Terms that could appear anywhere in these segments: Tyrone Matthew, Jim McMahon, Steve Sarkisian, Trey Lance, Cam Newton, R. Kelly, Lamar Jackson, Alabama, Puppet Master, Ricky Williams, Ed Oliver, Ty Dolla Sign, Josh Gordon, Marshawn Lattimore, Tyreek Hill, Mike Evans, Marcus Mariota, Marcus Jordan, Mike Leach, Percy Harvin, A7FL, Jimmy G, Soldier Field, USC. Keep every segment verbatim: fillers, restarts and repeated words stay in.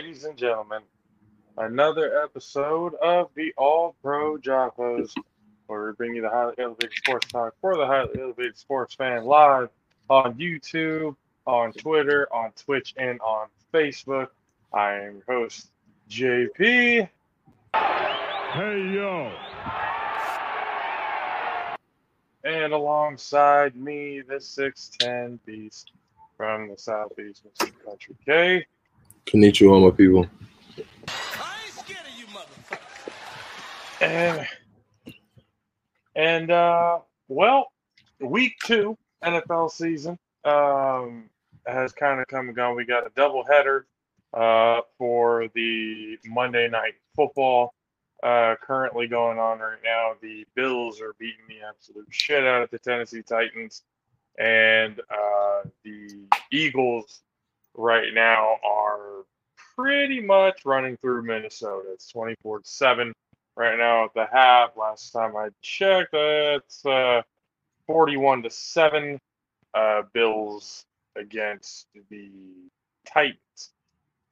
ladies and gentlemen, another episode of the All-Pro JAFFOs, where we bring you the highly elevated sports talk for the highly elevated sports fan live on YouTube, on Twitter, on Twitch, and on Facebook. I am your host, J P. Hey, yo. And alongside me, the six ten beast from the southeast, Mister Country K. Konnichiwa, all my people. I ain't scared of you, motherfucker. And, and uh, well, week two N F L season um, has kind of come and gone. We got a doubleheader uh, for the Monday Night Football. Uh, currently going on right now, the Bills are beating the absolute shit out of the Tennessee Titans, and uh, the Eagles right now are pretty much running through Minnesota. It's twenty-four to seven right now at the half. Last time I checked, uh, it's uh, forty-one to seven uh, Bills against the Titans.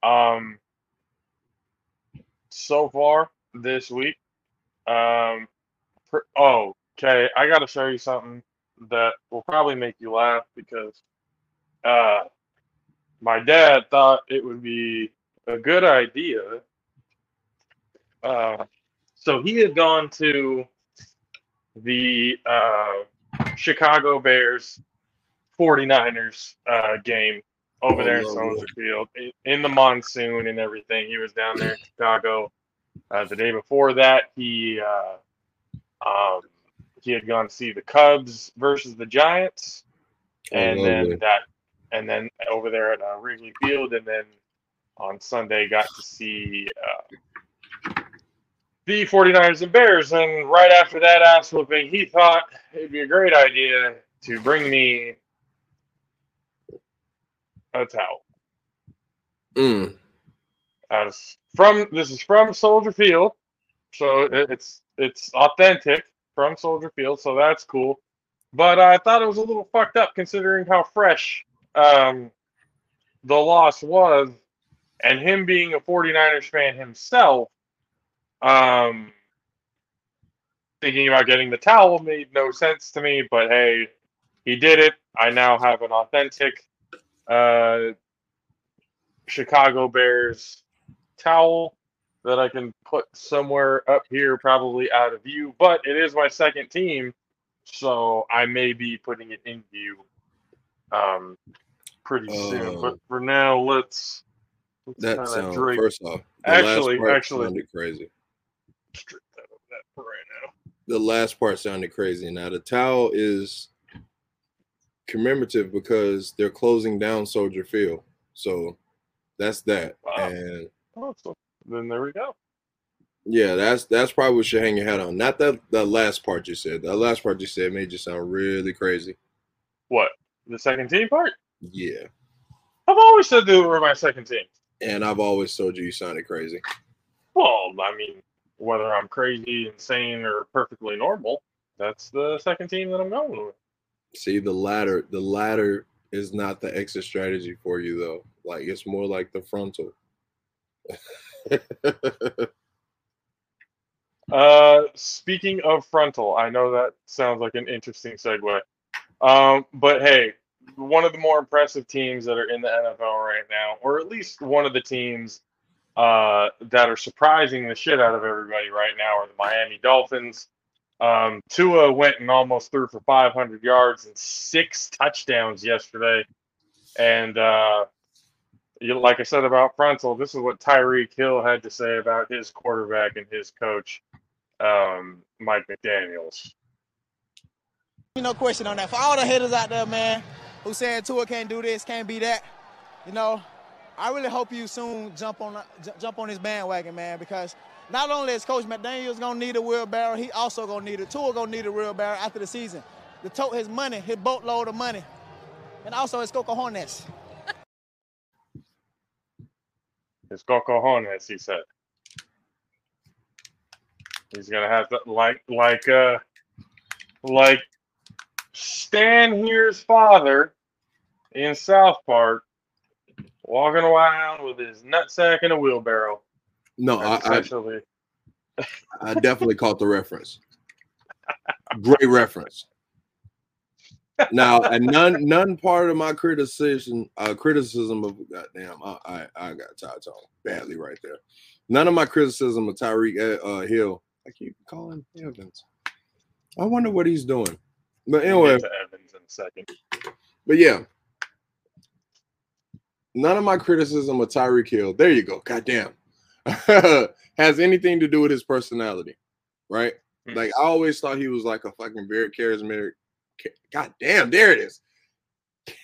Um, so far this week, um, per, oh, okay, I gotta show you something that will probably make you laugh because uh, my dad thought it would be a good idea. Uh, so he had gone to the uh, Chicago Bears forty-niners uh, game over oh, there no, in Soldier Field in, in the monsoon and everything. He was down there in Chicago. Uh, the day before that, he uh, um, he had gone to see the Cubs versus the Giants, and then it. that, and then over there at uh, Wrigley Field, and then on Sunday got to see uh, the forty-niners and Bears. And right after that ass whooping, he thought it'd be a great idea to bring me a towel. Mm. Uh, from this is from Soldier Field, so it, it's it's authentic from Soldier Field, so that's cool. But I thought it was a little fucked up considering how fresh um, the loss was, and him being a forty-niners fan himself, um, thinking about getting the towel made no sense to me. But hey, he did it. I now have an authentic uh, Chicago Bears towel that I can put somewhere up here, probably out of view, but it is my second team, so I may be putting it in view um pretty uh, soon. But for now, let's, let's that sound drink. First off, actually actually sounded crazy. Strip that up that for right now. The last part sounded crazy. Now the towel is commemorative because they're closing down Soldier Field. So that's that. Wow. And Oh, so then there we go. Yeah, that's that's probably what you hang your hat on. Not that the last part you said. That last part you said made you sound really crazy. What? The second team part? Yeah. I've always said they were my second team. And I've always told you you sounded crazy. Well, I mean, whether I'm crazy, insane, or perfectly normal, that's the second team that I'm going with. See, the latter, the latter is not the exit strategy for you, though. Like, it's more like the frontal. uh speaking of frontal, I know that sounds like an interesting segue, um but hey, one of the more impressive teams that are in the N F L right now, or at least one of the teams uh that are surprising the shit out of everybody right now, are the Miami Dolphins. um Tua went and almost threw for five hundred yards and six touchdowns yesterday, and uh like I said about frontal, this is what Tyreek Hill had to say about his quarterback and his coach, um, Mike McDaniels. No question on that. For all the haters out there, man, who saying Tua can't do this, can't be that, you know, I really hope you soon jump on jump on his bandwagon, man, because not only is Coach McDaniels going to need a wheelbarrow, he also going to need a Tua going to need a wheelbarrow after the season to tote his money, his boatload of money, and also his cojones. His cojones, he said. He's gonna have to, like, like, uh, like Stan here's father in South Park. walking around with his nutsack in a wheelbarrow. No, I, I, I definitely caught the reference. Great reference. Now, and none none part of my criticism uh, criticism of goddamn, I, I I got tied on badly right there. None of my criticism of Tyreek uh, Hill. I keep calling Evans. I wonder what he's doing. But anyway, we'll get to Evans in a second. But yeah, none of my criticism of Tyreek Hill. There you go. Goddamn, has anything to do with his personality, right? Mm-hmm. Like I always thought he was like a fucking very charismatic. God damn, there it is.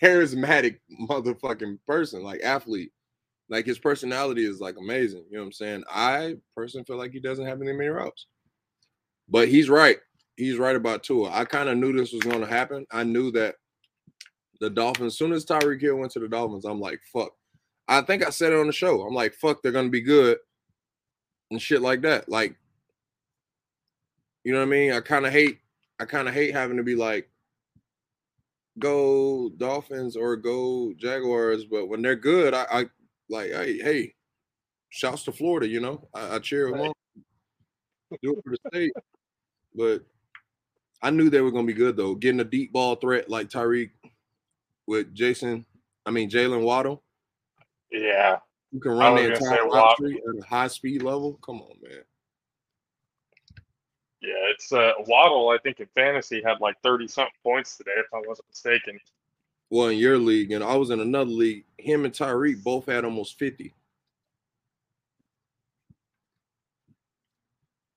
Charismatic motherfucking person, like athlete. Like his personality is like amazing. You know what I'm saying? I personally feel like he doesn't have any many routes. But he's right. He's right about Tua. I kind of knew this was going to happen. I knew that the Dolphins, as soon as Tyreek Hill went to the Dolphins, I'm like, fuck. I think I said it on the show. I'm like, fuck, they're going to be good and shit like that. Like, you know what I mean? I kind of hate, I kind of hate having to be like, go Dolphins or go Jaguars, but when they're good, I, I like, hey, hey, shouts to Florida, you know, I, I cheer them on, do it for the state. But I knew they were gonna be good though. Getting a deep ball threat like Tyreek with Jason, I mean Jalen Waddle. Yeah, you can run the entire country at a high speed level. Come on, man. Yeah, it's uh, Waddle, I think, in fantasy had like thirty-something points today, if I wasn't mistaken. Well, in your league, and I was in another league, him and Tyreek both had almost fifty.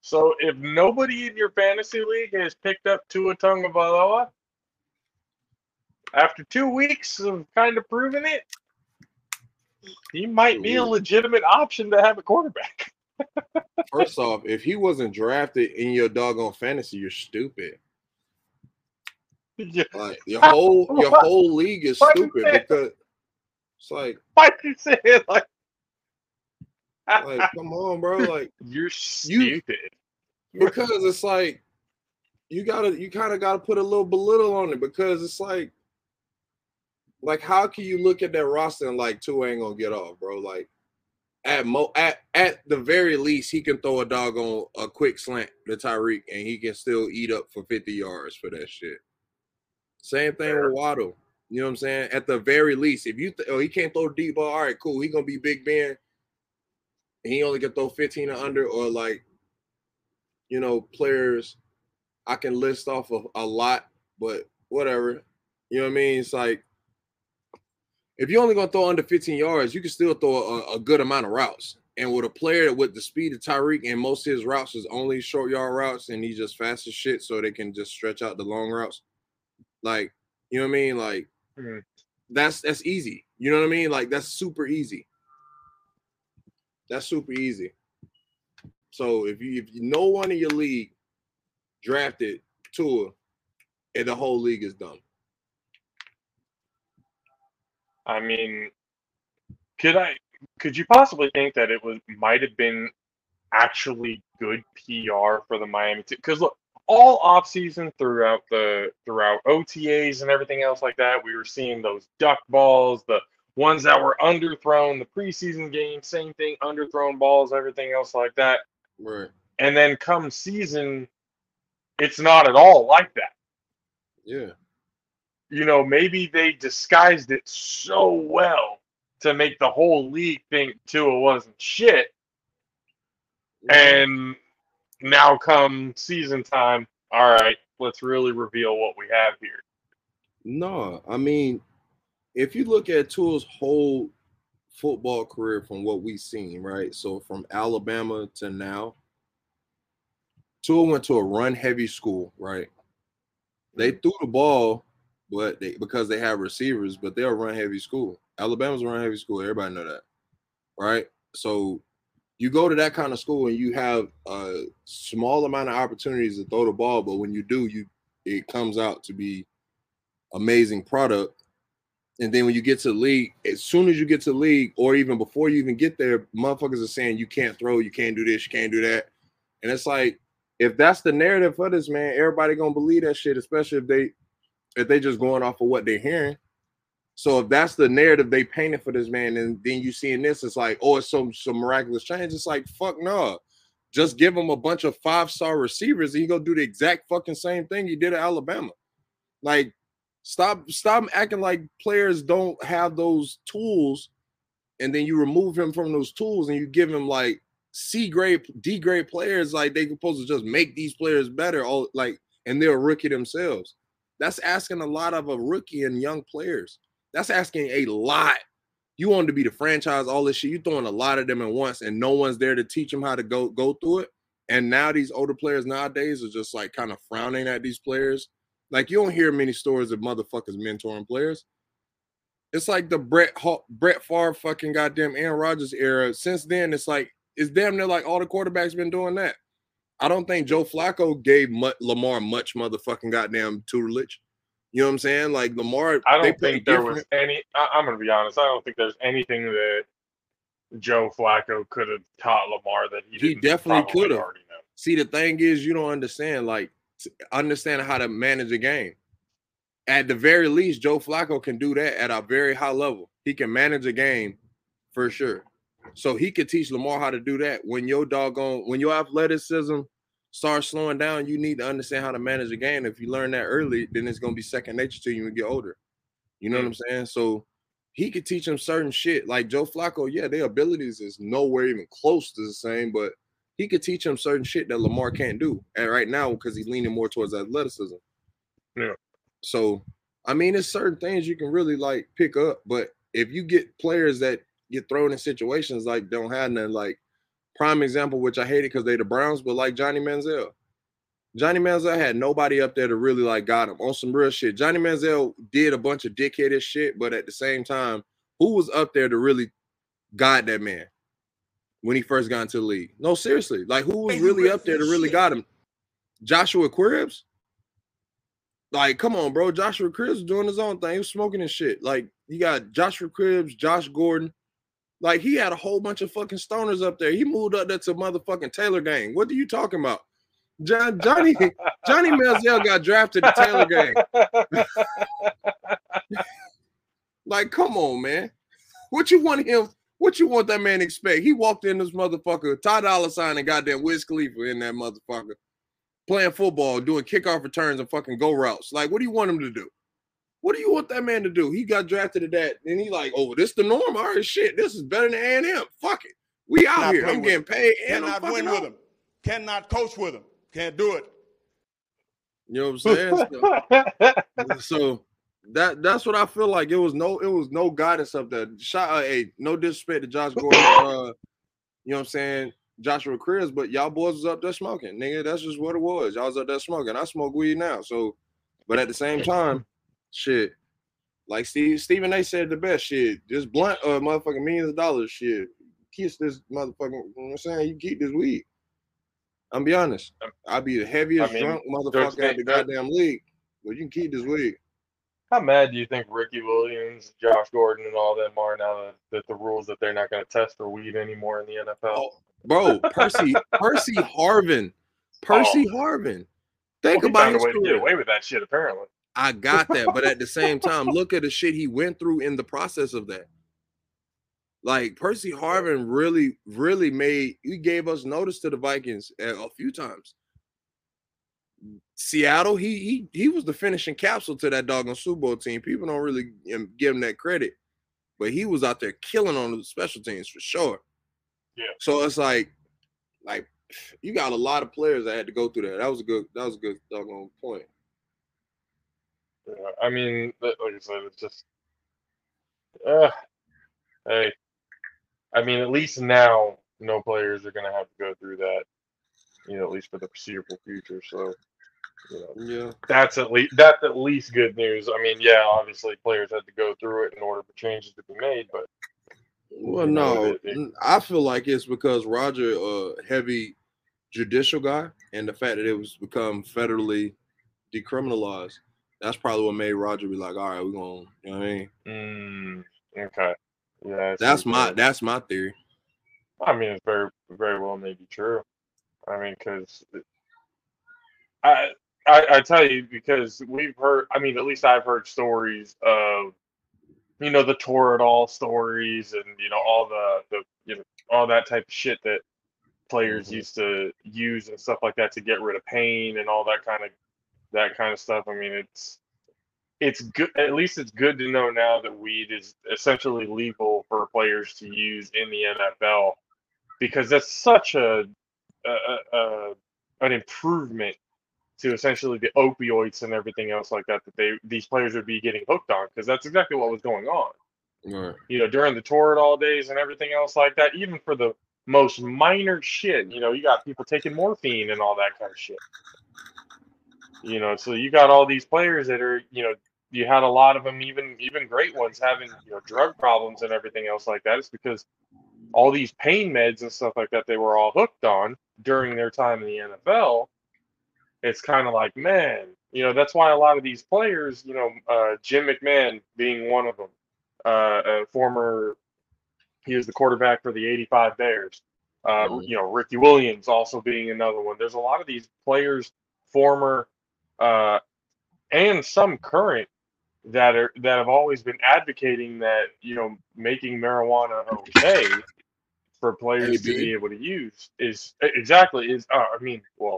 So if nobody in your fantasy league has picked up Tua Tagovailoa, after two weeks of kind of proving it, he might be a legitimate option to have a quarterback. First off, if he wasn't drafted in your doggone fantasy, you're stupid. Yeah. Like your whole your whole league is Why'd stupid because it's like why'd you say it like, like come on, bro. Like you're stupid. You, because it's like you gotta you kinda gotta put a little belittle on it because it's like like how can you look at that roster and like Tua ain't gonna get off, bro? Like At, mo- at at the very least, he can throw a dog on a quick slant to Tyreek, and he can still eat up for fifty yards for that shit. Same thing with Waddle. You know what I'm saying? At the very least, if you th- oh he can't throw deep ball, all right, cool. He gonna be Big Ben, and he only can throw fifteen or under, or like, you know, players I can list off of a lot, but whatever. You know what I mean? It's like. If you're only going to throw under fifteen yards, you can still throw a, a good amount of routes. And with a player with the speed of Tyreek and most of his routes is only short yard routes, and he's just fast as shit, so they can just stretch out the long routes. Like, you know what I mean? Like, mm-hmm. that's that's easy. You know what I mean? Like, that's super easy. That's super easy. So if you if you, no one in your league drafted Tua, and the whole league is dumb. I mean, could I? Could you possibly think that it was might have been actually good P R for the Miami team? Because look, all offseason throughout the throughout O T As and everything else like that, we were seeing those duck balls, the ones that were underthrown, the preseason game, same thing, underthrown balls, everything else like that. Right. And then come season, it's not at all like that. Yeah. You know, maybe they disguised it so well to make the whole league think Tua wasn't shit. And now come season time, all right, let's really reveal what we have here. No, I mean, if you look at Tua's whole football career from what we've seen, right? So from Alabama to now, Tua went to a run-heavy school, right? They threw the ball. But they, because they have receivers, but they'll run heavy school. Alabama's a run heavy school. Everybody know that, right? So you go to that kind of school and you have a small amount of opportunities to throw the ball, but when you do, you it comes out to be amazing product. And then when you get to the league, as soon as you get to the league or even before you even get there, motherfuckers are saying you can't throw, you can't do this, you can't do that. And it's like, if that's the narrative for this, man, everybody going to believe that shit, especially if they – if they just going off of what they're hearing, So if that's the narrative they painted for this man, and then you seeing this, it's like, oh, it's some some miraculous change. It's like, fuck no. Just give him a bunch of five-star receivers and he go do the exact fucking same thing he did at Alabama. Like, stop stop acting like players don't have those tools, and then you remove him from those tools and you give him like C-grade, D-grade players, like they're supposed to just make these players better, all like, and they're a rookie themselves. That's asking a lot of a rookie and young players. That's asking a lot. You want to be the franchise, all this shit. You're throwing a lot of them at once, and no one's there to teach them how to go go through it. And now these older players nowadays are just like kind of frowning at these players. Like, you don't hear many stories of motherfuckers mentoring players. It's like the Brett Brett Favre fucking goddamn Aaron Rodgers era. Since then, it's like, it's damn near like all the quarterbacks been doing that. I don't think Joe Flacco gave Lamar much motherfucking goddamn tutelage. You know what I'm saying? Like, Lamar, I don't they think there different. was any. I, I'm gonna be honest. I don't think there's anything that Joe Flacco could have taught Lamar that he, he didn't definitely could have. See, the thing is, you don't understand. Like, understand how to manage a game. At the very least, Joe Flacco can do that at a very high level. He can manage a game for sure. So he could teach Lamar how to do that. When your doggone, when your athleticism starts slowing down, you need to understand how to manage a game. If you learn that early, then it's going to be second nature to you when you get older. You know mm-hmm. what I'm saying? So he could teach him certain shit. Like Joe Flacco, yeah, their abilities is nowhere even close to the same, but he could teach him certain shit that Lamar can't do. And right now, because he's leaning more towards athleticism. Yeah. So, I mean, there's certain things you can really, like, pick up. But if you get players that get thrown in situations like don't have nothing, like prime example, which I hated because they the Browns, but like Johnny Manziel. Johnny Manziel had nobody up there to really like got him on some real shit. Johnny Manziel did a bunch of dickheadish shit, but at the same time, who was up there to really guide that man when he first got into the league? No, seriously. Like, who was really up there to really got him? Joshua Cribbs? Like, come on, bro. Joshua Cribbs doing his own thing. He was smoking and shit. Like, you got Joshua Cribbs, Josh Gordon. Like, he had a whole bunch of fucking stoners up there. He moved up there to motherfucking Taylor Gang. What are you talking about? John, Johnny Johnny Manziel got drafted to Taylor Gang. Like, come on, man. What you want him? What you want that man to expect? He walked in this motherfucker, Ty Dolla Sign and goddamn Wiz Khalifa in that motherfucker, playing football, doing kickoff returns and fucking go routes. Like, what do you want him to do? What do you want that man to do? He got drafted to that, and he like, oh, this the norm? All right, shit, this is better than A and M. Fuck it. We out here. I'm getting paid, and I'm fucking out. Cannot win with him. Cannot coach with him. Can't do it. You know what I'm saying? so, so that that's what I feel like. It was no, it was no guidance up there. Shot, uh, hey, no disrespect to Josh Gordon. Uh, you know what I'm saying? Joshua Cribbs, but y'all boys was up there smoking, nigga. That's just what it was. Y'all was up there smoking. I smoke weed now, so. But at the same time. Shit, like Steve Stephen A said the best shit. Just blunt uh motherfucking millions of dollars. Shit, kiss this motherfucking. You know what I'm saying? You keep this weed. I'm be honest. I'll be the heaviest I mean, drunk motherfucker at the goddamn league. But you can keep this weed. How mad do you think Ricky Williams, Josh Gordon, and all them are now that, that the rules that they're not going to test for weed anymore in the N F L? Oh, bro, Percy Percy Harvin, Percy oh. Harvin. Think well, about his way to get away with that shit. Apparently. I got that, but at the same time, look at the shit he went through in the process of that. Like, Percy Harvin really, really made – he gave us notice to the Vikings a few times. Seattle, he he he was the finishing capsule to that doggone Super Bowl team. People don't really give him that credit, but he was out there killing on the special teams for sure. Yeah. So it's like, like you got a lot of players that had to go through that. That was a good. That was a good doggone point. I mean, like I said, it's just, uh, hey, I mean, at least now no players are going to have to go through that, you know, at least for the foreseeable future. So, you know, yeah. that's at least that's at least good news. I mean, yeah, obviously players had to go through it in order for changes to be made, but well, no, it, it, I feel like it's because Roger, a uh, heavy judicial guy, and the fact that it was become federally decriminalized. That's probably what made Roger be like, all right, we're going, you know what I mean? Mm, okay. Yeah. That's my, good. that's my theory. I mean, it's very, very well maybe true. I mean, because I, I I tell you, because we've heard, I mean, at least I've heard stories of you know, the tour at all stories and, you know, all the, the you know, all that type of shit that players mm-hmm. used to use and stuff like that to get rid of pain and all that kind of, that kind of stuff. I mean, it's, it's good. At least it's good to know now that weed is essentially legal for players to use in the N F L, because that's such a, a, a an improvement to essentially the opioids and everything else like that, that they, these players would be getting hooked on. Cause that's exactly what was going on, right. you know, during the tour at all days and everything else like that, even for the most minor shit, you know, you got people taking morphine and all that kind of shit, you know, so you got all these players that are, you know, you had a lot of them, even, even great ones having, you know, drug problems and everything else like that. It's because all these pain meds and stuff like that, they were all hooked on during their time in the N F L. It's kind of like, man, you know, that's why a lot of these players, you know, uh, Jim McMahon being one of them, uh, a former, he was the quarterback for the eighty-five Bears, uh, mm-hmm. you know, Ricky Williams also being another one. There's a lot of these players, former uh, and some current, that are, that have always been advocating that, you know, making marijuana okay for players Maybe. to be able to use is exactly is, uh, I mean, well,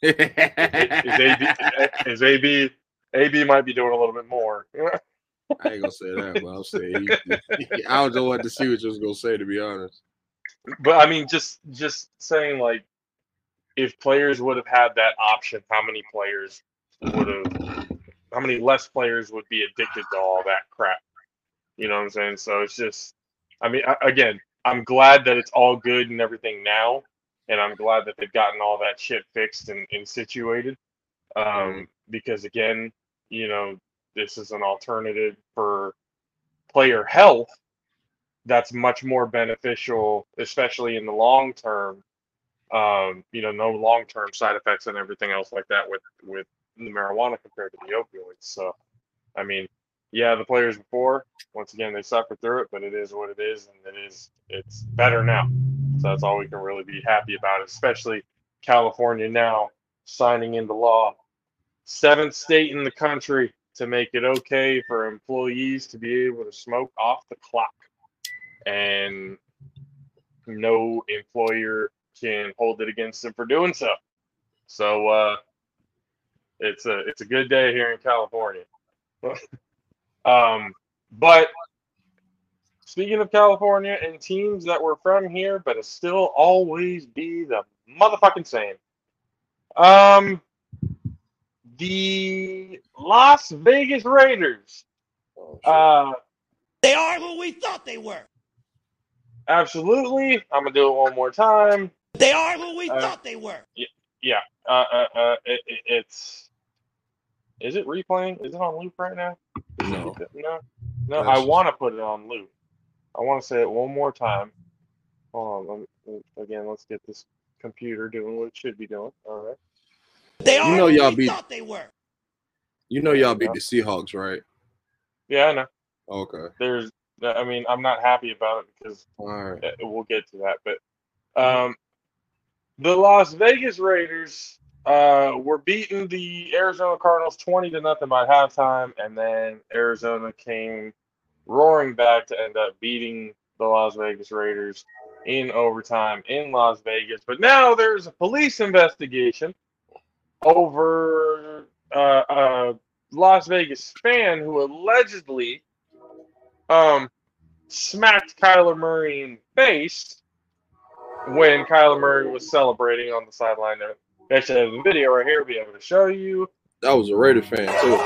is, is A B, is A B, A B might be doing a little bit more. I ain't gonna say that, but I'll say he, he, I don't want to see what you was gonna say, to be honest. But I mean, just just saying, like, if players would have had that option, how many players would have, how many less players would be addicted to all that crap? You know what I'm saying? So it's just, I mean, I, again, I'm glad that it's all good and everything now. And I'm glad that they've gotten all that shit fixed and, and situated. Um, because, again, you know, this is an alternative for player health that's much more beneficial, especially in the long term. Um, you know, no long-term side effects and everything else like that with, with the marijuana compared to the opioids. So, I mean, yeah, the players before, once again, they suffered through it, but it is what it is, and it is, it's better now. So that's all we can really be happy about, especially California now signing into law, seventh state in the country to make it okay for employees to be able to smoke off the clock. And no employer can hold it against them for doing so. So uh, it's a it's a good day here in California. um, but speaking of California and teams that were from here, but it still always be the motherfucking same. Um, the Las Vegas Raiders. Uh, they are who we thought they were. Absolutely. I'm going to do it one more time. They are who we uh, thought they were. Yeah. yeah. Uh, uh, uh, it, it, it's. Is it replaying? Is it on loop right now? No. No. No, I want to put it on loop. I want to say it one more time. Hold on. Let me, again, let's get this computer doing what it should be doing. All right. They are. You know y'all beat. Thought they were. You know y'all beat the Seahawks, right? Yeah, I know. Okay. There's. I mean, I'm not happy about it because all right. we'll get to that. But um, the Las Vegas Raiders uh, were beating the Arizona Cardinals twenty to nothing by halftime, and then Arizona came roaring back to end up beating the Las Vegas Raiders in overtime in Las Vegas. But now there's a police investigation over uh, a Las Vegas fan who allegedly um, smacked Kyler Murray in the face when Kyler Murray was celebrating on the sideline. There, they actually have a video right here. We'll be able to show you. That was a Raider fan too.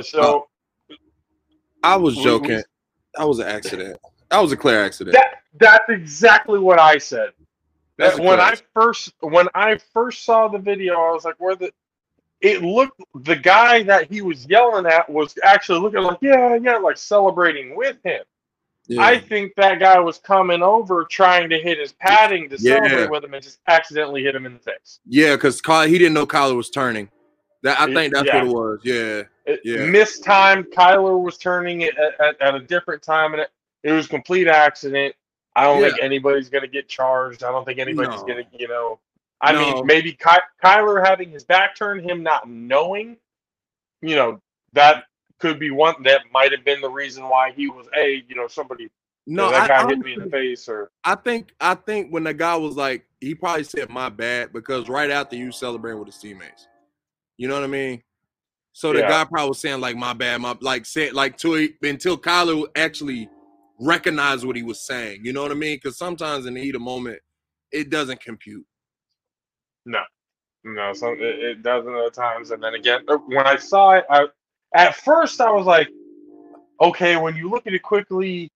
So, uh, I was joking. We, we, that was an accident. That was a clear accident. That, that's exactly what I said. That's that, when I accident. first when I first saw the video, I was like, "Where the?" It looked the guy that he was yelling at was actually looking like, yeah, yeah, like celebrating with him. Yeah. I think that guy was coming over trying to hit his padding to yeah. celebrate with him and just accidentally hit him in the face. Yeah, because he didn't know Kyler was turning. That I think that's yeah. what it was. Yeah. Yeah. Missed time. Kyler was turning it at, at, at a different time, and it, it was a complete accident. I don't yeah. think anybody's going to get charged. I don't think anybody's no. going to, you know. I no. mean, maybe Ky Kyler having his back turned, him not knowing, you know, that could be one. That might have been the reason why he was, hey, you know, somebody. No, you know, that guy I, hit me in the face. Or I think, I think when the guy was like, he probably said my bad, because right after you celebrating with his teammates, you know what I mean. So the yeah. guy probably was saying like my bad, my like said like to until Kyler actually recognized what he was saying. You know what I mean? Because sometimes in the heat of moment, it doesn't compute. No, no, so it, it doesn't at times. And then again, when I saw it, I at first I was like, okay. When you look at it quickly,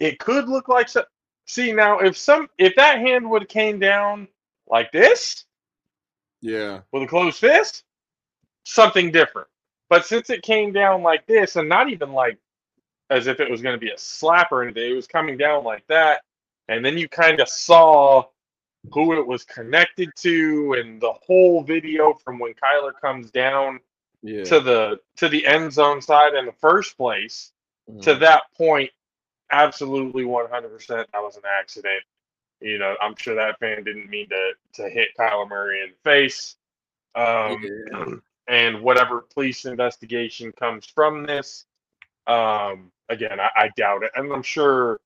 it could look like so. See now, if some if that hand would have came down like this, yeah, with a closed fist, something different. But since it came down like this, and not even like as if it was going to be a slap or anything, it was coming down like that, and then you kind of saw who it was connected to, and the whole video from when Kyler comes down yeah. to the to the end zone side in the first place mm. to that point. Absolutely one hundred percent that was an accident. You know, I'm sure that fan didn't mean to to hit Kyler Murray in the face. Um, yeah. And whatever police investigation comes from this, um, again, I, I doubt it. And I'm sure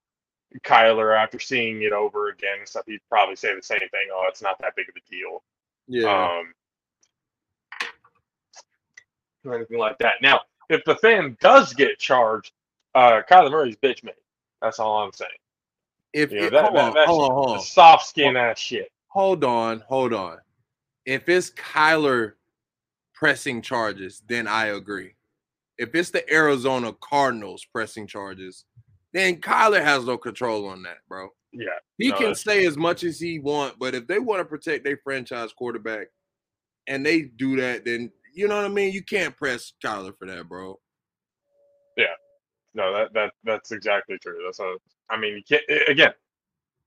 Kyler, after seeing it over again and stuff, he'd probably say the same thing. Oh, it's not that big of a deal. Yeah. Um, or anything like that. Now, if the fan does get charged, uh, Kyler Murray's bitch mate. That's all I'm saying. If you know, it, that, hold, that, on, that hold, shit, on, hold on, soft skin ass shit. Hold on, hold on. If it's Kyler pressing charges, then I agree. If it's the Arizona Cardinals pressing charges, then Kyler has no control on that, bro. Yeah, he no, can say as much as he wants, but if they want to protect their franchise quarterback and they do that, then you know what I mean. You can't press Kyler for that, bro. Yeah. No, that that that's exactly true. That's what, I mean, you can't, again,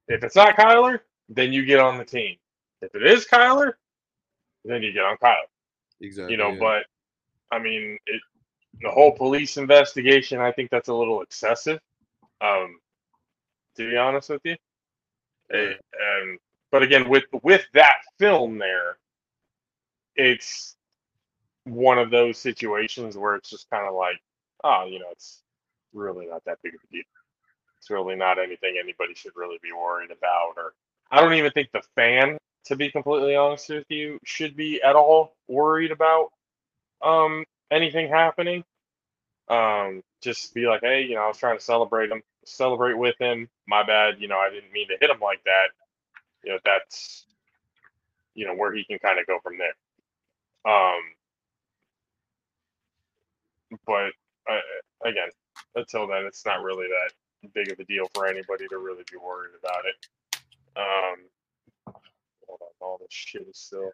if it's not Kyler, then you get on the team. If it is Kyler, then you get on Kyler. Exactly. You know, yeah. but I mean, it, the whole police investigation, I think that's a little excessive. Um, to be honest with you, yeah. it, um, but again, with with that film there, it's one of those situations where it's just kind of like, oh, you know, it's really not that big of a deal. It's really not anything anybody should really be worried about. Or I don't even think the fan, to be completely honest with you, should be at all worried about um anything happening. Um just be like, hey, you know, I was trying to celebrate him celebrate with him. My bad, you know, I didn't mean to hit him like that. You know, that's, you know, where he can kind of go from there. Um but uh, again, until then, it's not really that big of a deal for anybody to really be worried about it. Um, hold on, all this shit is still.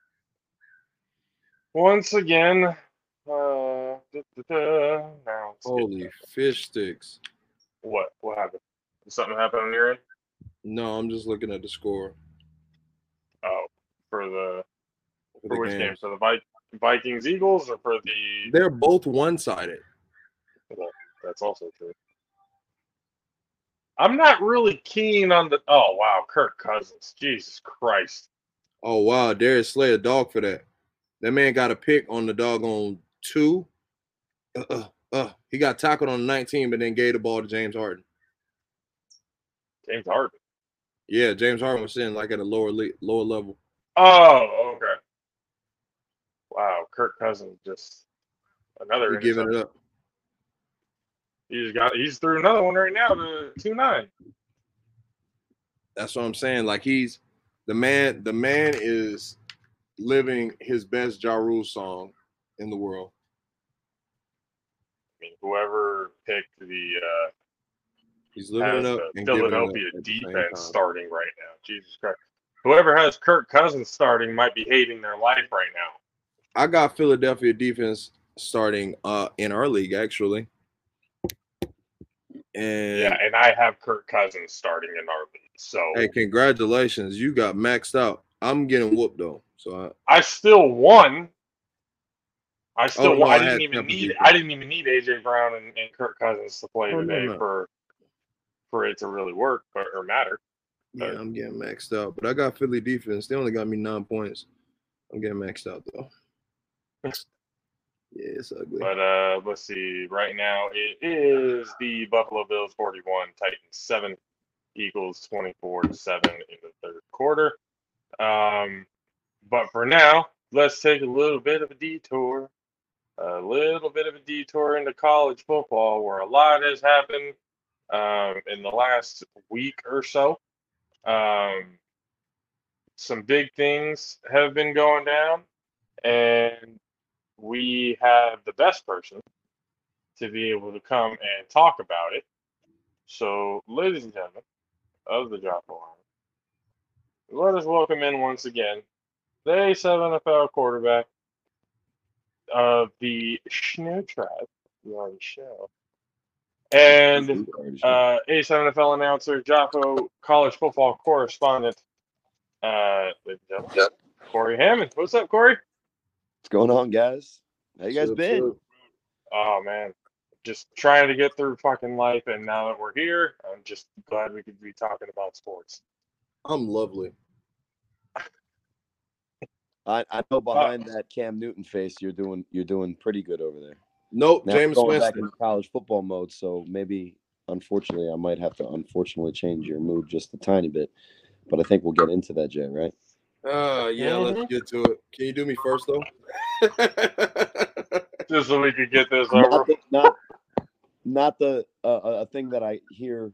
Once again, uh, da, da, da, now holy fish sticks! What? What happened? Did something happen on your end? No, I'm just looking at the score. Oh, for the for, for the which game? game? So the Vi Vikings Eagles, or for the? They're both one-sided. Well, that's also true. I'm not really keen on the. Oh wow, Kirk Cousins, Jesus Christ! Oh wow, Darius Slay a dog for that. That man got a pick on the dog on two. Uh, uh, uh. He got tackled on nineteen, but then gave the ball to James Harden. James Harden. Yeah, James Harden was sitting like at a lower le lower level. Oh okay. Wow, Kirk Cousins just another. You're giving it up. He's got. He's through another one right now to two nine. That's what I'm saying. Like he's the man. The man is living his best Ja Rule song in the world. I mean, whoever picked the uh, he's living up and Philadelphia up defense starting right now. Jesus Christ! Whoever has Kirk Cousins starting might be hating their life right now. I got Philadelphia defense starting uh, in our league actually. And yeah, and I have Kirk Cousins starting in our league. So hey, congratulations, you got maxed out. I'm getting whooped though, so I, I still won. I still oh, no, I didn't I even need I didn't even need A J Brown and, and Kirk Cousins to play oh, today no, no. for for it to really work or, or matter. So. Yeah, I'm getting maxed out, but I got Philly defense. They only got me nine points. I'm getting maxed out though. yeah, it's ugly. But uh, let's see. Right now, it is the Buffalo Bills forty-one, Titans seven, Eagles twenty-four to seven in the third quarter. Um, but for now, let's take a little bit of a detour. A little bit of a detour into college football, where a lot has happened um, in the last week or so. Um, some big things have been going down, and we have the best person to be able to come and talk about it. So, ladies and gentlemen of the Drop Alarm, let us welcome in once again the A seven F L quarterback of the Schneer Tribe, the Orange Show, and uh, A seven F L announcer, Jaffo college football correspondent, uh, yep. Corey Hammond. What's up, Corey? What's going on, guys? How you guys been? Good. Oh man, just trying to get through fucking life, and now that we're here, I'm just glad we could be talking about sports. I'm lovely. I, I know behind uh, that Cam Newton face, you're doing you're doing pretty good over there. Nope, now Jameis Winston. Back in college football mode, so maybe, unfortunately, I might have to unfortunately change your move just a tiny bit. But I think we'll get into that, Jay, right? Uh, yeah, mm-hmm. Let's get to it. Can you do me first, though? Just so we can get this over. Not the, not, not the uh, a thing that I hear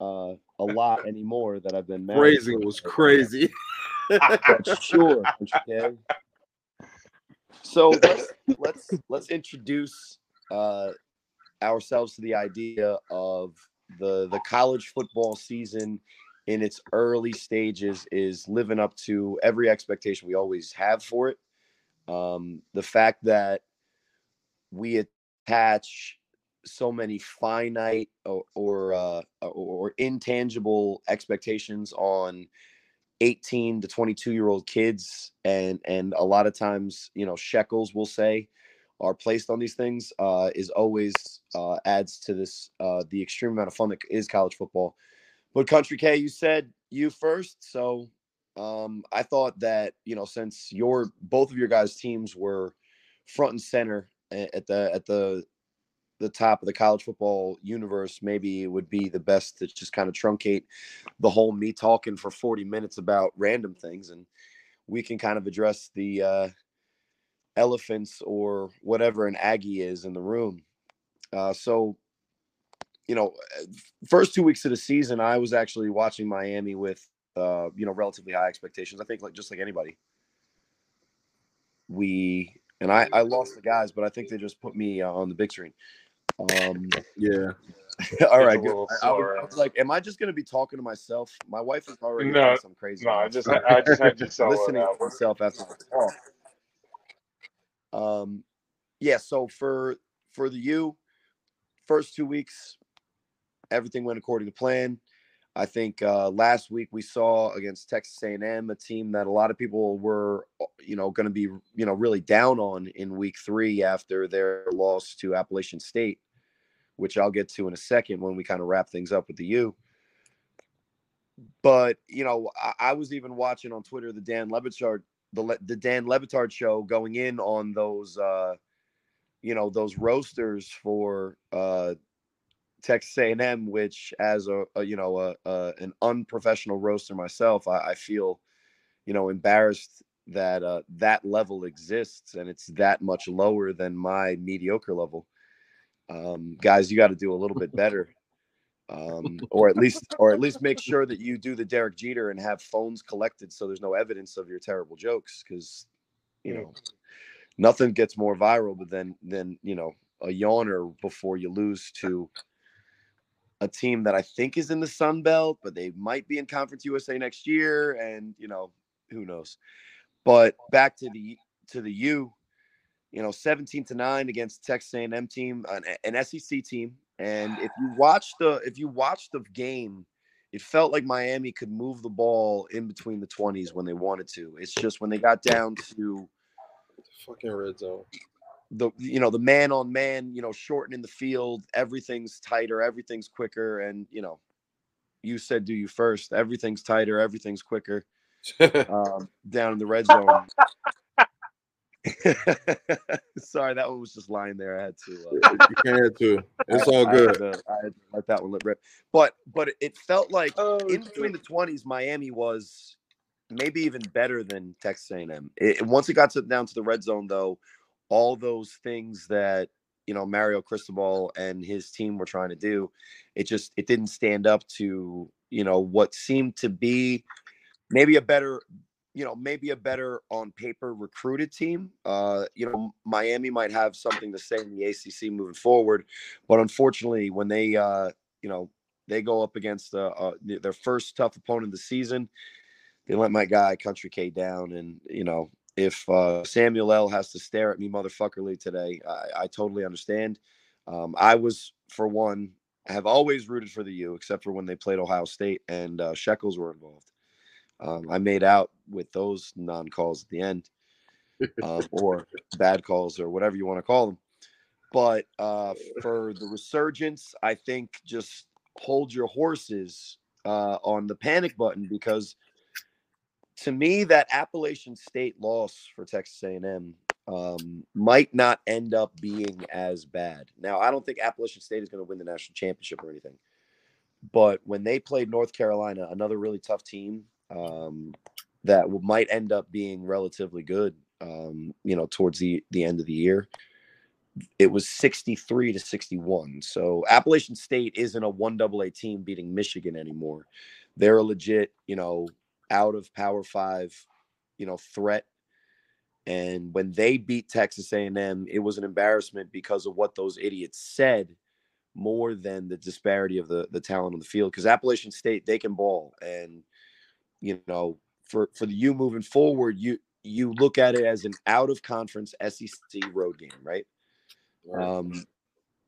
uh, a lot anymore that I've been mad Crazy to. was crazy. Sure. Okay. So let's let's let's introduce uh, ourselves to the idea of the the college football season in its early stages is living up to every expectation we always have for it. Um, the fact that we attach so many finite or or, uh, or intangible expectations on eighteen to twenty-two year old kids, and and a lot of times, you know, shekels, we'll say, are placed on these things uh is always uh adds to this uh the extreme amount of fun that is college football. But Country K, you said you first, so um I thought that, you know, since your both of your guys' teams were front and center at the at the the top of the college football universe, maybe it would be the best to just kind of truncate the whole me talking for forty minutes about random things. And we can kind of address the uh, elephants or whatever an Aggie is in the room. Uh, so, you know, first two weeks of the season, I was actually watching Miami with, uh, you know, relatively high expectations. I think like, just like anybody, we, and I, I lost the guys, but I think they just put me uh, on the big screen. Um, yeah. All right. Good. I, I, was, I was like, am I just going to be talking to myself? My wife is already no, doing some crazy. No, I just, I just had to sell listening to myself after the talk. Um, yeah. So for for the U, first two weeks, everything went according to plan. I think uh, last week we saw against Texas A and M, a team that a lot of people were, you know, going to be, you know, really down on in week three after their loss to Appalachian State, which I'll get to in a second when we kind of wrap things up with the U. But, you know, I, I was even watching on Twitter the Dan Lebatard, the, Le- the Dan Lebatard show going in on those, uh, you know, those roasters for uh Texas A and M, which as a, a you know a, a an unprofessional roaster myself, I, I feel, you know, embarrassed that uh, that level exists, and it's that much lower than my mediocre level. Um, guys, you got to do a little bit better, um, or at least or at least make sure that you do the Derek Jeter and have phones collected so there's no evidence of your terrible jokes, because you know nothing gets more viral than than you know a yawner before you lose to a team that I think is in the Sun Belt, but they might be in Conference U S A next year. And, you know, who knows, but back to the, to the U, you know, seventeen to nine against Texas A and M team, an, an S E C team. And if you watch the, if you watch the game, it felt like Miami could move the ball in between the twenties when they wanted to. It's just when they got down to fucking red zone, the, you know, the man on man, you know, shortening the field, everything's tighter, everything's quicker. And, you know, you said, do you first, everything's tighter, everything's quicker, um, down in the red zone. Sorry, that one was just lying there. I had to. Uh, you can't have to. It's I, all good. I had, to, I had to let that one let rip. But but it felt like oh, in between the twenties, Miami was maybe even better than Texas A and M. It, once it got to, down to the red zone, though, all those things that, you know, Mario Cristobal and his team were trying to do, it just it didn't stand up to, you know, what seemed to be maybe a better. You know, maybe a better on paper recruited team. Uh, you know, Miami might have something to say in the A C C moving forward, but unfortunately, when they, uh, you know, they go up against uh, uh, their first tough opponent of the season, they let my guy Country K down. And you know, if uh, Samuel L has to stare at me motherfuckerly today, I, I totally understand. Um, I was, for one, have always rooted for the U, except for when they played Ohio State and uh, Shekels were involved. Um, I made out with those non-calls at the end, uh, or bad calls, or whatever you want to call them. But uh, for the resurgence, I think just hold your horses uh, on the panic button, because to me, that Appalachian State loss for Texas A and M um, might not end up being as bad. Now, I don't think Appalachian State is going to win the national championship or anything, but when they played North Carolina, another really tough team, um that might end up being relatively good, um you know, towards the the end of the year, it was sixty-three to sixty-one. So Appalachian State isn't a one double A team beating Michigan anymore. They're a legit, you know, out of power five, you know, threat. And when they beat Texas A and M, it was an embarrassment because of what those idiots said, more than the disparity of the the talent on the field, because Appalachian State, they can ball. And you know, for, for the U moving forward, you you look at it as an out-of-conference S E C road game, right? Um,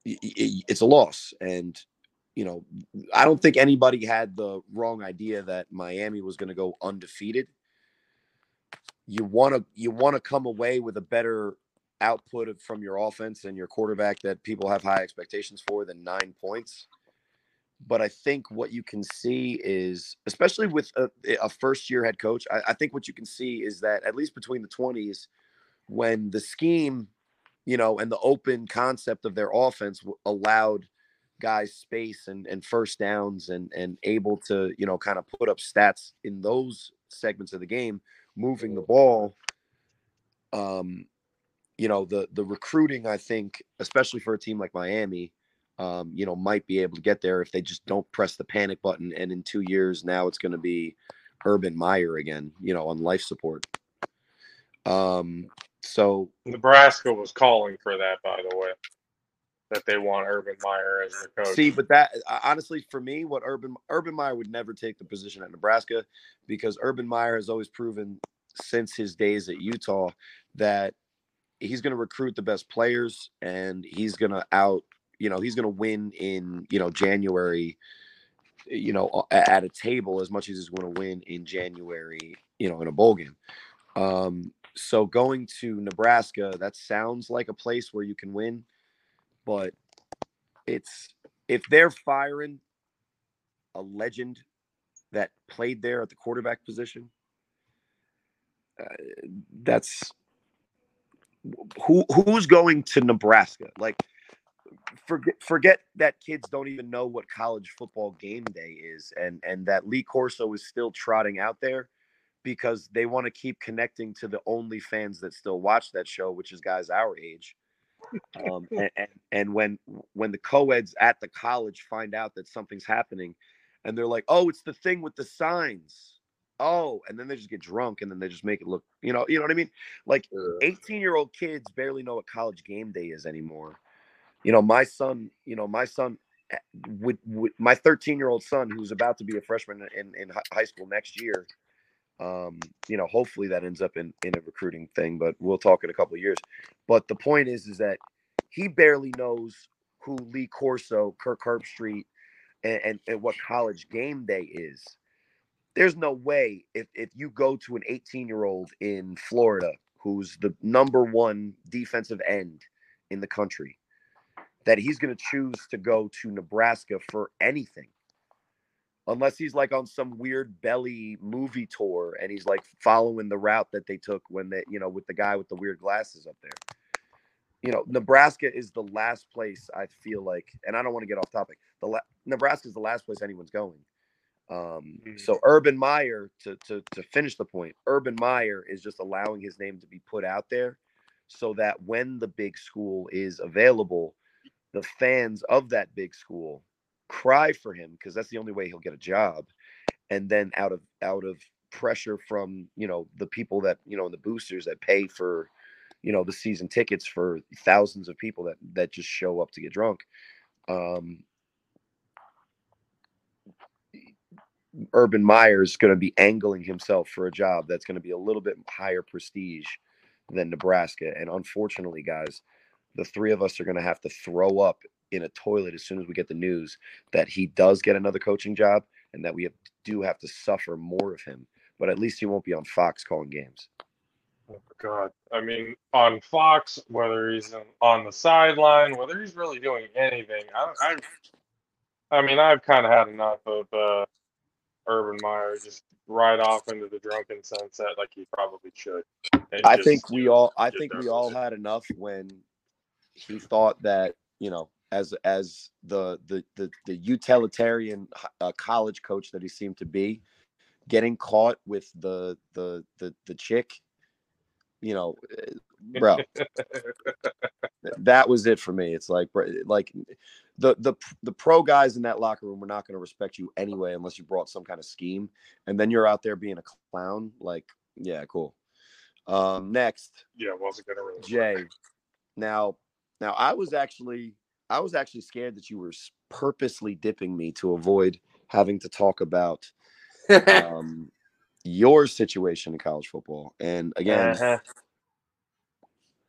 it, it, it's a loss. And, you know, I don't think anybody had the wrong idea that Miami was going to go undefeated. You want to you want to come away with a better output of, from your offense and your quarterback that people have high expectations for than nine points. But I think what you can see is, especially with a, a first-year head coach, I, I think what you can see is that at least between the twenties, when the scheme, you know, and the open concept of their offense allowed guys space and, and first downs and, and able to, you know, kind of put up stats in those segments of the game, moving the ball, um, you know, the the recruiting, I think, especially for a team like Miami, Um, you know, might be able to get there if they just don't press the panic button. And in two years now, it's going to be Urban Meyer again, you know, on life support. Um, so Nebraska was calling for that, by the way, that they want Urban Meyer as their coach. See, but that honestly, for me, what Urban Urban Meyer would never take the position at Nebraska, because Urban Meyer has always proven since his days at Utah that he's going to recruit the best players, and he's going to out. You know, he's going to win in, you know, January, you know, at a table as much as he's going to win in January, you know, in a bowl game. Um, so going to Nebraska, that sounds like a place where you can win. But it's if they're firing a legend that played there at the quarterback position, uh, that's who who's going to Nebraska? Like, Forget, forget that kids don't even know what college football game day is, and and that Lee Corso is still trotting out there because they want to keep connecting to the only fans that still watch that show, which is guys our age. Um, and, and and when when the co-eds at the college find out that something's happening, and they're like, "Oh, it's the thing with the signs." Oh, and then they just get drunk, and then they just make it look, you know, you know what I mean? Like eighteen-year-old kids barely know what college game day is anymore. You know, my son, you know, my son, with, with my thirteen-year-old son, who's about to be a freshman in, in high school next year, um, you know, hopefully that ends up in, in a recruiting thing, but we'll talk in a couple of years. But the point is, is that he barely knows who Lee Corso, Kirk Herbstreit, and, and, and what college game day is. There's no way if, if you go to an eighteen-year-old in Florida who's the number one defensive end in the country, that he's going to choose to go to Nebraska for anything. Unless he's like on some weird belly movie tour and he's like following the route that they took when they, you know, with the guy with the weird glasses up there. You know, Nebraska is the last place I feel like, and I don't want to get off topic. The la- Nebraska is the last place anyone's going. Um, so Urban Meyer, to, to to finish the point, Urban Meyer is just allowing his name to be put out there so that when the big school is available, the fans of that big school cry for him, because that's the only way he'll get a job. And then out of out of pressure from, you know, the people that, you know, the boosters that pay for, you know, the season tickets for thousands of people that, that just show up to get drunk. Um, Urban Meyer is going to be angling himself for a job that's going to be a little bit higher prestige than Nebraska. And unfortunately, guys, the three of us are going to have to throw up in a toilet as soon as we get the news that he does get another coaching job and that we have, do have to suffer more of him. But at least he won't be on Fox calling games. Oh, God. I mean, on Fox, whether he's on the sideline, whether he's really doing anything, I, I, I mean, I've kind of had enough of uh, Urban Meyer just right off into the drunken sunset, like he probably should. I just, think we all, I think we all had enough when he thought that, you know, as as the the the, the utilitarian uh, college coach that he seemed to be, getting caught with the the the the chick. You know, bro, that was it for me. It's like, like the, the, the pro guys in that locker room were not going to respect you anyway, unless you brought some kind of scheme, and then you're out there being a clown. Like, yeah, cool. Um, next. Yeah. Wasn't going to really Jay. Work. Now, now I was actually, I was actually scared that you were purposely dipping me to avoid having to talk about, um, your situation in college football. And again, uh-huh.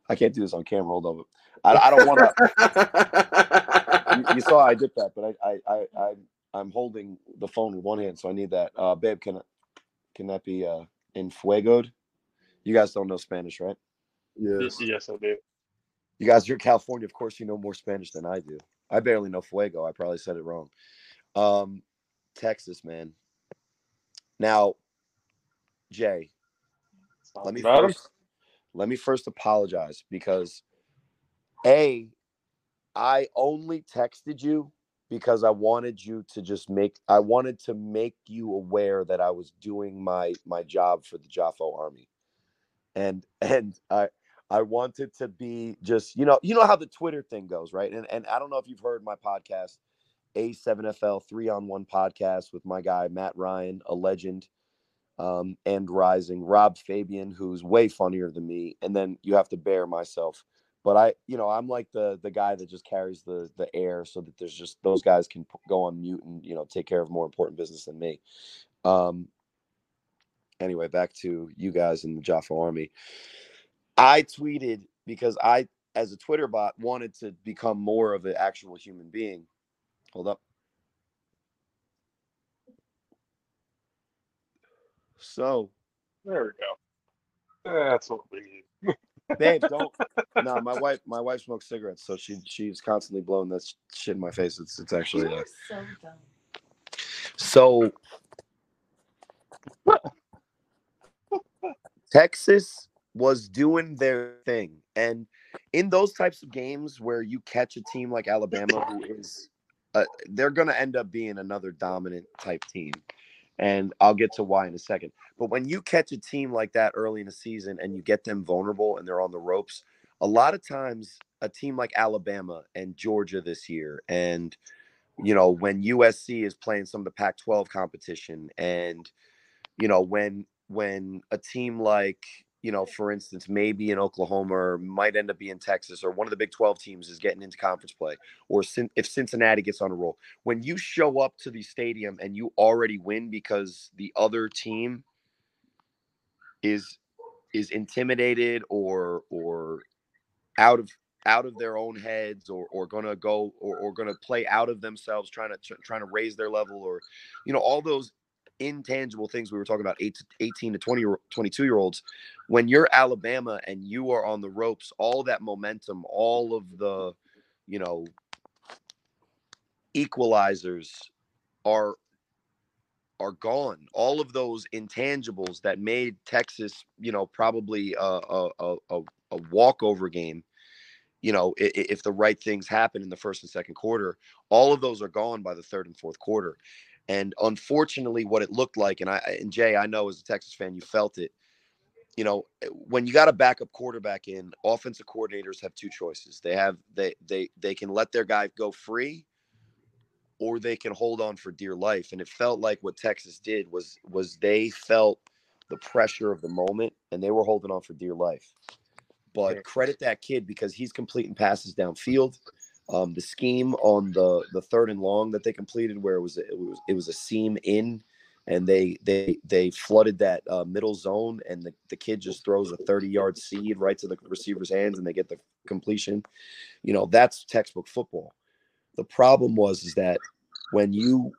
I can't do this on camera. Hold on. I, I don't want to. you, you saw I did that, but I, I, I, I'm holding the phone with one hand, so I need that. Uh, babe, can can that be uh, en fuegoed? You guys don't know Spanish, right? Yes. Yes, I do. You guys, you're California. Of course, you know more Spanish than I do. I barely know fuego. I probably said it wrong. Um, Texas, man. Now, Jay, let me first, let me first apologize because A, I only texted you because I wanted you to just make I wanted to make you aware that I was doing my my job for the Jaffo Army, and and I I wanted to be just you know you know how the Twitter thing goes, right? And and I don't know if you've heard my podcast, A seven F L three on one podcast with my guy Matt Ryan, a legend. Um, and rising Rob Fabian, who's way funnier than me. And then you have to bear myself, but I, you know, I'm like the, the guy that just carries the, the air so that there's just, those guys can p- go on mute and, you know, take care of more important business than me. Um, anyway, back to you guys in the Jaffa Army. I tweeted because I, as a Twitter bot, wanted to become more of an actual human being. Hold up. So there we go. That's what we need. Babe, don't. No, nah, my wife. My wife smokes cigarettes, so she she's constantly blowing that shit in my face. It's it's actually uh, so dumb. So Texas was doing their thing, and in those types of games where you catch a team like Alabama, who is uh, they're going to end up being another dominant type team. And I'll get to why in a second. But when you catch a team like that early in the season and you get them vulnerable and they're on the ropes, a lot of times a team like Alabama and Georgia this year and, you know, when U S C is playing some of the Pac twelve competition and, you know, when when a team like, you know, for instance, maybe in Oklahoma or might end up being Texas or one of the Big twelve teams is getting into conference play or if Cincinnati gets on a roll. When you show up to the stadium and you already win because the other team is is intimidated or or out of out of their own heads or or going to go or, or going to play out of themselves, trying to trying to raise their level or, you know, all those intangible things we were talking about, eighteen to twenty, twenty-two year olds, when you're Alabama and you are on the ropes, all that momentum, all of the, you know, equalizers are, are gone. All of those intangibles that made Texas, you know, probably a, a, a, a walkover game, you know, if, if the right things happen in the first and second quarter, all of those are gone by the third and fourth quarter. And unfortunately, what it looked like, and I and Jay, I know as a Texas fan, you felt it. You know, when you got a backup quarterback in, offensive coordinators have two choices. They have they they they can let their guy go free, or they can hold on for dear life. And it felt like what Texas did was was they felt the pressure of the moment, and they were holding on for dear life. But credit that kid because he's completing passes downfield. Um, the scheme on the, the third and long that they completed, where it was it was it was a seam in, and they they they flooded that uh, middle zone, and the, the kid just throws a thirty yard seed right to the receiver's hands, and they get the completion. You know, that's textbook football. The problem was is that when you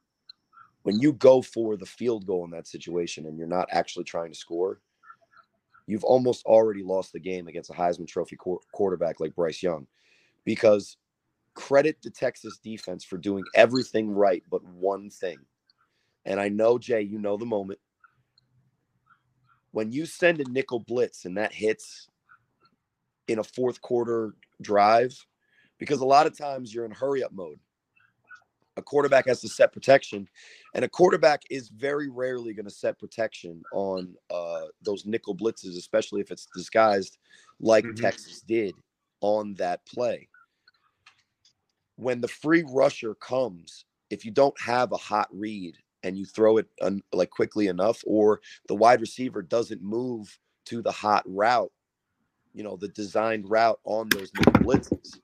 when you go for the field goal in that situation, and you're not actually trying to score, you've almost already lost the game against a Heisman Trophy qu- quarterback like Bryce Young, because credit the Texas defense for doing everything right but one thing. And I know, Jay, you know the moment. When you send a nickel blitz and that hits in a fourth quarter drive, because a lot of times you're in hurry-up mode. A quarterback has to set protection, and a quarterback is very rarely going to set protection on uh, those nickel blitzes, especially if it's disguised like mm-hmm. Texas did on that play. When the free rusher comes, if you don't have a hot read and you throw it un- like quickly enough, or the wide receiver doesn't move to the hot route, you know, the designed route on those nickel blitzes,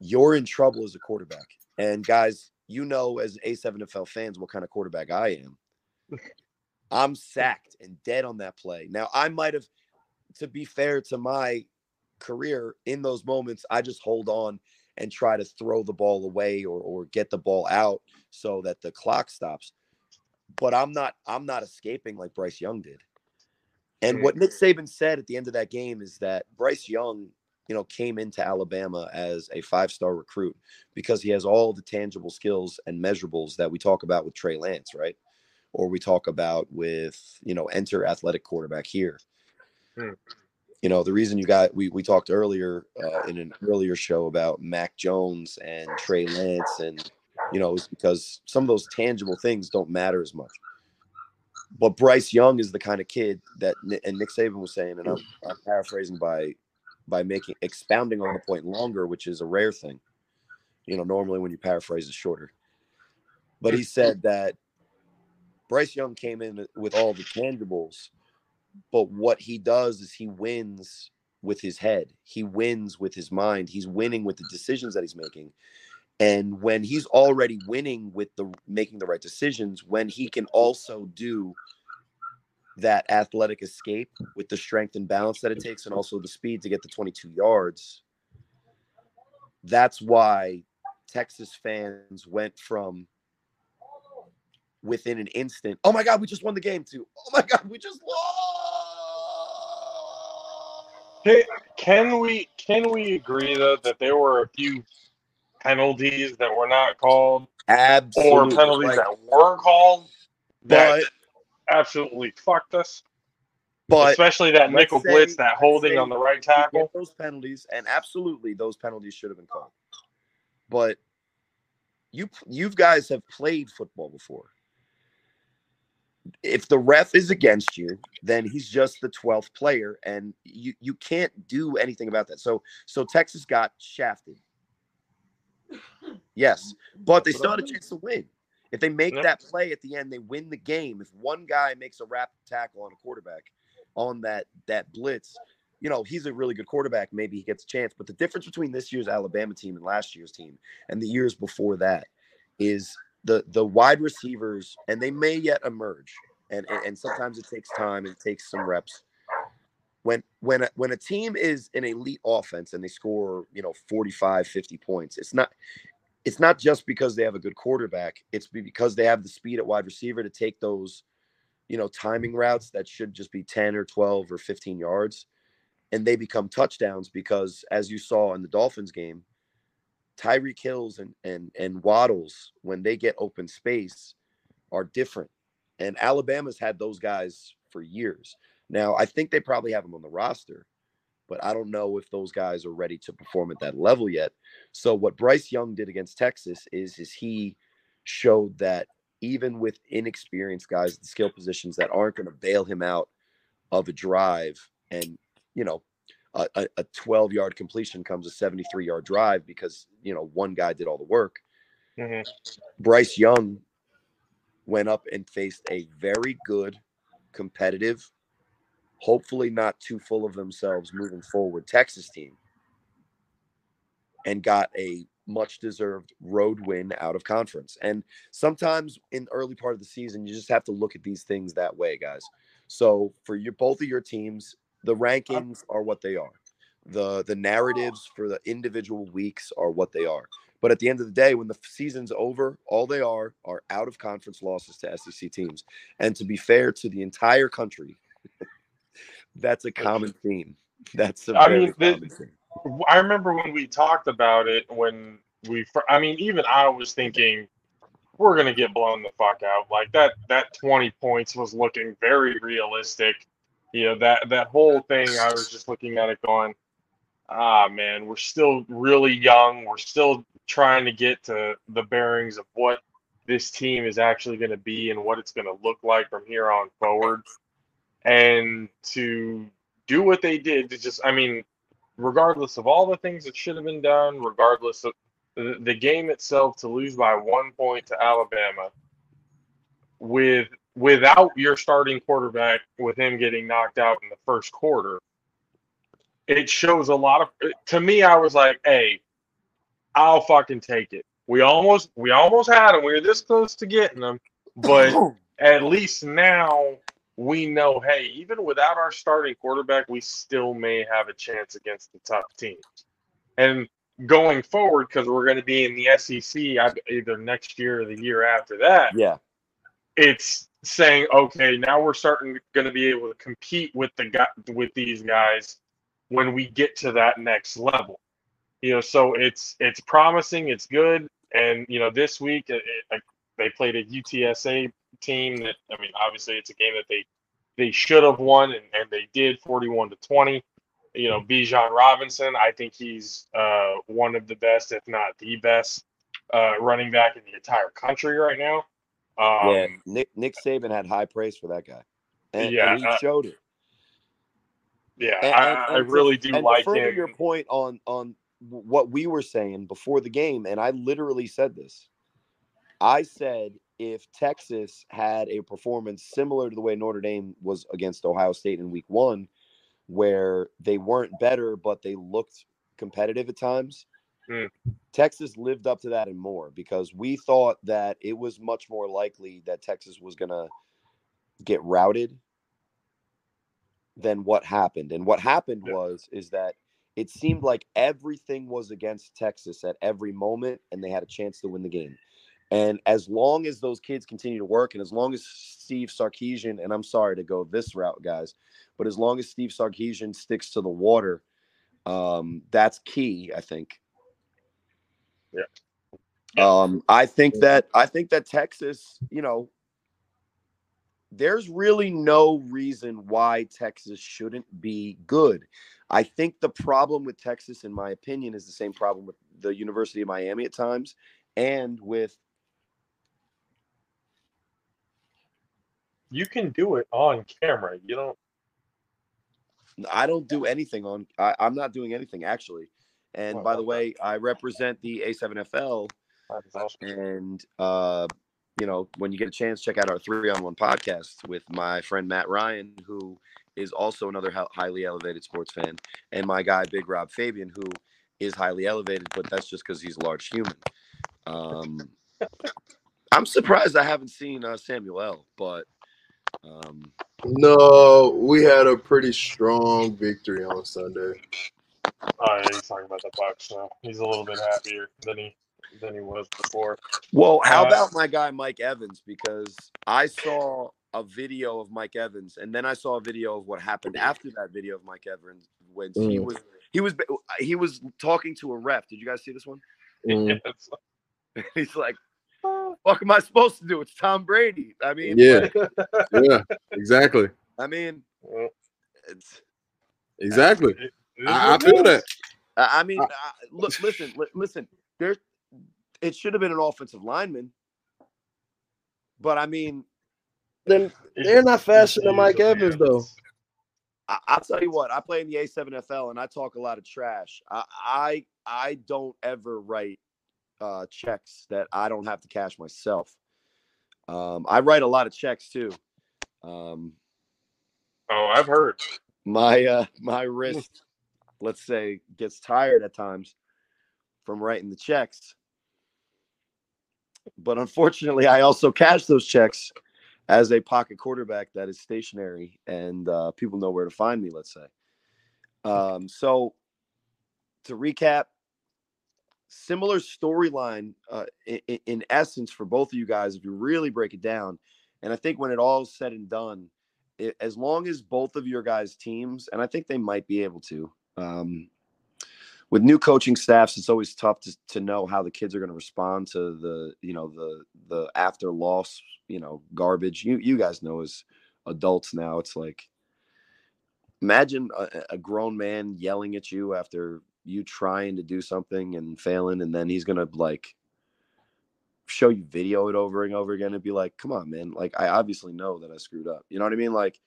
you're in trouble as a quarterback. And guys, you know, as A seven F L fans, what kind of quarterback I am. I'm sacked and dead on that play. Now, I might have, to be fair to my career, in those moments, I just hold on and try to throw the ball away or or get the ball out so that the clock stops. But I'm not I'm not escaping like Bryce Young did. And what Nick Saban said at the end of that game is that Bryce Young, you know, came into Alabama as a five-star recruit because he has all the tangible skills and measurables that we talk about with Trey Lance, right? Or we talk about with, you know, enter athletic quarterback here. Hmm. You know, the reason you got, we, we talked earlier uh, in an earlier show about Mac Jones and Trey Lance, and, you know, it's because some of those tangible things don't matter as much. But Bryce Young is the kind of kid that, and Nick Saban was saying, and I'm, I'm paraphrasing by by making, expounding on the point longer, which is a rare thing. You know, normally when you paraphrase, it's shorter. But he said that Bryce Young came in with all the tangibles, but what he does is he wins with his head. He wins with his mind. He's winning with the decisions that he's making. And when he's already winning with the making the right decisions, when he can also do that athletic escape with the strength and balance that it takes and also the speed to get the twenty-two yards, that's why Texas fans went from within an instant, oh my God, we just won the game, to, oh my God, we just lost. Can we can we agree though that there were a few penalties that were not called, absolutely, or penalties like, that were called that but, absolutely fucked us? But especially that nickel say, blitz, that holding on the right tackle. Those penalties, and absolutely those penalties should have been called. But you you guys have played football before. If the ref is against you, then he's just the twelfth player, and you, you can't do anything about that. So so Texas got shafted. Yes, but they still had a chance to win. If they make that play at the end, they win the game. If one guy makes a wrap tackle on a quarterback on that, that blitz, you know, he's a really good quarterback. Maybe he gets a chance. But the difference between this year's Alabama team and last year's team and the years before that is – The the wide receivers, and they may yet emerge, and, and and sometimes it takes time and it takes some reps. When when a, when a team is an elite offense and they score, you know, forty-five, fifty points, it's not it's not just because they have a good quarterback. It's because they have the speed at wide receiver to take those you know, timing routes that should just be ten or twelve or fifteen yards. And they become touchdowns because, as you saw in the Dolphins game, Tyreek Hills and, and, and Waddles, when they get open space, are different. And Alabama's had those guys for years. Now, I think they probably have them on the roster, but I don't know if those guys are ready to perform at that level yet. So what Bryce Young did against Texas is, is he showed that even with inexperienced guys at the skill positions that aren't going to bail him out of a drive and, you know, a twelve-yard completion comes a seventy-three-yard drive because, you know, one guy did all the work. Mm-hmm. Bryce Young went up and faced a very good, competitive, hopefully not too full of themselves moving forward Texas team, and got a much-deserved road win out of conference. And sometimes in the early part of the season, you just have to look at these things that way, guys. So for your both of your teams, the rankings are what they are. The the narratives for the individual weeks are what they are. But at the end of the day, when the season's over, all they are are out-of-conference losses to S E C teams. And to be fair to the entire country, that's a common theme. That's a I very mean, common the, theme. I remember when we talked about it, when we – I mean, even I was thinking, we're going to get blown the fuck out. Like, that that twenty points was looking very realistic. You know, that, that whole thing, I was just looking at it going, ah, man, we're still really young. We're still trying to get to the bearings of what this team is actually going to be and what it's going to look like from here on forward. And to do what they did to just, I mean, regardless of all the things that should have been done, regardless of the, the game itself, to lose by one point to Alabama with – without your starting quarterback, with him getting knocked out in the first quarter, it shows a lot of – to me, I was like, hey, I'll fucking take it. We almost we almost had him. We were this close to getting him. But at least now we know, hey, even without our starting quarterback, we still may have a chance against the top teams. And going forward, because we're going to be in the S E C either next year or the year after that, yeah, it's – saying, okay, now we're starting going to be able to compete with the guy, with these guys when we get to that next level, you know. So it's it's promising, it's good, and you know, this week it, it, they played a U T S A team that, I mean, obviously it's a game that they they should have won, and, and they did, forty-one to twenty. You know, Bijan Robinson, I think he's uh, one of the best, if not the best, uh, running back in the entire country right now. Um, yeah, Nick Nick Saban had high praise for that guy, and, yeah, and he uh, showed it. Yeah, and, I, and, I really do and like to further him. Your point on on what we were saying before the game, and I literally said this. I said if Texas had a performance similar to the way Notre Dame was against Ohio State in Week One, where they weren't better but they looked competitive at times. Mm. Texas lived up to that and more, because we thought that it was much more likely that Texas was going to get routed than what happened. And what happened yeah. was is that it seemed like everything was against Texas at every moment, and they had a chance to win the game. And as long as those kids continue to work, and as long as Steve Sarkisian, and I'm sorry to go this route, guys, but as long as Steve Sarkisian sticks to the water, um, that's key, I think. Yeah. yeah. Um, I think that I think that Texas, you know, there's really no reason why Texas shouldn't be good. I think the problem with Texas, in my opinion, is the same problem with the University of Miami at times, and with you can do it on camera. You don't. I don't do anything on. I, I'm not doing anything actually. And by the way, I represent the A seven F L, and uh, you know, when you get a chance, check out our three-on-one podcast with my friend Matt Ryan, who is also another highly elevated sports fan, and my guy Big Rob Fabian, who is highly elevated, but that's just because he's a large human. Um, I'm surprised I haven't seen uh, Samuel L., but um, no, we had a pretty strong victory on Sunday. Oh, yeah, he's talking about the Bucs now. He's a little bit happier than he than he was before. Well, how uh, about my guy Mike Evans? Because I saw a video of Mike Evans, and then I saw a video of what happened after that video of Mike Evans when mm. he was he was he was talking to a ref. Did you guys see this one? Mm. He's like, "What the fuck am I supposed to do? It's Tom Brady." I mean, yeah, yeah, exactly. I mean, it's, exactly. It, it I, I feel that. I mean, I, I, look, listen, li listen. There, it should have been an offensive lineman, but I mean, then they're not faster than Mike Evans, though. I, I'll tell you what. I play in the A seven F L, and I talk a lot of trash. I, I, I don't ever write uh, checks that I don't have to cash myself. Um, I write a lot of checks too. Um, oh, I've heard. My uh, my wrist, let's say, gets tired at times from writing the checks. But unfortunately, I also cash those checks as a pocket quarterback that is stationary, and uh, people know where to find me, let's say. Um, so to recap, similar storyline uh, in, in essence for both of you guys, if you really break it down. And I think when it all is said and done, it, as long as both of your guys' teams, and I think they might be able to, um, with new coaching staffs, it's always tough to, to know how the kids are going to respond to the, you know, the the after loss, you know, garbage. You you guys know as adults now, it's like, imagine a, a grown man yelling at you after you trying to do something and failing, and then he's going to like show you video it over and over again and be like, come on, man. Like, I obviously know that I screwed up. You know what I mean? Like,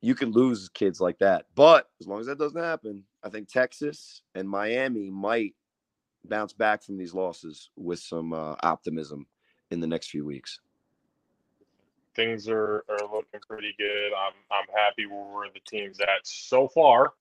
you can lose kids like that. But as long as that doesn't happen, I think Texas and Miami might bounce back from these losses with some uh, optimism in the next few weeks. Things are, are looking pretty good. I'm, I'm happy where the team's at so far.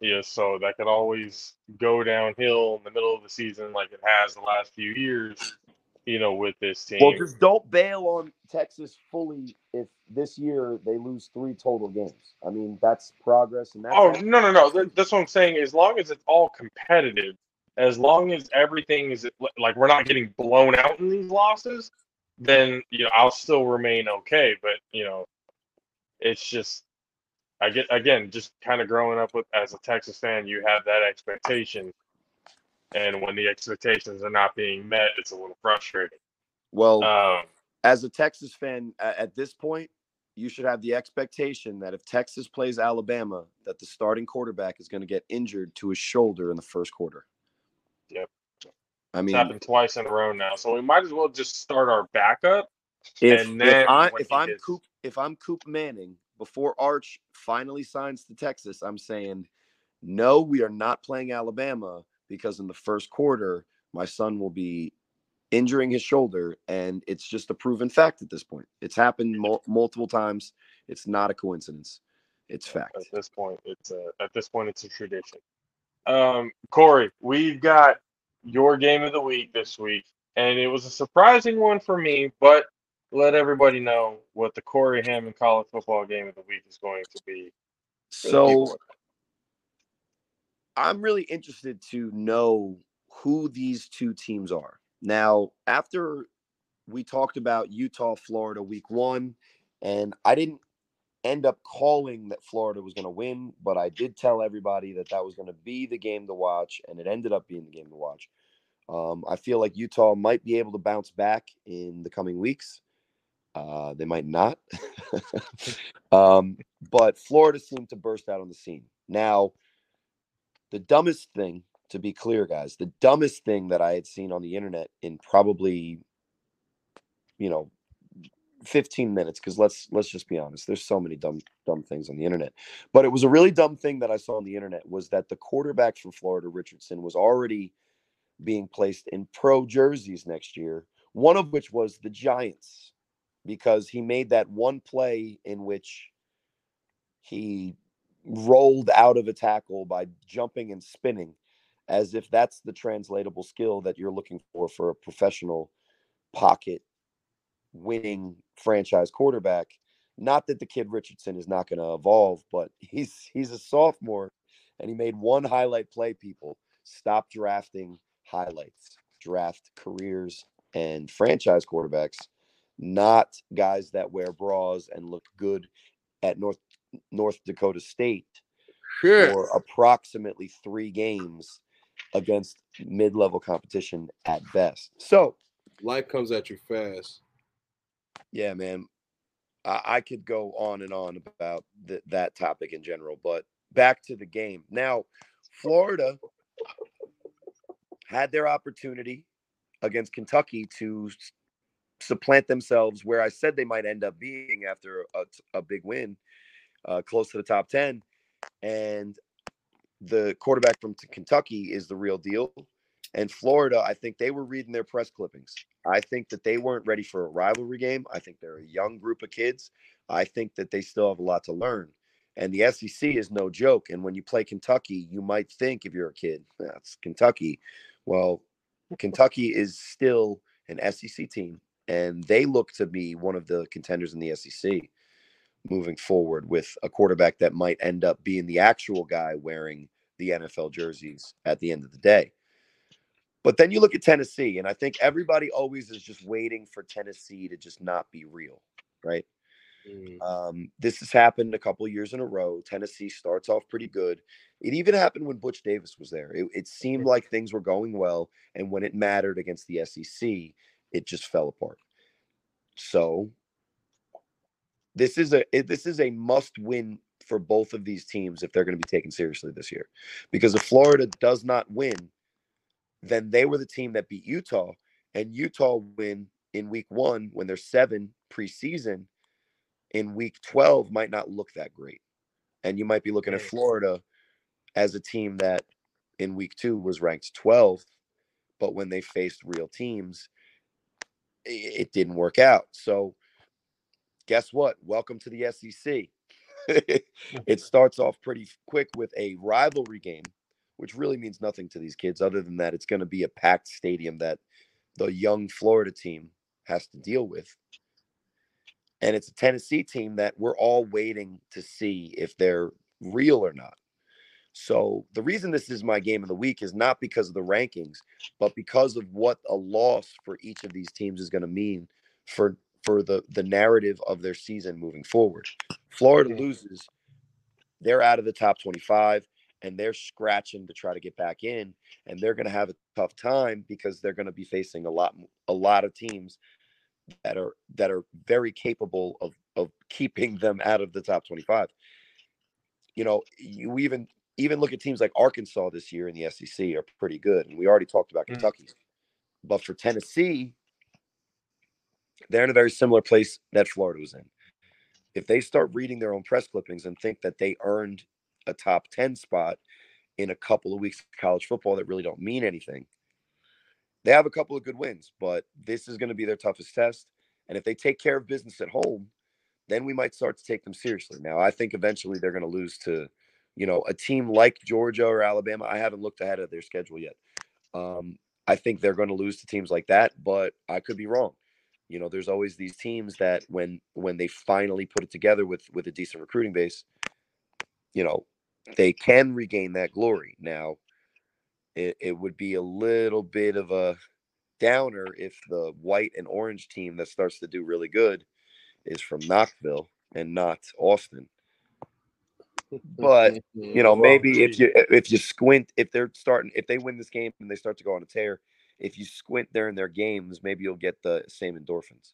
Yeah, so that could always go downhill in the middle of the season like it has the last few years, you know, with this team. Well, just don't bail on Texas fully if this year they lose three total games. I mean, that's progress. And that's oh, no, no, no. That's what I'm saying. As long as it's all competitive, as long as everything is – like we're not getting blown out in these losses, then, you know, I'll still remain okay. But, you know, it's just – I get, again, just kind of growing up with as a Texas fan, you have that expectation. And when the expectations are not being met, it's a little frustrating. Well, um, as a Texas fan at this point, you should have the expectation that if Texas plays Alabama, that the starting quarterback is going to get injured to his shoulder in the first quarter. Yep. I mean, it's happened twice in a row now. So we might as well just start our backup. If, and then if, I, if, I'm Coop, if I'm Coop Manning, before Arch finally signs to Texas, I'm saying, no, we are not playing Alabama because in the first quarter, my son will be injuring his shoulder, and it's just a proven fact at this point. It's happened mul multiple times. It's not a coincidence. It's fact. At this point, it's a, at this point, it's a tradition. Um, Corey, we've got your game of the week this week, and it was a surprising one for me, but let everybody know what the Corey Hammond college football game of the week is going to be. So I'm really interested to know who these two teams are. Now, after we talked about Utah, Florida week one, and I didn't end up calling that Florida was going to win, but I did tell everybody that that was going to be the game to watch, and it ended up being the game to watch. Um, I feel like Utah might be able to bounce back in the coming weeks. Uh, they might not. um, but Florida seemed to burst out on the scene. Now, the dumbest thing, to be clear, guys, the dumbest thing that I had seen on the internet in probably, you know, fifteen minutes, because let's let's just be honest, there's so many dumb, dumb things on the internet. But it was a really dumb thing that I saw on the internet was that the quarterback from Florida, Richardson, was already being placed in pro jerseys next year, one of which was the Giants, because he made that one play in which he rolled out of a tackle by jumping and spinning, as if that's the translatable skill that you're looking for for a professional pocket winning franchise quarterback. Not that the kid Richardson is not going to evolve, but he's he's a sophomore, and he made one highlight play. People, stop drafting highlights. Draft careers and franchise quarterbacks. not guys that wear bras and look good at North North Dakota State sure. for approximately three games against mid-level competition at best. So life comes at you fast. Yeah, man. I, I could go on and on about th- that topic in general, but back to the game. Now, Florida had their opportunity against Kentucky to supplant themselves where I said they might end up being after a, a big win, uh, close to the top ten. And the quarterback from Kentucky is the real deal. And Florida, I think they were reading their press clippings. I think that they weren't ready for a rivalry game. I think they're a young group of kids. I think that they still have a lot to learn. And the S E C is no joke. And when you play Kentucky, you might think if you're a kid, that's Kentucky. Well, Kentucky is still an S E C team, and they look to be one of the contenders in the S E C moving forward with a quarterback that might end up being the actual guy wearing the N F L jerseys at the end of the day. But then you look at Tennessee, and I think everybody always is just waiting for Tennessee to just not be real, right? Mm. Um, this has happened a couple of years in a row. Tennessee starts off pretty good. It even happened when Butch Davis was there. It, it seemed like things were going well, and when it mattered against the S E C, it just fell apart. So this is a it, this is a must-win for both of these teams if they're going to be taken seriously this year. Because if Florida does not win, then they were the team that beat Utah, and Utah win in week one when they're seven preseason in week twelve might not look that great. And you might be looking at Florida as a team that in week two was ranked twelfth, but when they faced real teams, it didn't work out. So guess what? Welcome to the S E C. It starts off pretty quick with a rivalry game, which really means nothing to these kids other than that it's going to be a packed stadium that the young Florida team has to deal with. And it's a Tennessee team that we're all waiting to see if they're real or not. So the reason this is my game of the week is not because of the rankings, but because of what a loss for each of these teams is going to mean for, for the, the narrative of their season moving forward. Florida loses, they're out of the top twenty-five. And they're scratching to try to get back in, and they're going to have a tough time because they're going to be facing a lot, a lot of teams that are that are very capable of of keeping them out of the top twenty-five. You know, you even even look at teams like Arkansas this year in the S E C are pretty good, and we already talked about mm-hmm. Kentucky. But for Tennessee, they're in a very similar place that Florida was in. If they start reading their own press clippings and think that they earned a top ten spot in a couple of weeks of college football that really don't mean anything. They have a couple of good wins, but this is going to be their toughest test. And if they take care of business at home, then we might start to take them seriously. Now, I think eventually they're going to lose to, you know, a team like Georgia or Alabama. I haven't looked ahead of their schedule yet. Um, I think they're going to lose to teams like that, but I could be wrong. You know, there's always these teams that when, when they finally put it together with, with a decent recruiting base, you know, they can regain that glory. Now, it, it would be a little bit of a downer if the white and orange team that starts to do really good is from Knoxville and not Austin. But, you know, maybe if you if you squint, if they're starting, if they win this game and they start to go on a tear, if you squint there in their games, maybe you'll get the same endorphins.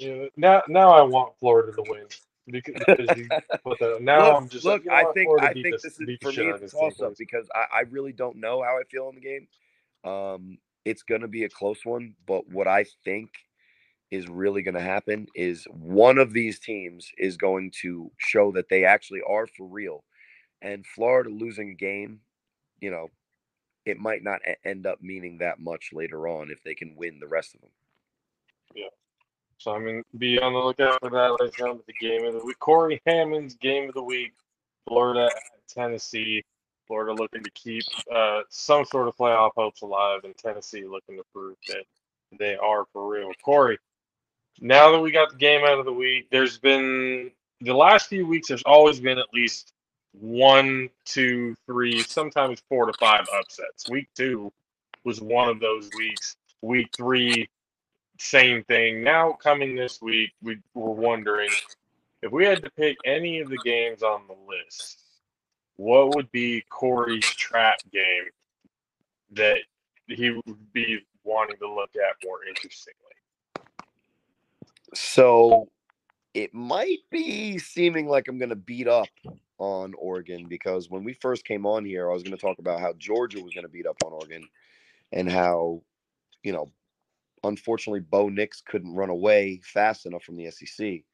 Yeah, now, now I want Florida to win. Because you put that, now look, I'm just look. Like, you know, I think I think this, this is for me. It's also place. because I, I really don't know how I feel in the game. Um, it's going to be a close one, but what I think is really going to happen is one of these teams is going to show that they actually are for real. And Florida losing a game, you know, it might not end up meaning that much later on if they can win the rest of them. Yeah. So, I mean, be on the lookout for that right now with the game of the week. Corey Hammond's game of the week, Florida at Tennessee. Florida looking to keep uh, some sort of playoff hopes alive, and Tennessee looking to prove that they are for real. Corey, now that we got the game out of the week, there's been – the last few weeks there's always been at least one, two, three, sometimes four to five upsets. Week two was one of those weeks. Week three same thing. Now coming this week, we were wondering if we had to pick any of the games on the list, what would be Corey's trap game that he would be wanting to look at more interestingly? So it might be seeming like I'm going to beat up on Oregon, because when we first came on here, I was going to talk about how Georgia was going to beat up on Oregon and how, you know, unfortunately, Bo Nix couldn't run away fast enough from the S E C.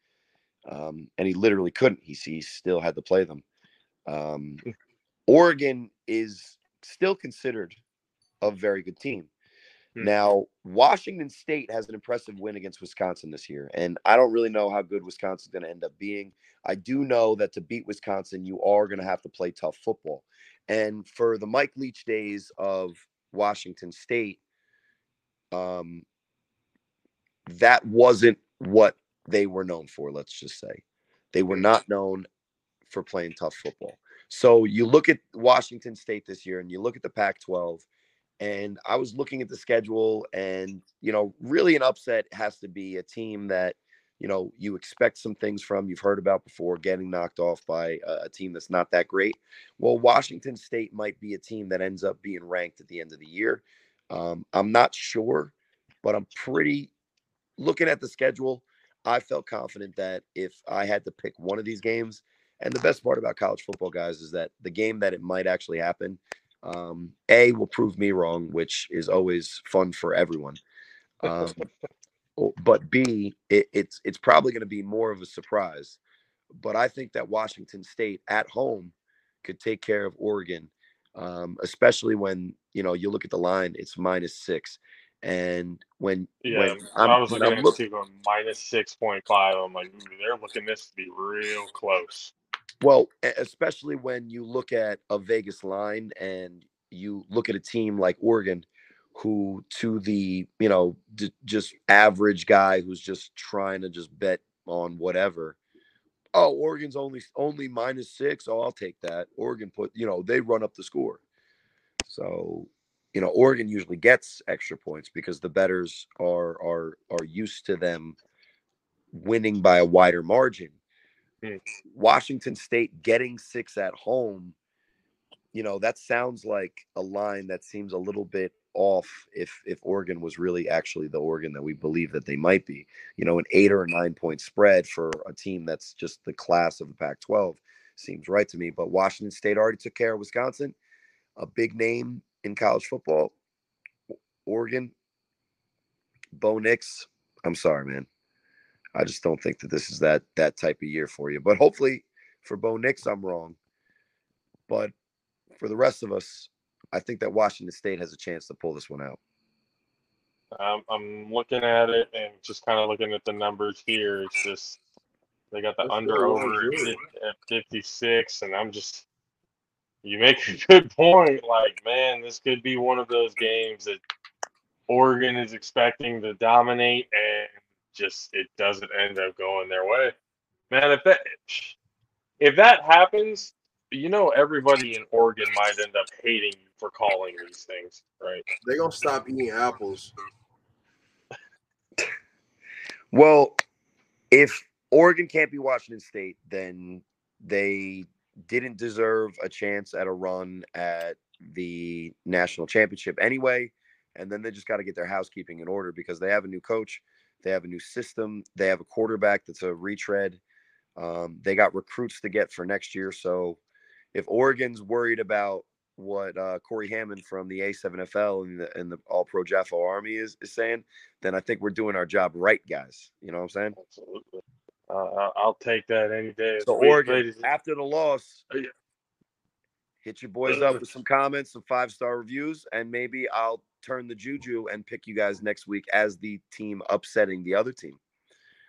Um, and he literally couldn't. He, he still had to play them. Um, Oregon is still considered a very good team. Hmm. Now, Washington State has an impressive win against Wisconsin this year, and I don't really know how good Wisconsin is going to end up being. I do know that to beat Wisconsin, you are going to have to play tough football. And for the Mike Leach days of Washington State, um, that wasn't what they were known for, let's just say. They were not known for playing tough football. So you look at Washington State this year and you look at the Pac twelve, and I was looking at the schedule, and, you know, really an upset has to be a team that, you know, you expect some things from, you've heard about before, getting knocked off by a team that's not that great. Well, Washington State might be a team that ends up being ranked at the end of the year. Um, I'm not sure, but I'm pretty – looking at the schedule, I felt confident that if I had to pick one of these games – and the best part about college football, guys, is that the game that it might actually happen, um, A, will prove me wrong, which is always fun for everyone. Um, but B, it, it's it's probably going to be more of a surprise. But I think that Washington State at home could take care of Oregon, um, especially when, you know, you look at the line, it's minus six. And when, yeah, when I'm, I was when looking I'm look- at going minus six point five, I'm like, ooh, they're looking this to be real close. Well, especially when you look at a Vegas line and you look at a team like Oregon, who to the, you know, d- just average guy who's just trying to just bet on whatever. Oh, Oregon's only only minus six. Oh, I'll take that. Oregon put, you know, they run up the score. So, you know, Oregon usually gets extra points because the bettors are are are used to them winning by a wider margin. Washington State getting six at home, you know, that sounds like a line that seems a little bit off if if Oregon was really actually the Oregon that we believe that they might be. You know, an eight or a nine point spread for a team that's just the class of the Pac twelve seems right to me. But Washington State already took care of Wisconsin, a big name in college football. Oregon, Bo Nix, I'm sorry, man. I just don't think that this is that that type of year for you. But hopefully for Bo Nix, I'm wrong. But for the rest of us, I think that Washington State has a chance to pull this one out. Um, I'm looking at it and just kind of looking at the numbers here. It's just they got the That's under over at fifty-six, and I'm just – you make a good point. Like, man, this could be one of those games that Oregon is expecting to dominate and – just it doesn't end up going their way, man. If that if that happens, you know everybody in Oregon might end up hating you for calling these things, right? They're gonna stop eating apples. Well, if Oregon can't be Washington State, then they didn't deserve a chance at a run at the national championship anyway, and then they just got to get their housekeeping in order because they have a new coach. They have a new system. They have a quarterback that's a retread. Um, they got recruits to get for next year. So if Oregon's worried about what uh, Corey Hammond from the A seven F L and the, and the All-Pro JAFFO Army is, is saying, then I think we're doing our job right, guys. You know what I'm saying? Absolutely. Uh, I'll take that any day. So Oregon, ladies, after the loss, yeah. Hit your boys up with some comments, some five-star reviews, and maybe I'll turn the juju and pick you guys next week as the team upsetting the other team,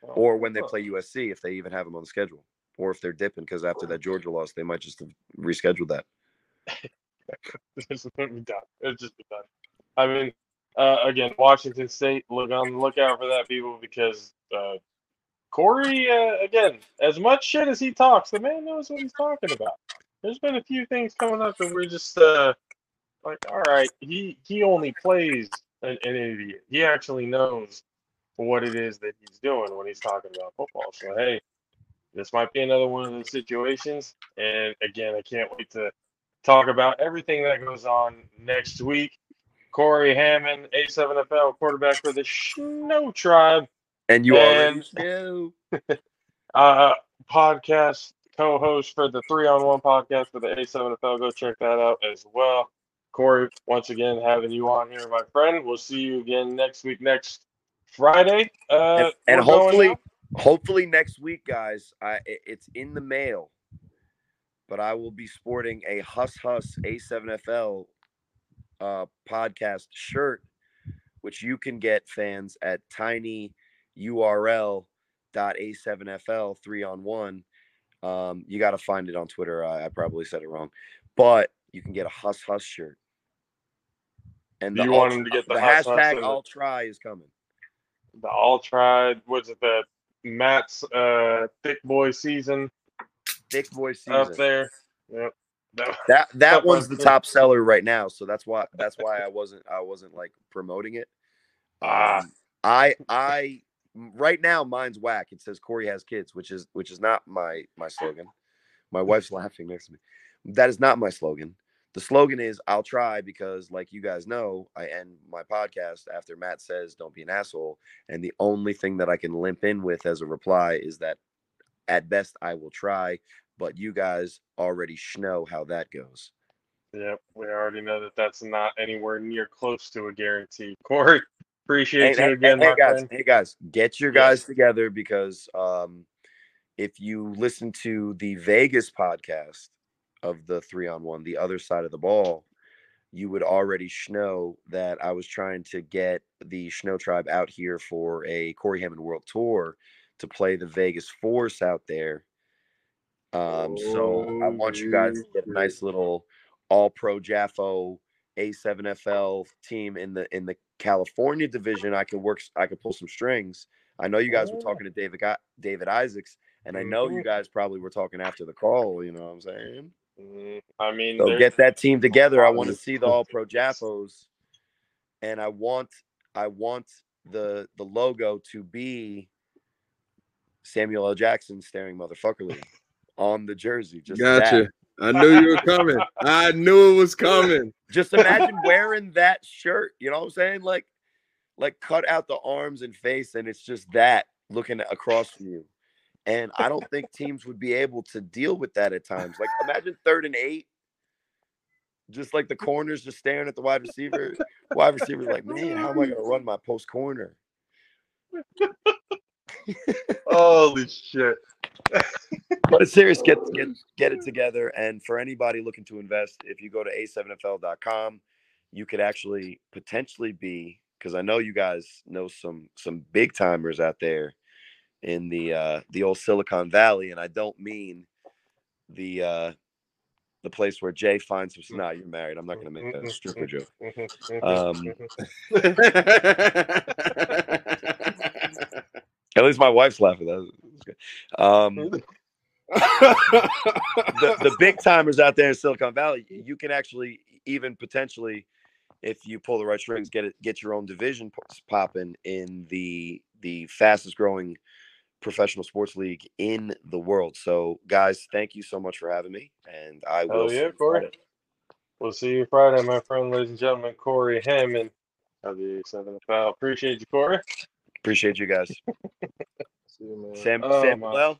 oh, or when they play U S C, if they even have them on the schedule, or if they're dipping, because after that Georgia loss, they might just reschedule that. It's just been done. It's just been done. I mean, uh, again, Washington State, look on the lookout for that, people, because uh, Corey, uh, again, as much shit as he talks, the man knows what he's talking about. There's been a few things coming up that we're just uh, – like, all right, he, he only plays an, an idiot. He actually knows for what it is that he's doing when he's talking about football. So, hey, this might be another one of those situations. And, again, I can't wait to talk about everything that goes on next week. Corey Hammond, A seven F L quarterback for the Snow Tribe. And you and, already know. uh, podcast co-host for the three on one podcast for the A seven F L. Go check that out as well. Corey, once again, having you on here, my friend. We'll see you again next week, next Friday. Uh, and and hopefully, hopefully next week, guys, I, it's in the mail. But I will be sporting a Huss Huss A seven F L uh, podcast shirt, which you can get, fans, at tinyurl.a7fl three on one. Um, you got to find it on Twitter. I, I probably said it wrong, but you can get a Huss Huss shirt. And the, you want them to get the, the Huss hashtag Huss All Try is coming. The All Try, what's it, the Matt's uh, Thick Boy season? Dick Boy season up there. Yep. That that, that one's the top seller right now, so that's why that's why I wasn't I wasn't like promoting it. Ah, um, I I right now mine's whack. It says Corey has kids, which is which is not my my slogan. My wife's laughing next to me. That is not my slogan. The slogan is I'll try, because, like you guys know, I end my podcast after Matt says don't be an asshole, and the only thing that I can limp in with as a reply is that at best I will try. But you guys already know how that goes. Yep, we already know that that's not anywhere near close to a guarantee. Corey, appreciate hey, you hey, again, hey, my guys, friend. Hey, guys, get your guys yes. together, because um, if you listen to the Vegas podcast of the three on one, the other side of the ball, you would already know that I was trying to get the Snow Tribe out here for a Corey Hammond World Tour to play the Vegas Force out there. Um, so I want you guys to get a nice little All-Pro JAFFO A seven F L team in the in the California division. I could work. I could pull some strings. I know you guys were talking to David David Isaacs, and I know you guys probably were talking after the call. You know what I'm saying? I mean, so get that team together. I want to see the All-Pro JAFFOs, and I want I want the the logo to be Samuel L. Jackson staring motherfuckerly on the jersey. Just gotcha. That. I knew you were coming. I knew it was coming. Just imagine wearing that shirt. You know what I'm saying? Like, like cut out the arms and face, and it's just that looking across from you. And I don't think teams would be able to deal with that at times. Like, imagine third and eight, just like the corners just staring at the wide receiver. Wide receiver's like, man, how am I gonna run my post corner? Holy shit. But serious, get, get get it together. And for anybody looking to invest, if you go to A seven F L dot com, you could actually potentially be, because I know you guys know some some big timers out there in the uh, the old Silicon Valley, and I don't mean the uh, the place where Jay finds him. Nah, you're married. I'm not going to make a stripper joke. Um, At least my wife's laughing. That was, that was good. Um, the, the big timers out there in Silicon Valley, you can actually even potentially, if you pull the right strings, get it, get your own division popping in the the fastest growing professional sports league in the world. So, guys, thank you so much for having me, and I will. Oh yeah, Corey. We'll see you Friday, my friend, ladies and gentlemen. Corey Hammond of the A seven F L. Appreciate you, Corey. Appreciate you guys. See you, man. Sam, oh, Sam well,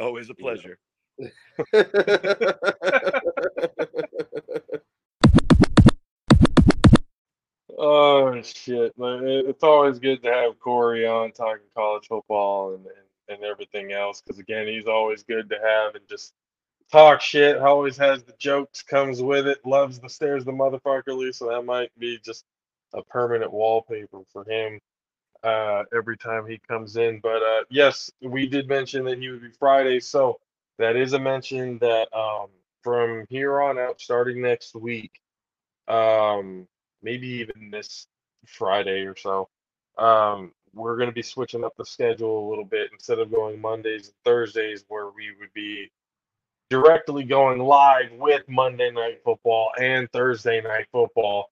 always a pleasure. Yeah. Oh, shit. It's always good to have Corey on talking college football and, and, and everything else, because, again, he's always good to have and just talk shit. Always has the jokes, comes with it, loves the stairs the motherfuckerly, so that might be just a permanent wallpaper for him. Uh, every time he comes in. But uh, yes, we did mention that he would be Friday, so that is a mention that um, from here on out, starting next week, um, maybe even this Friday or so, um, we're going to be switching up the schedule a little bit. Instead of going Mondays and Thursdays, where we would be directly going live with Monday Night Football and Thursday Night Football,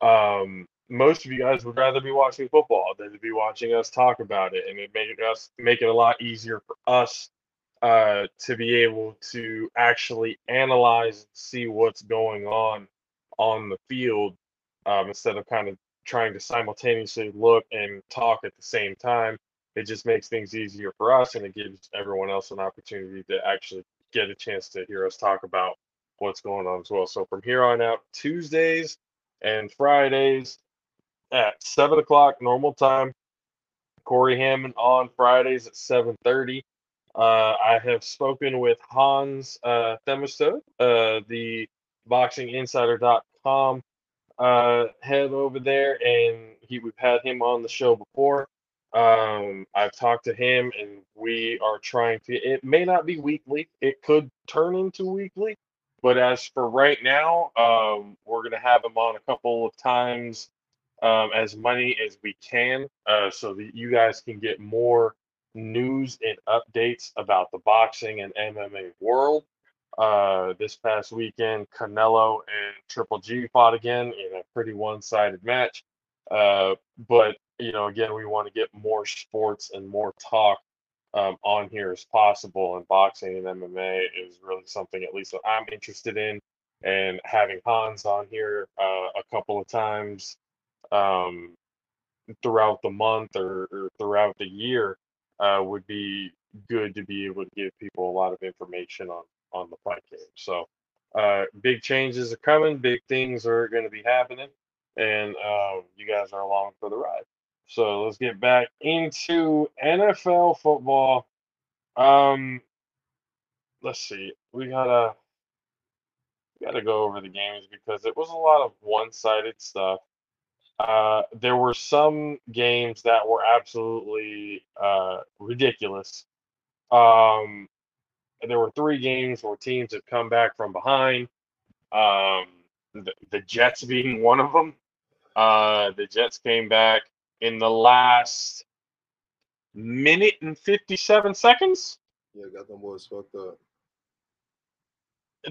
um, most of you guys would rather be watching football than to be watching us talk about it, and it made us make it a lot easier for us uh, to be able to actually analyze and see what's going on on the field um, instead of kind of trying to simultaneously look and talk at the same time. It just makes things easier for us, and it gives everyone else an opportunity to actually get a chance to hear us talk about what's going on as well. So from here on out, Tuesdays and Fridays at seven o'clock normal time. Corey Hammond on Fridays at seven thirty. Uh, I have spoken with Hans uh, Themisto, uh, the boxing insider dot com uh, head over there, and he, we've had him on the show before. Um, I've talked to him, and we are trying to, it may not be weekly. It could turn into weekly, but as for right now, um, we're going to have him on a couple of times, um, as many as we can, uh, so that you guys can get more news and updates about the boxing and M M A world. Uh, this past weekend, Canelo and Triple G fought again in a pretty one-sided match. Uh, but you know, again, we want to get more sports and more talk um, on here as possible. And boxing and M M A is really something, at least that I'm interested in. And having Hans on here uh, a couple of times um, throughout the month or, or throughout the year uh, would be good to be able to give people a lot of information on on the fight game. So uh, big changes are coming. Big things are going to be happening. And uh, you guys are along for the ride. So let's get back into N F L football. Um, let's see. We gotta we gotta go over the games because it was a lot of one-sided stuff. Uh, there were some games that were absolutely uh, ridiculous. Um, there were three games where teams have come back from behind. Um, the, the Jets being one of them. Uh, the Jets came back in the last minute and fifty-seven seconds. Yeah, got them boys fucked up.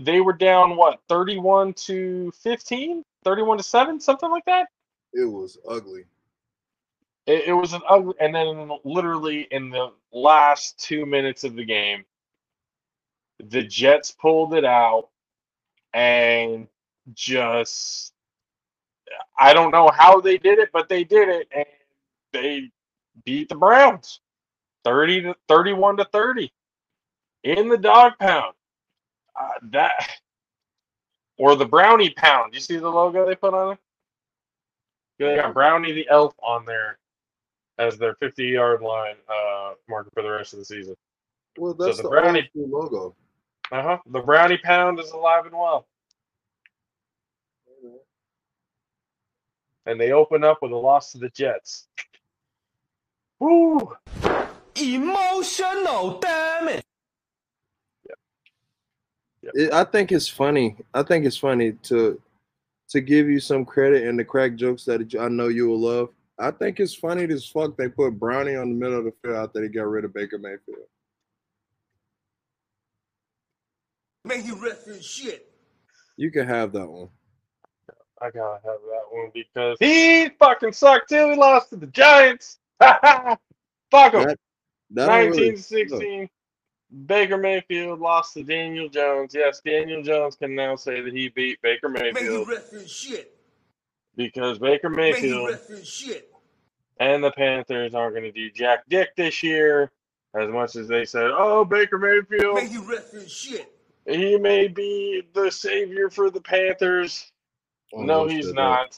They were down, what, thirty-one to fifteen? thirty-one to seven? Something like that? It was ugly. It, it was an ugly. And then literally in the last two minutes of the game, the Jets pulled it out and just... I don't know how they did it, but they did it, and they beat the Browns, thirty to thirty-one to thirty, in the dog pound. Uh, that or the brownie pound. You see the logo they put on it? They got Brownie the Elf on there as their fifty-yard line uh, marker for the rest of the season. Well, that's so the, the brownie logo. Uh huh. The brownie pound is alive and well. And they open up with a loss to the Jets. Woo! Emotional, damn it! Yep. Yep. It, I think it's funny. I think it's funny to to give you some credit and the crack jokes that I know you will love. I think it's funny as fuck they put Brownie on the middle of the field after they got rid of Baker Mayfield. Man, you wrestling shit. You can have that one. I gotta have that one because he fucking sucked too. He lost to the Giants. Fuck him. nineteen sixteen, really Baker Mayfield lost to Daniel Jones. Yes, Daniel Jones can now say that he beat Baker Mayfield. Man, he shit. Because Baker Mayfield Man, shit. and the Panthers aren't going to do jack dick this year. As much as they said, oh, Baker Mayfield. Man, he shit. He may be the savior for the Panthers. Oh, no, he's not,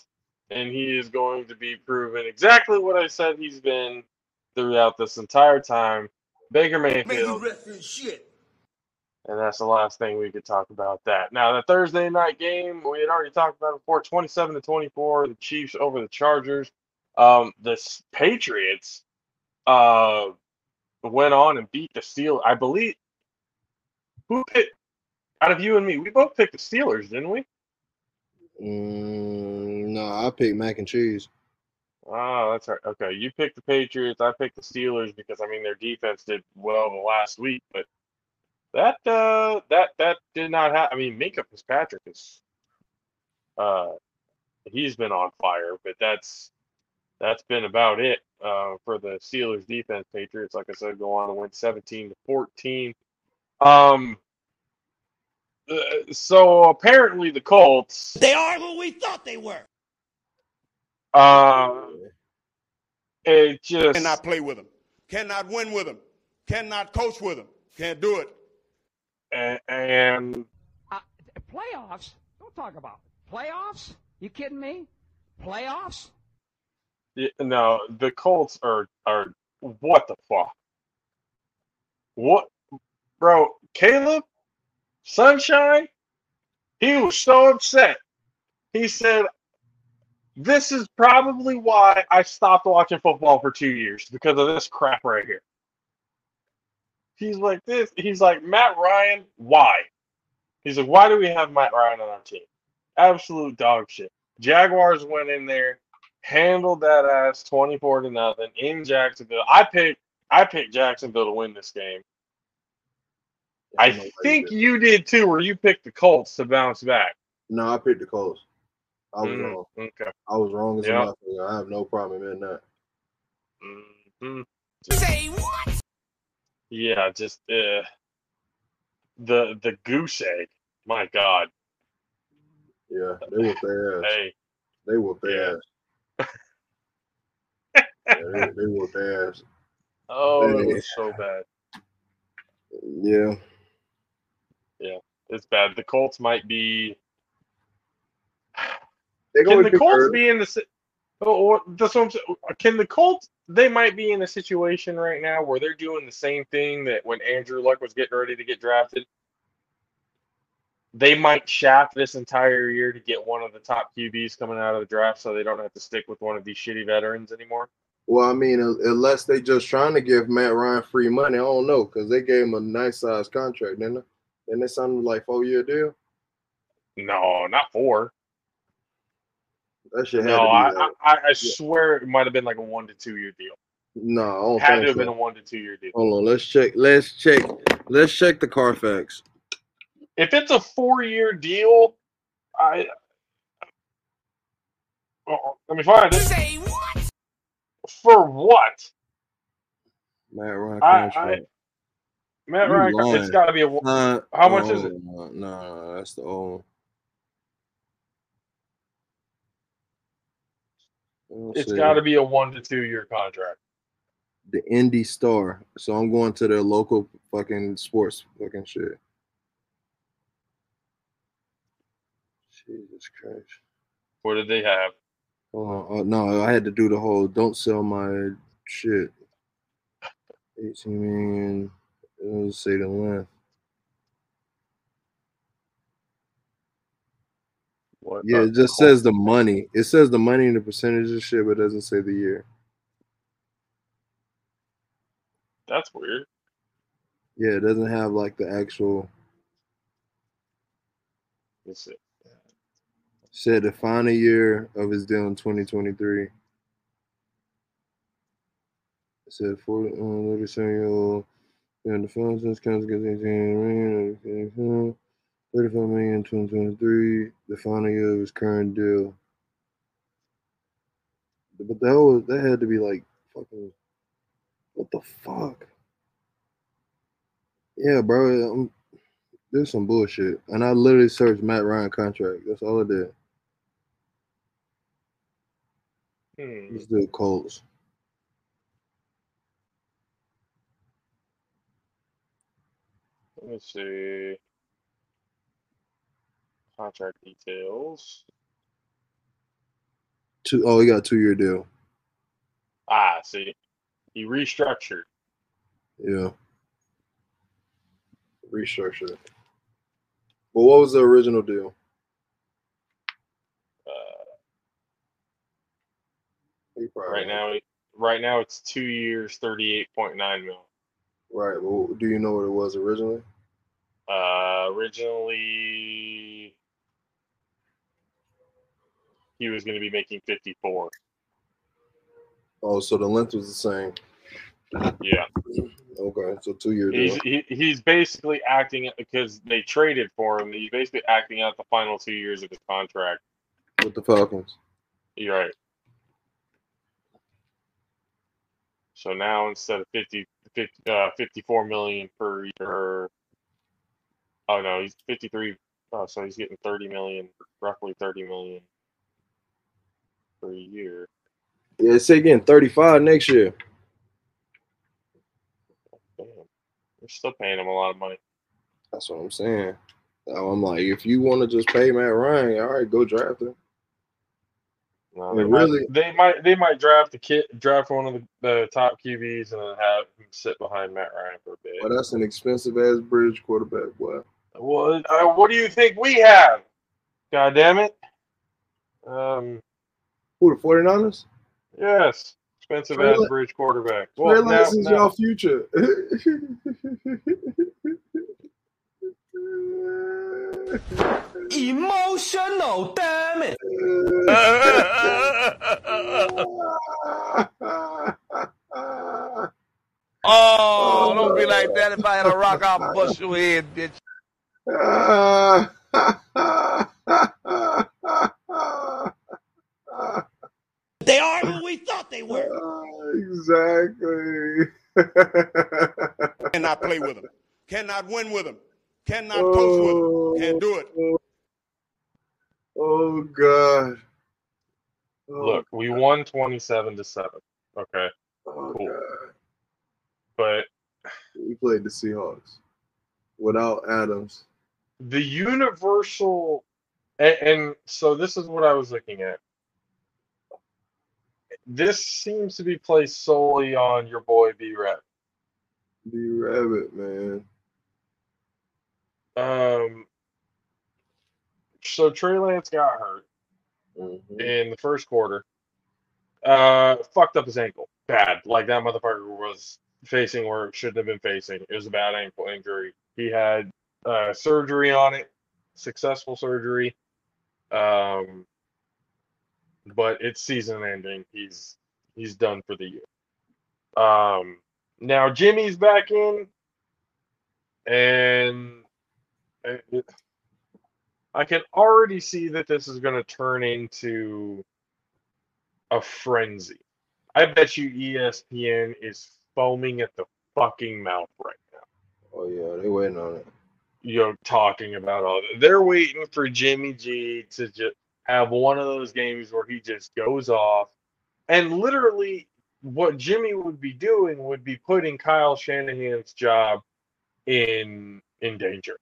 and he is going to be proven exactly what I said he's been throughout this entire time. Baker Mayfield. Man, you shit. And that's the last thing we could talk about that. Now, the Thursday night game, we had already talked about it before, twenty-seven to twenty-four, the Chiefs over the Chargers. Um, the Patriots uh, went on and beat the Steelers. I believe, who picked, out of you and me, we both picked the Steelers, didn't we? Mm, no, I picked mac and cheese. Oh, that's right. Okay, you picked the Patriots. I picked the Steelers because, I mean, their defense did well the last week, but that uh, that that did not happen. I mean, Minkah Fitzpatrick is uh, he's been on fire, but that's that's been about it uh, for the Steelers defense. Patriots, like I said, go on to win seventeen to fourteen. Um, uh, so apparently the Colts, they are who we thought they were. Uh, it just cannot play with them, cannot win with them, cannot coach with them, can't do it. And, and uh, playoffs? Don't talk about it. Playoffs. You kidding me? Playoffs? Yeah, no, the Colts are are what the fuck? What, bro? Caleb Sunshine, he was so upset. He said, "This is probably why I stopped watching football for two years because of this crap right here." He's like this. He's like, Matt Ryan, why? He's like, why do we have Matt Ryan on our team? Absolute dog shit. Jaguars went in there, handled that ass twenty-four to nothing in Jacksonville. I picked I picked Jacksonville to win this game. I, I think you did too, where you picked the Colts to bounce back. No, I picked the Colts. I was mm, wrong. Okay. I was wrong as yep. nothing. I have no problem in that. Mm-hmm. Say what? Yeah, just uh, the the goose egg. My God. Yeah, they were fast. Hey. They were fast. Yeah. yeah, they, they were fast. Oh, it was so bad. Yeah. Yeah, it's bad. The Colts might be. Can the Colts third. be in the? Oh, that's what I'm saying. Can the Colts? They might be in a situation right now where they're doing the same thing that when Andrew Luck was getting ready to get drafted. They might shaft this entire year to get one of the top Q Bs coming out of the draft so they don't have to stick with one of these shitty veterans anymore. Well, I mean, unless they just trying to give Matt Ryan free money, I don't know, because they gave him a nice-sized contract, didn't they? Didn't they sound like a four-year deal? No, not four. That shit had no, to be I, I, I swear it might have been like a one- to two-year deal. No, I don't had think to have so. been a one- to two-year deal. Hold on, let's check. Let's check. Let's check the Carfax. If it's a four-year deal, I oh, let me find it. Say what? For what? Matt Ryan contract. Matt You're Ryan, lying. It's got to be a. Uh, how much oh, is it? No, no, that's the old. It's got to be a one to two-year contract. The Indy Star. So I'm going to their local fucking sports fucking shit. Jesus Christ. What did they have? Oh, oh, no, I had to do the whole don't sell my shit. eighteen million. Let's say the length. What yeah, it just says the money. It says the money and the percentage of shit, but it doesn't say the year. That's weird. Yeah, it doesn't have like the actual. Let's see. Said the final year of his deal in twenty twenty-three. Said forty-seven-year-old and the film since comes against eighteen million, thirty-five million in twenty twenty-three. The final year of his current deal. But that was that had to be like fucking what the fuck? Yeah, bro. I'm, there's some bullshit, and I literally searched Matt Ryan contract. That's all I did. Hmm. Let's do Colts. Let me see. Contract details. Two, oh, he got a two-year deal. Ah, see. He restructured. Yeah. Restructured. But what was the original deal? Uh, right now, right now it's two years, thirty-eight point nine million. Right. Well, do you know what it was originally? Uh, originally, he was going to be making fifty-four. Oh, so the length was the same. Yeah. Okay, so two years. He's he, he's basically acting because they traded for him. He's basically acting out the final two years of his contract with the Falcons. You're right. So now instead of fifty, fifty, uh, fifty-four million dollars per year, oh no, he's fifty-three. Oh, so he's getting thirty million dollars, roughly thirty million dollars per year. Yeah, say again, thirty-five next year. Damn, they're still paying him a lot of money. That's what I'm saying. So I'm like, if you want to just pay Matt Ryan, all right, go draft him. No, I mean, they really, might, they might they might draft a kid, draft one of the, the top Q Bs, and then have him sit behind Matt Ryan for a bit. Well, that's an expensive ass bridge quarterback, boy. Well, uh, what do you think we have? God damn it! Um, who, the forty-niners? Yes, expensive ass bridge quarterback. Well, now, this is now. Your future. Emotional, damn it! oh, oh, don't be like that. If I had a rock, I'll bust your head, bitch. Uh, they are who we thought they were. Uh, exactly. Cannot play with them. Cannot win with them. Cannot coach oh, with them. Can't do it. Oh, oh God. Oh, Look, God. We won twenty-seven to seven. Okay. Oh, cool. God. But we played the Seahawks without Adams. The universal, and, and so this is what I was looking at. This seems to be placed solely on your boy B Rabbit. B Rabbit, man. Um, so Trey Lance got hurt mm-hmm. in the first quarter. Uh, fucked up his ankle bad. Like that motherfucker was facing where it shouldn't have been facing. It was a bad ankle injury. He had uh, surgery on it, successful surgery. Um, but it's season ending. He's he's done for the year. Um, now Jimmy's back in, and I can already see that this is going to turn into a frenzy. I bet you E S P N is foaming at the fucking mouth right now. Oh, yeah, they're waiting on it. You know, talking about all that. They're waiting for Jimmy G to just have one of those games where he just goes off. And literally what Jimmy would be doing would be putting Kyle Shanahan's job in in danger.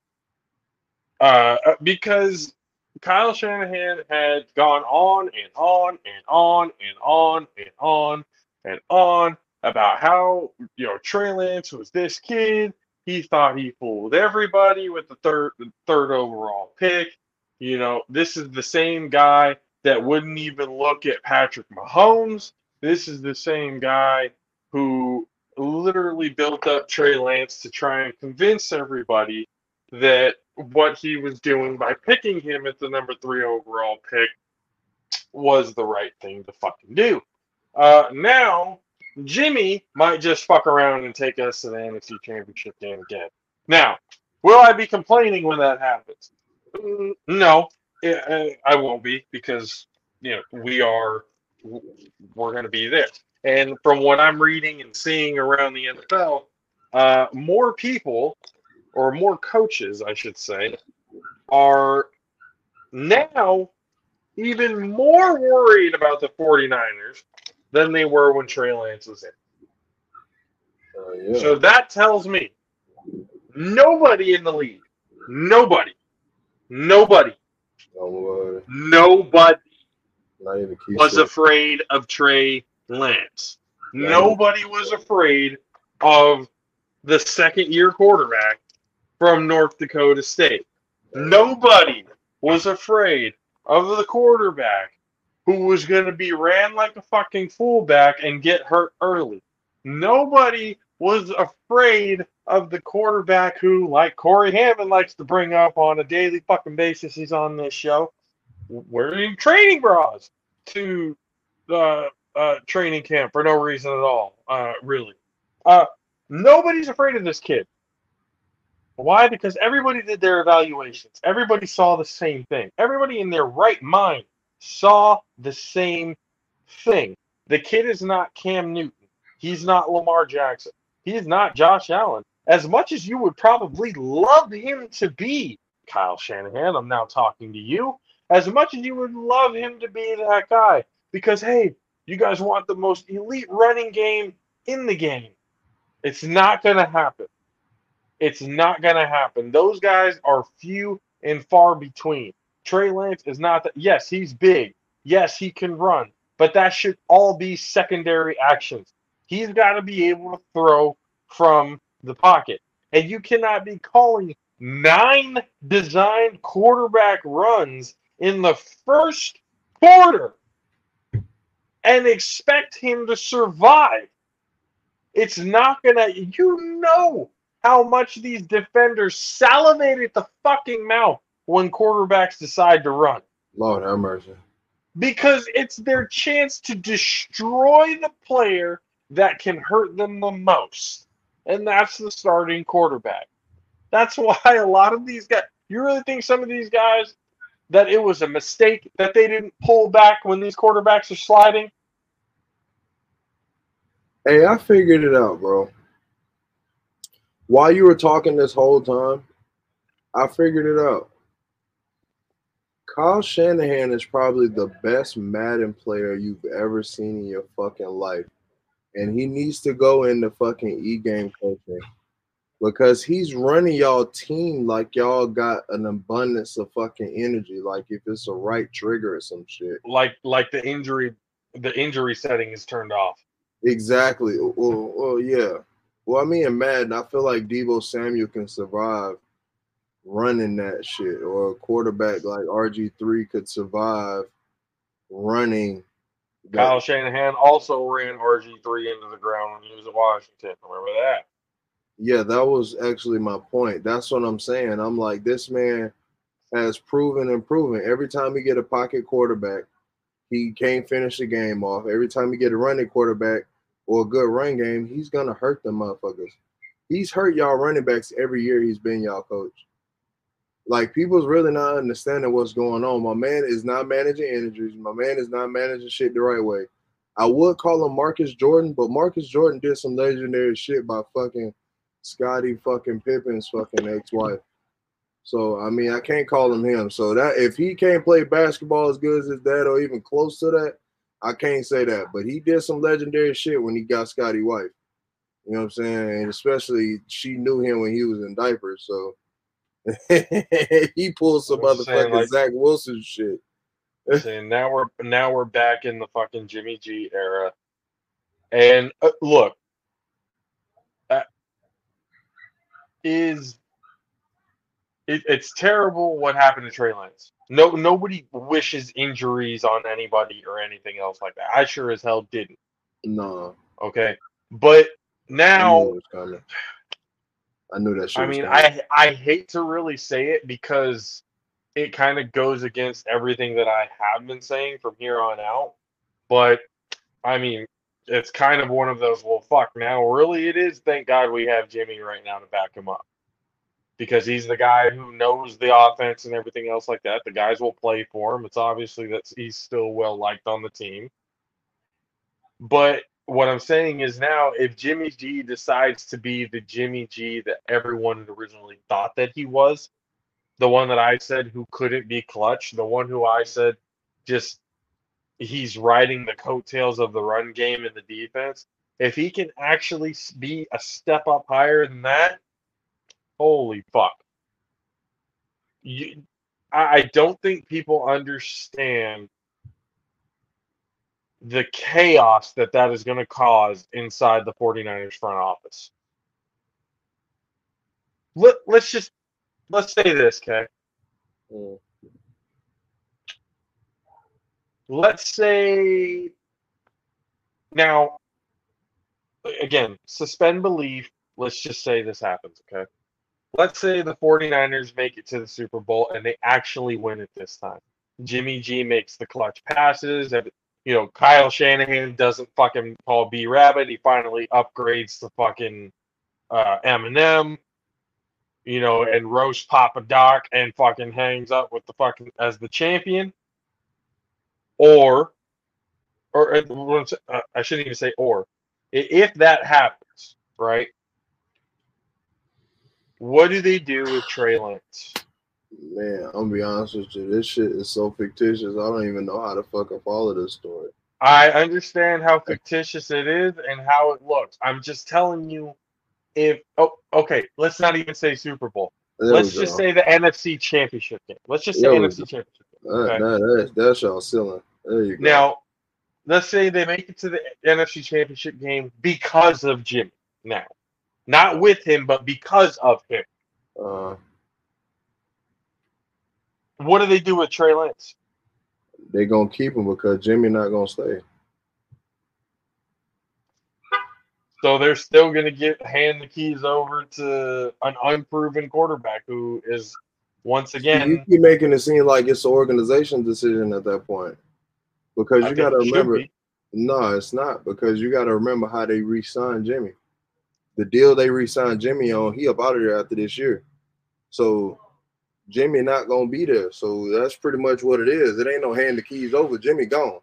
Uh, because Kyle Shanahan had gone on and on and on and on and on and on about how, you know, Trey Lance was this kid. He thought he fooled everybody with the third third overall pick. You know, this is the same guy that wouldn't even look at Patrick Mahomes. This is the same guy who literally built up Trey Lance to try and convince everybody that what he was doing by picking him at the number three overall pick was the right thing to fucking do. Uh, now, Jimmy might just fuck around and take us to the N F C Championship game again. Now, will I be complaining when that happens? No, I won't be, because, you know, we are, we're going to be there. And from what I'm reading and seeing around the N F L, uh, more people... or more coaches, I should say, are now even more worried about the forty-niners than they were when Trey Lance was in. Uh, yeah. So that tells me nobody in the league, nobody, nobody, nobody, nobody was afraid of Trey Lance. Yeah. Nobody was afraid of the second-year quarterback from North Dakota State. Nobody was afraid of the quarterback who was going to be ran like a fucking fullback and get hurt early. Nobody was afraid of the quarterback who, like Corey Hammond likes to bring up on a daily fucking basis, he's on this show, wearing training bras to the uh, uh, training camp for no reason at all, uh, really. Uh, nobody's afraid of this kid. Why? Because everybody did their evaluations. Everybody saw the same thing. Everybody in their right mind saw the same thing. The kid is not Cam Newton. He's not Lamar Jackson. He's not Josh Allen. As much as you would probably love him to be, Kyle Shanahan, I'm now talking to you, as much as you would love him to be that guy, because, hey, you guys want the most elite running game in the game. It's not going to happen. It's not going to happen. Those guys are few and far between. Trey Lance is not that. Yes, he's big. Yes, he can run. But that should all be secondary actions. He's got to be able to throw from the pocket. And you cannot be calling nine designed quarterback runs in the first quarter and expect him to survive. It's not going to, you know how much these defenders salivate at the fucking mouth when quarterbacks decide to run. Lord have mercy. Because it's their chance to destroy the player that can hurt them the most. And that's the starting quarterback. That's why a lot of these guys, you really think some of these guys, that it was a mistake that they didn't pull back when these quarterbacks are sliding? Hey, I figured it out, bro. While you were talking this whole time, I figured it out. Kyle Shanahan is probably the best Madden player you've ever seen in your fucking life. And he needs to go into fucking e-game coaching, because he's running y'all team like y'all got an abundance of fucking energy, like if it's a right trigger or some shit. Like like the injury the injury setting is turned off. Exactly. Well, well, yeah. Well, I mean, Madden, I feel like Deebo Samuel can survive running that shit, or a quarterback like R G three could survive running. Kyle that. Shanahan also ran R G three into the ground when he was at Washington. Remember that? Yeah, that was actually my point. That's what I'm saying. I'm like, this man has proven and proven. Every time he get a pocket quarterback, he can't finish the game off. Every time he get a running quarterback or a good run game, he's going to hurt them motherfuckers. He's hurt y'all running backs every year he's been y'all coach. Like, people's really not understanding what's going on. My man is not managing injuries. My man is not managing shit the right way. I would call him Marcus Jordan, but Marcus Jordan did some legendary shit by fucking Scottie fucking Pippen's fucking ex-wife. So, I mean, I can't call him him. So, that if he can't play basketball as good as his dad or even close to that, I can't say that. But he did some legendary shit when he got Scottie's wife. You know what I'm saying? And especially she knew him when he was in diapers. So, he pulled some motherfucking like, Zach Wilson shit. Saying now we're now we're back in the fucking Jimmy G era. And uh, look, uh, is it, it's terrible what happened to Trey Lance. No, nobody wishes injuries on anybody or anything else like that. I sure as hell didn't. No. Okay, but now. I knew that shit. I mean, I, I hate to really say it because it kind of goes against everything that I have been saying from here on out. But, I mean, it's kind of one of those, well, fuck, now really it is. Thank God we have Jimmy right now to back him up, because he's the guy who knows the offense and everything else like that. The guys will play for him. It's obviously that he's still well-liked on the team. But what I'm saying is now, if Jimmy G decides to be the Jimmy G that everyone originally thought that he was, the one that I said who couldn't be clutch, the one who I said just he's riding the coattails of the run game and the defense, if he can actually be a step up higher than that, holy fuck. You, I don't think people understand the chaos that that is going to cause inside the 49ers front office. Let, let's just, let's say this, okay? Mm. Let's say, now, again, suspend belief. Let's just say this happens, okay? Let's say the 49ers make it to the Super Bowl and they actually win it this time. Jimmy G makes the clutch passes, everything. You know, Kyle Shanahan doesn't fucking call B Rabbit. He finally upgrades to fucking uh, Eminem, you know, and roast Papa Doc and fucking hangs up with the fucking as the champion. or, or uh, I shouldn't even say or, if that happens, right? What do they do with Trey Lance? Man, I'm going to be honest with you. This shit is so fictitious. I don't even know how to fucking follow this story. I understand how fictitious it is and how it looks. I'm just telling you if – oh, okay, let's not even say Super Bowl. There let's just go. say the N F C Championship game. Let's just say there N F C Championship game. Okay? That, that, that's, that's y'all ceiling. There you go. Now, let's say they make it to the N F C Championship game because of Jimmy now. Not with him, but because of him. Uh, what do they do with Trey Lance? They're going to keep him because Jimmy not going to stay. So they're still going to get hand the keys over to an unproven quarterback who is, once again. You keep making it seem like it's an organization decision at that point. Because you got to remember. Be. No, it's not. Because you got to remember how they re-signed Jimmy. The deal they re-signed Jimmy on, he up out of there after this year. So Jimmy not going to be there. So that's pretty much what it is. It ain't no hand the keys over. Jimmy gone.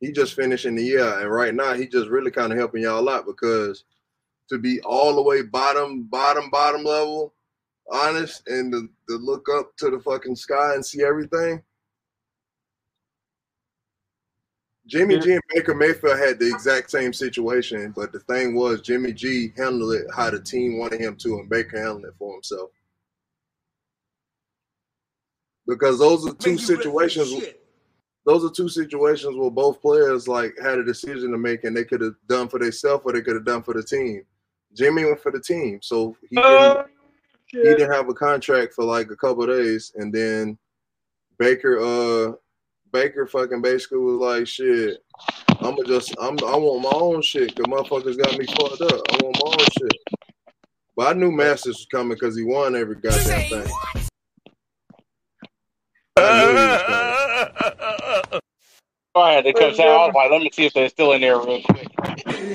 He just finishing the year. And right now, he just really kind of helping y'all out because to be all the way bottom, bottom, bottom level, honest, and to, to look up to the fucking sky and see everything. Jimmy G and Baker Mayfield had the exact same situation, but the thing was Jimmy G handled it how the team wanted him to, and Baker handled it for himself. Because those are two situations. Those are two situations where both players like had a decision to make, and they could have done for themselves or they could have done for the team. Jimmy went for the team, so he didn't, oh, he didn't have a contract for like a couple of days, and then Baker. Uh, Baker fucking basically was like, shit, I'm gonna just, I'm, I want my own shit because motherfuckers got me fucked up. I want my own shit. But I knew Masters was coming because he won every goddamn thing. All right, they cut that off. All right, let me see if they're still in there real quick. I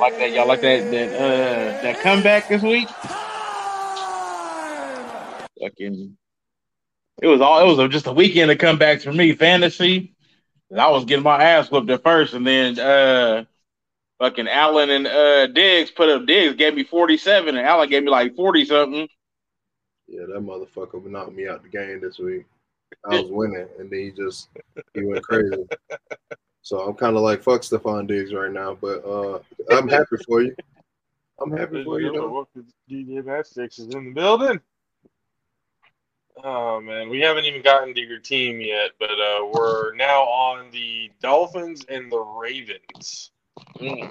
like that. Y'all like that, that, uh, that comeback this week? Fucking. It was all. It was just a weekend of comebacks for me, fantasy. And I was getting my ass whooped at first, and then uh, fucking Allen and uh, Diggs put up. Diggs gave me forty-seven, and Allen gave me like forty something. Yeah, that motherfucker knocked me out the game this week. I was winning, and then he just he went crazy. So I'm kind of like fuck Stephon Diggs right now, but uh, I'm happy for you. I'm happy for you. D J Matchsticks is in the building. Oh, man, we haven't even gotten to your team yet, but uh, we're now on the Dolphins and the Ravens. Mm.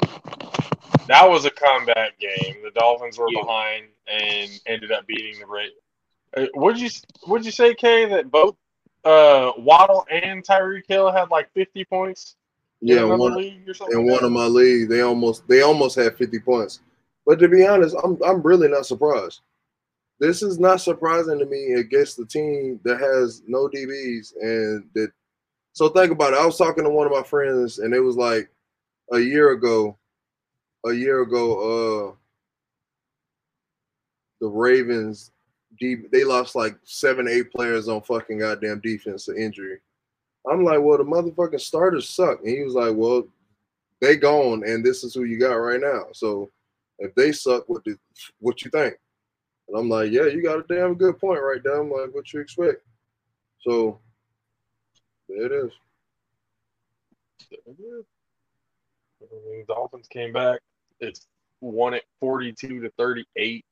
That was a combat game. The Dolphins were yeah. behind and ended up beating the Ravens. Uh, would you would you say, Kay, that both uh, Waddle and Tyreek Hill had like fifty points? Yeah, in one, league or something in like one of my leagues, they almost they almost had fifty points. But to be honest, I'm I'm really not surprised. This is not surprising to me against the team that has no D Bs. And that, so think about it. I was talking to one of my friends, and it was like a year ago, a year ago, uh, the Ravens, they lost like seven, eight players on fucking goddamn defense to injury. I'm like, well, the motherfucking starters suck. And he was like, well, they gone, and this is who you got right now. So if they suck, what do, what you think? And I'm like, yeah, you got a damn good point right there. I'm like, what you expect? So, there it is. There it is. The Dolphins came back. It's won at forty-two to thirty-eight.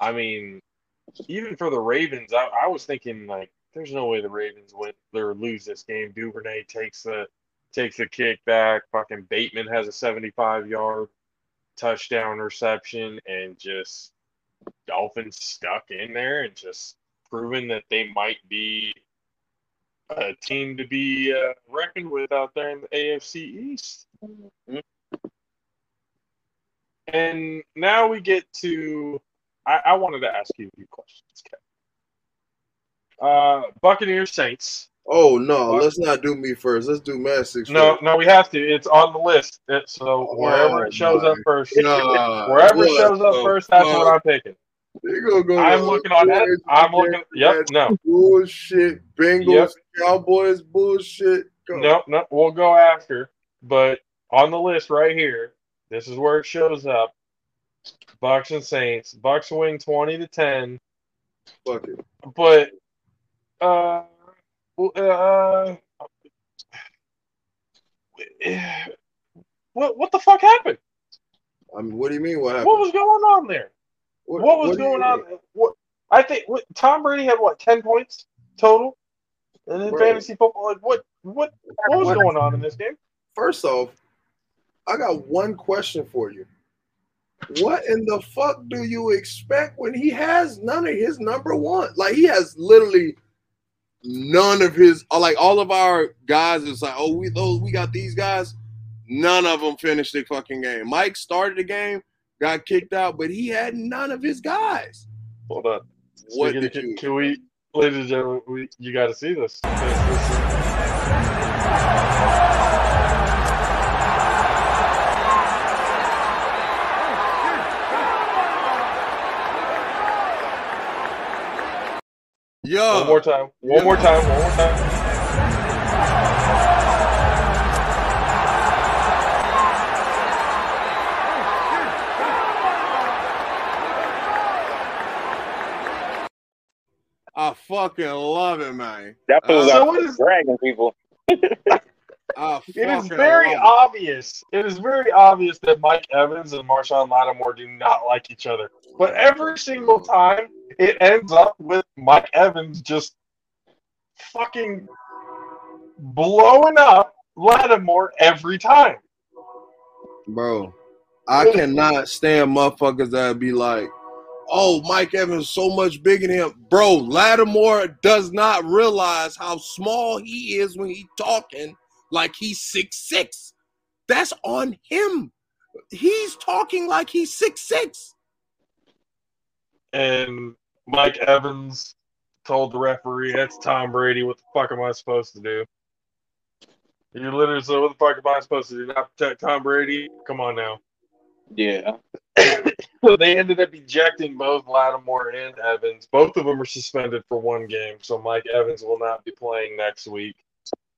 I mean, even for the Ravens, I, I was thinking, like, there's no way the Ravens win or lose this game. Duvernay takes a, takes a kick back. Fucking Bateman has a seventy-five-yard touchdown reception and just – Dolphins stuck in there and just proving that they might be a team to be uh, reckoned with out there in the A F C East. And now we get to I, I wanted to ask you a few questions, Kevin. Uh, Buccaneers Saints. Oh, no, Buccaneers. Let's not do me first. Let's do Mass Six. No, first. no, we have to. It's on the list. So wherever oh, it shows my. up first, no, wherever what? it shows up oh, first, that's oh. what I'm picking. Go go I'm looking on that. I'm looking. Yep. That's no bullshit. Bengals, yep. Cowboys, bullshit. Go. No, no. We'll go after. But on the list right here, this is where it shows up. Bucks and Saints. Bucks win twenty to ten. Fuck it. But uh, uh, what what the fuck happened? I mean, what do you mean? What happened? What was going on there? What, what was what going on? What I think what, Tom Brady had what ten points total, and then fantasy football. Like what? What? What was going on in this game? First off, I got one question for you. What in the fuck do you expect when he has none of his number one? Like he has literally none of his. Like all of our guys, it's like, oh, we those we got these guys. None of them finished the fucking game. Mike started the game. Got kicked out, but he had none of his guys. Hold on. What did you, can we, ladies and gentlemen, we, you got to see this. This, this, this. Yo. One more time. One more time. One more time. I fucking love it, man. That was uh, so dragging people. I it is very obvious. It. it is very obvious that Mike Evans and Marshawn Lattimore do not like each other. But every single time, it ends up with Mike Evans just fucking blowing up Lattimore every time. Bro, I cannot stand motherfuckers that be like, oh, Mike Evans is so much bigger than him. Bro, Lattimore does not realize how small he is when he's talking like he's six six. That's on him. He's talking like he's six six. And Mike Evans told the referee, that's Tom Brady. What the fuck am I supposed to do? You literally said, what the fuck am I supposed to do? Not protect Tom Brady? Come on now. Yeah. So they ended up ejecting both Lattimore and Evans. Both of them are suspended for one game, so Mike Evans will not be playing next week.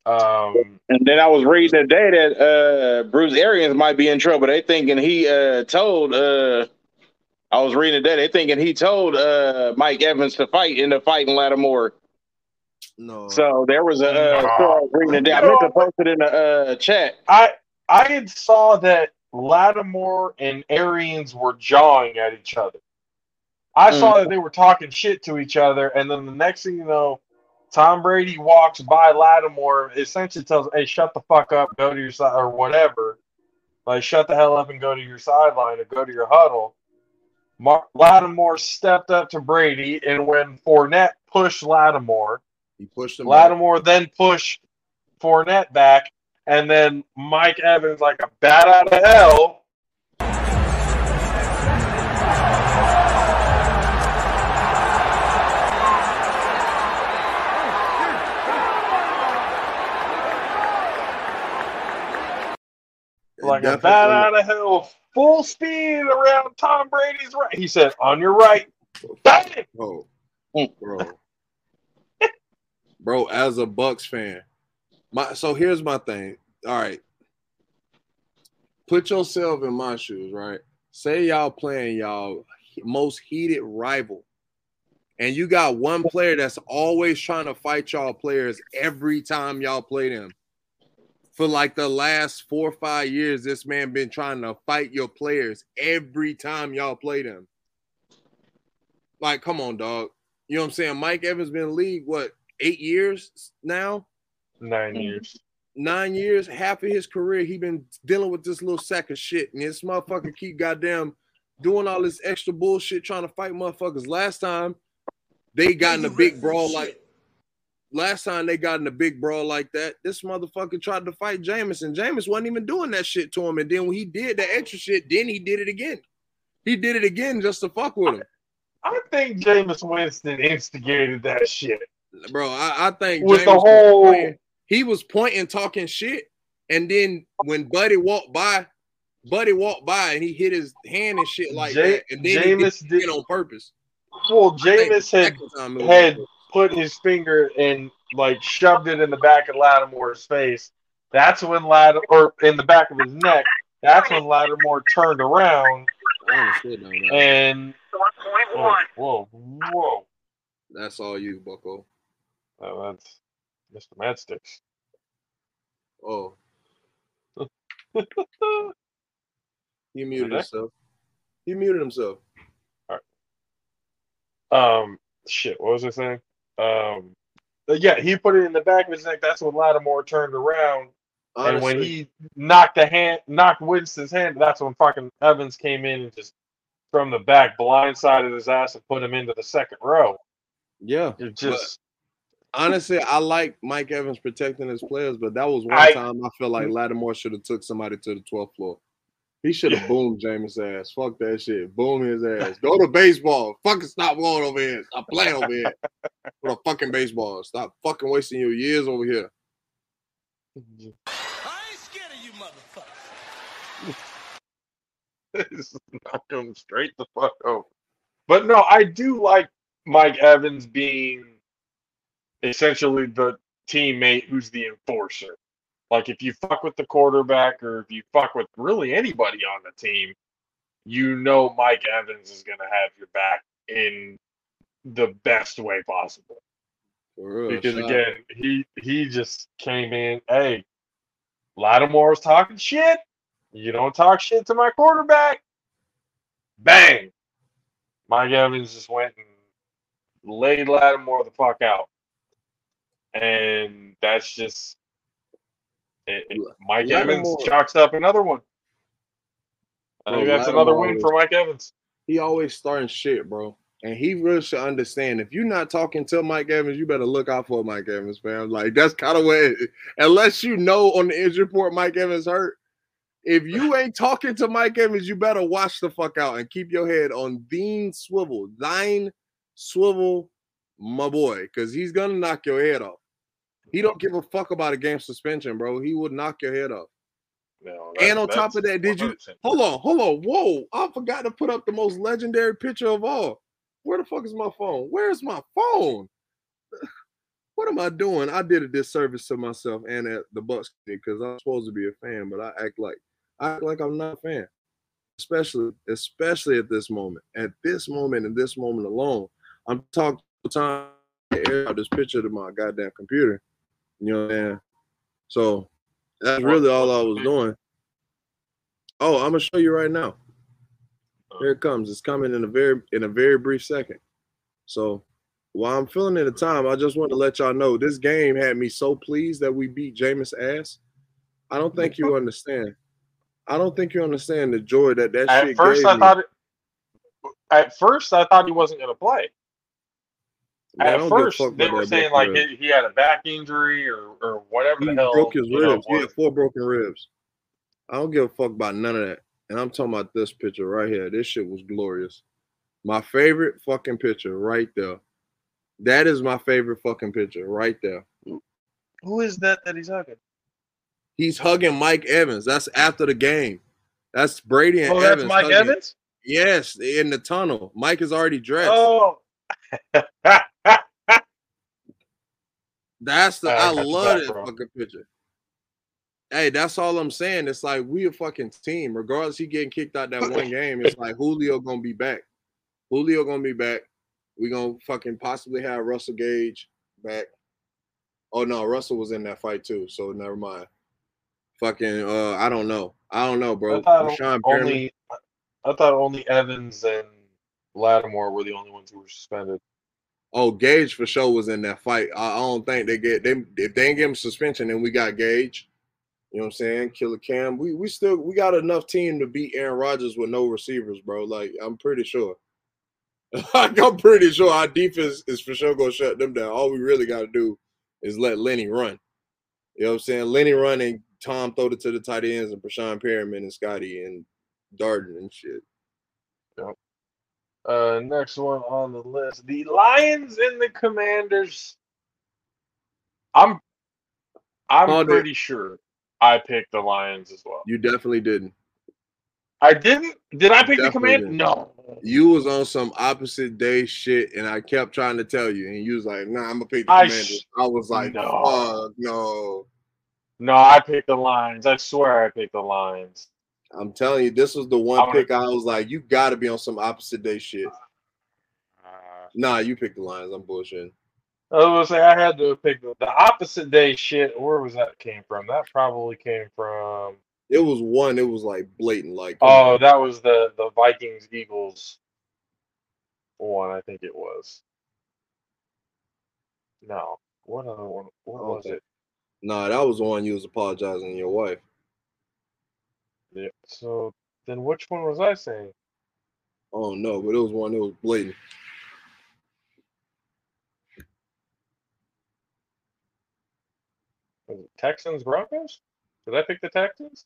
Um, and then I was reading today that uh, Bruce Arians might be in trouble. They thinking he uh, told uh, – I was reading today. They thinking he told uh, Mike Evans to fight, end up fighting Lattimore. No. So there was a uh, no. story I was reading today. I meant to post it in the uh, chat. I, I had saw that Lattimore and Arians were jawing at each other. I mm. saw that they were talking shit to each other, and then the next thing you know, Tom Brady walks by Lattimore, essentially tells, hey, shut the fuck up, go to your side, or whatever. Like, shut the hell up and go to your sideline or go to your huddle. Mar- Lattimore stepped up to Brady, and when Fournette pushed Lattimore, he pushed him Lattimore back. Then pushed Fournette back. And then Mike Evans, like a bat out of hell. It like a bat out of hell, full speed around Tom Brady's right. He said, on your right. Bro, bro. Bro, as a Bucks fan. My, so here's my thing. All right. Put yourself in my shoes, right? Say y'all playing y'all most heated rival. And you got one player that's always trying to fight y'all players every time y'all play them. For like the last four or five years, this man been trying to fight your players every time y'all play them. Like, come on, dog. You know what I'm saying? Mike Evans been in the league, what, eight years now? Nine years. Nine years, half of his career, he been dealing with this little sack of shit. And this motherfucker keep goddamn doing all this extra bullshit trying to fight motherfuckers. Last time they got in a big brawl like last time they got in a big brawl like that, this motherfucker tried to fight Jameis, and Jameis wasn't even doing that shit to him. And then when he did that extra shit, then he did it again. He did it again just to fuck with him. I, I think Jameis Winston instigated that shit. Bro, I, I think with Jameis the whole was He was pointing, talking shit, and then when Buddy walked by, Buddy walked by, and he hit his hand and shit like J- that, and then Jameis he did it on purpose. Well, Jameis had, had put his finger and like shoved it in the back of Lattimore's face. That's when Lattimore, or in the back of his neck. That's when Lattimore turned around. And whoa, whoa, whoa! That's all you, Bucko. Oh, that's Mister Madsticks. Oh, you muted yourself. He muted himself. All right. Um, shit. What was I saying? Um, yeah, he put it in the back of his neck. That's when Lattimore turned around. Honestly, and when he knocked the hand, knocked Winston's hand, that's when fucking Evans came in and just from the back blindsided his ass and put him into the second row. Yeah, it just honestly, I like Mike Evans protecting his players, but that was one I, time I feel like Lattimore should have took somebody to the twelfth floor. He should have yeah. boomed Jameis' ass. Fuck that shit. Boom his ass. Go to baseball. Fucking stop blowing over here. Stop playing over here. Go to fucking baseball. Stop fucking wasting your years over here. I ain't scared of you, motherfucker. Just knock him straight the fuck over. But no, I do like Mike Evans being essentially the teammate who's the enforcer. Like, if you fuck with the quarterback or if you fuck with really anybody on the team, you know Mike Evans is going to have your back in the best way possible. Real, because, shot. again, he he just came in, hey, Lattimore was talking shit. You don't talk shit to my quarterback. Bang. Mike Evans just went and laid Lattimore the fuck out. And that's just It, it, Mike Lattimore. Evans chalks up another one. I think bro, that's Lattimore another win always, for Mike Evans. He always starting shit, bro. And he really should understand. If you're not talking to Mike Evans, you better look out for Mike Evans, fam. Like, that's kind of where it, unless you know on the injury report Mike Evans hurt, if you ain't talking to Mike Evans, you better watch the fuck out and keep your head on Dean Swivel. Thine Swivel, my boy, because he's going to knock your head off. He don't give a fuck about a game suspension, bro. He would knock your head off. No, that, and on top of that, did you – hold on, hold on. Whoa, I forgot to put up the most legendary picture of all. Where the fuck is my phone? Where is my phone? What am I doing? I did a disservice to myself and at the Bucks because I'm supposed to be a fan, but I act like I act like I'm not a fan, especially, especially at this moment. At this moment and this moment alone, I'm talking all the time to air out this picture to my goddamn computer. You know what I'm saying? So that's really all I was doing. Oh, I'm gonna show you right now. Here it comes. It's coming in a very in a very brief second. So while I'm filling in the time, I just want to let y'all know this game had me so pleased that we beat Jameis' ass. I don't think you understand. I don't think you understand the joy that that at shit first gave I me. Thought it, at first, I thought he wasn't gonna play. Man, at first, they were saying like he, he had a back injury or, or whatever he the hell. He broke his ribs. Know, he had four broken ribs. I don't give a fuck about none of that. And I'm talking about this picture right here. This shit was glorious. My favorite fucking picture right there. That is my favorite fucking picture right there. Who is that that he's hugging? He's hugging Mike Evans. That's after the game. That's Brady and oh, Evans. Oh, that's Mike hugging. Evans? Yes, in the tunnel. Mike is already dressed. Oh. That's the I, I love this wrong. fucking picture. Hey, that's all I'm saying. It's like we a fucking team. Regardless, he getting kicked out that one game. It's like Julio gonna be back. Julio gonna be back. We gonna fucking possibly have Russell Gage back. Oh no, Russell was in that fight too. So never mind. Fucking, uh, I don't know. I don't know, bro. I thought only, I thought only Evans and Lattimore were the only ones who were suspended. Oh, Gage for sure was in that fight. I, I don't think they get they if they didn't give him suspension, then we got Gage. You know what I'm saying? Killer Cam. We we still we got enough team to beat Aaron Rodgers with no receivers, bro. Like I'm pretty sure. Like I'm pretty sure our defense is for sure gonna shut them down. All we really gotta do is let Lenny run. You know what I'm saying? Lenny run and Tom throwed it to the tight ends and Prashawn Perriman and Scotty and Darden and shit. Yep. Uh, next one on the list, the Lions and the Commanders. I'm, I'm oh, pretty dude. sure I picked the Lions as well. You definitely didn't. I didn't. Did I pick Definitely the command? Didn't. No. You was on some opposite day shit, and I kept trying to tell you, and you was like, "Nah, I'm gonna pick the I Commanders." Sh- I was like, "No, uh, no, no." I picked the Lions. I swear, I picked the Lions. I'm telling you, this was the one I pick pick. I was like, "You got to be on some opposite day shit." Uh, nah, you picked the Lions. I'm bullshitting. I was gonna say I had to pick the, the opposite day shit. Where was that came from? That probably came from. It was one. It was like blatant, like oh, that was the the Vikings Eagles one. I think it was. No, what other one? What was it? No, that was the one you was apologizing to your wife. Yeah. So then, which one was I saying? Oh no, but it was one. It was blatant. Was it Texans Broncos? Did I pick the Texans?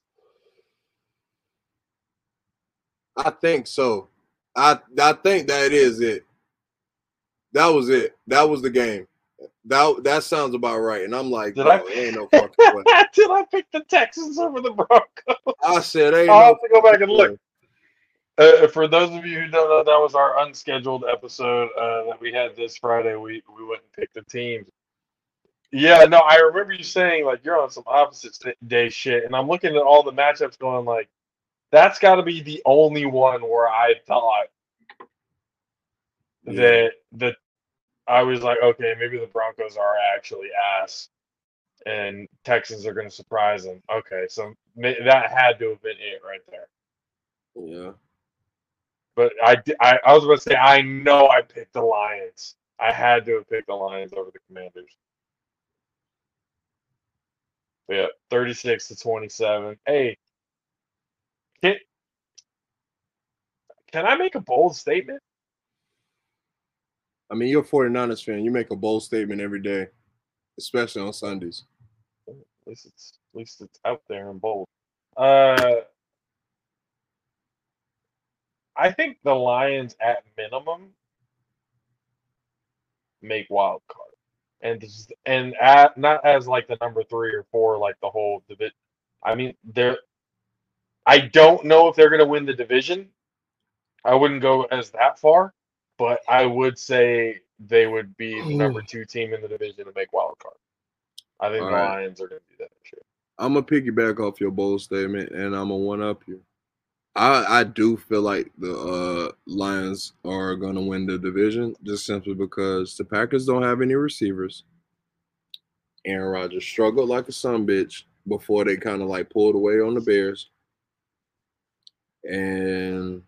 I think so. I I think that is it. That was it. That was the game. That that sounds about right. And I'm like, did I, ain't no fucking way. Did I pick the Texans over the Broncos? I said, ain't I'll no have to go back and look. Uh, for those of you who don't know, that was our unscheduled episode uh, that we had this Friday. We we went and picked the teams. Yeah, no, I remember you saying, like, you're on some opposite day shit, and I'm looking at all the matchups going, like, that's got to be the only one where I thought yeah. that that I was like, okay, maybe the Broncos are actually ass, and Texans are going to surprise them. Okay, so that had to have been it right there. Yeah. But I, I, I was about to say, I know I picked the Lions. I had to have picked the Lions over the Commanders. Yeah, thirty-six to twenty-seven. Hey, can, can I make a bold statement? I mean, you're a 49ers fan. You make a bold statement every day, especially on Sundays. At least it's, at least it's out there and bold. Uh, I think the Lions, at minimum, make wild card. And just, and at, not as like the number three or four, like the whole division. I mean, they're. I don't know if they're going to win the division. I wouldn't go as that far, but I would say they would be the number two team in the division to make wild card. I think All the right. Lions are going to do that this year. I'm gonna piggyback off your bold statement, and I'm gonna one up you. I I do feel like the uh, Lions are going to win the division just simply because the Packers don't have any receivers. Aaron Rodgers struggled like a sumbitch before they kind of like pulled away on the Bears. And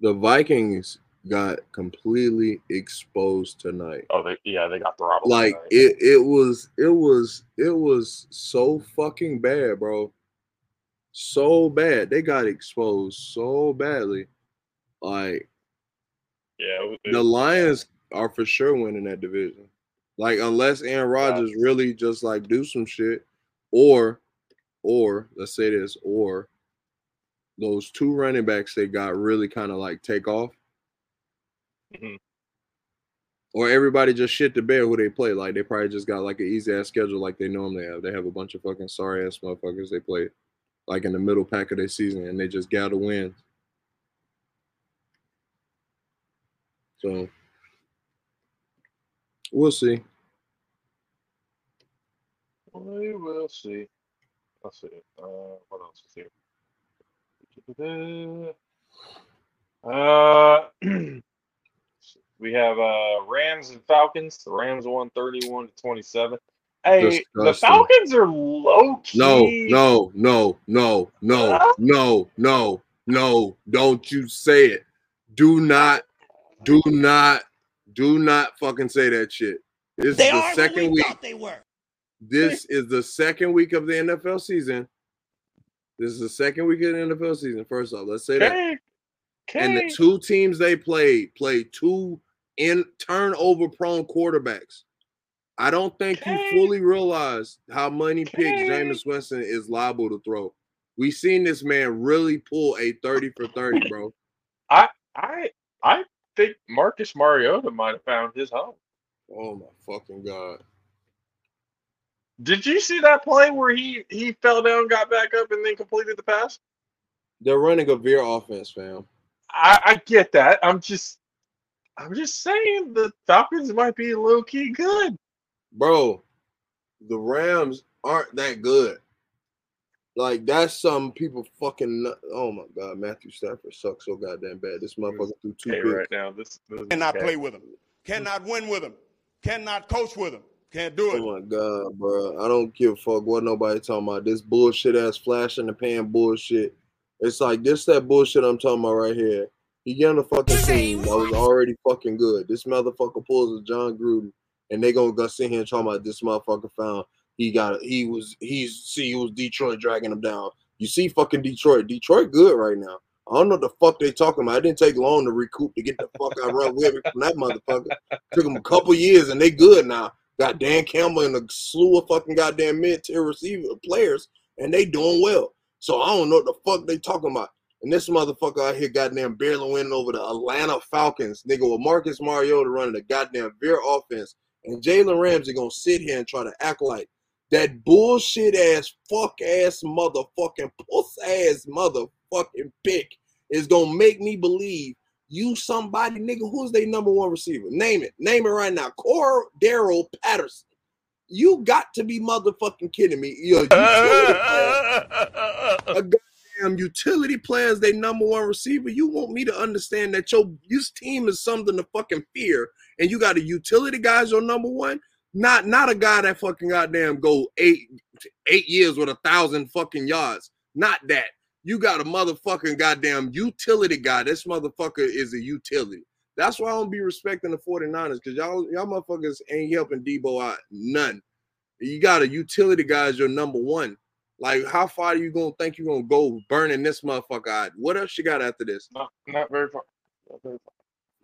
the Vikings got completely exposed tonight. Oh, they, yeah, they got throttled. Like it, it was, it was, it was so fucking bad, bro. So bad. They got exposed so badly. Like, yeah, it, the Lions are for sure winning that division. Like, unless Aaron Rodgers yeah. really just, like, do some shit. Or, or, let's say this, or those two running backs they got really kind of, like, take off. Mm-hmm. Or everybody just shit the bed who they play. Like, they probably just got, like, an easy-ass schedule like they normally have. They have a bunch of fucking sorry-ass motherfuckers they play. Like in the middle pack of their season, and they just gotta win. So we'll see. We will see. Let's see. Uh, what else is here? Uh, we have uh, Rams and Falcons. The Rams won thirty-one to twenty-seven. Hey, disgusting. The Falcons are low-key. No, no, no, no, no, huh? no, no, no. Don't you say it. Do not, do not, do not fucking say that shit. This they is the are second what we week. Thought they were. This is the second week of the N F L season. This is the second week of the N F L season. First off, let's say okay. that. Okay. And the two teams they played played two in turnover-prone quarterbacks. I don't think okay. you fully realize how many okay. picks Jameis Winston is liable to throw. We seen this man really pull a thirty for thirty, bro. I I I think Marcus Mariota might have found his home. Oh my fucking God. Did you see that play where he, he fell down, got back up, and then completed the pass? They're running a veer offense, fam. I, I get that. I'm just I'm just saying the Falcons might be low-key good. Bro, the Rams aren't that good. Like, that's some people fucking not, oh, my God. Matthew Stafford sucks so goddamn bad. This motherfucker threw two picks. Right now. This, this Cannot okay. play with him. Cannot win with him. Cannot coach with him. Can't do it. Oh, my God, bro. I don't give a fuck what nobody talking about. This bullshit-ass flash in the pan bullshit. It's like, this that bullshit I'm talking about right here. He get on the fucking team that was already fucking good. This motherfucker pulls a John Gruden, and they gonna go sit here and talk about this motherfucker found. He got he was he's see he was Detroit dragging him down. You see fucking Detroit. Detroit good right now. I don't know what the fuck they talking about. It didn't take long to recoup to get the fuck out run with from that motherfucker. Took him a couple years and they good now. Got Dan Campbell and a slew of fucking goddamn mid-tier receiver players, and they doing well. So I don't know what the fuck they talking about. And this motherfucker out here goddamn barely winning over the Atlanta Falcons. Nigga, with Marcus Mariota running the goddamn veer offense. And Jalen Ramsey gonna sit here and try to act like that bullshit-ass, fuck-ass, motherfucking, puss-ass motherfucking pick is gonna make me believe you somebody, nigga, who's their number one receiver? Name it. Name it right now. Cordero Patterson. You got to be motherfucking kidding me. Yo, you a damn utility player is their number one receiver. You want me to understand that your this team is something to fucking fear, and you got a utility guy as your number one? Not not a guy that fucking goddamn go eight eight years with a thousand fucking yards. Not that. You got a motherfucking goddamn utility guy. This motherfucker is a utility. That's why I don't be respecting the 49ers, because y'all y'all motherfuckers ain't helping Debo out none. You got a utility guy as your number one. Like, how far are you gonna think you're gonna go burning this motherfucker out? What else you got after this? Not, not very far. Not very far.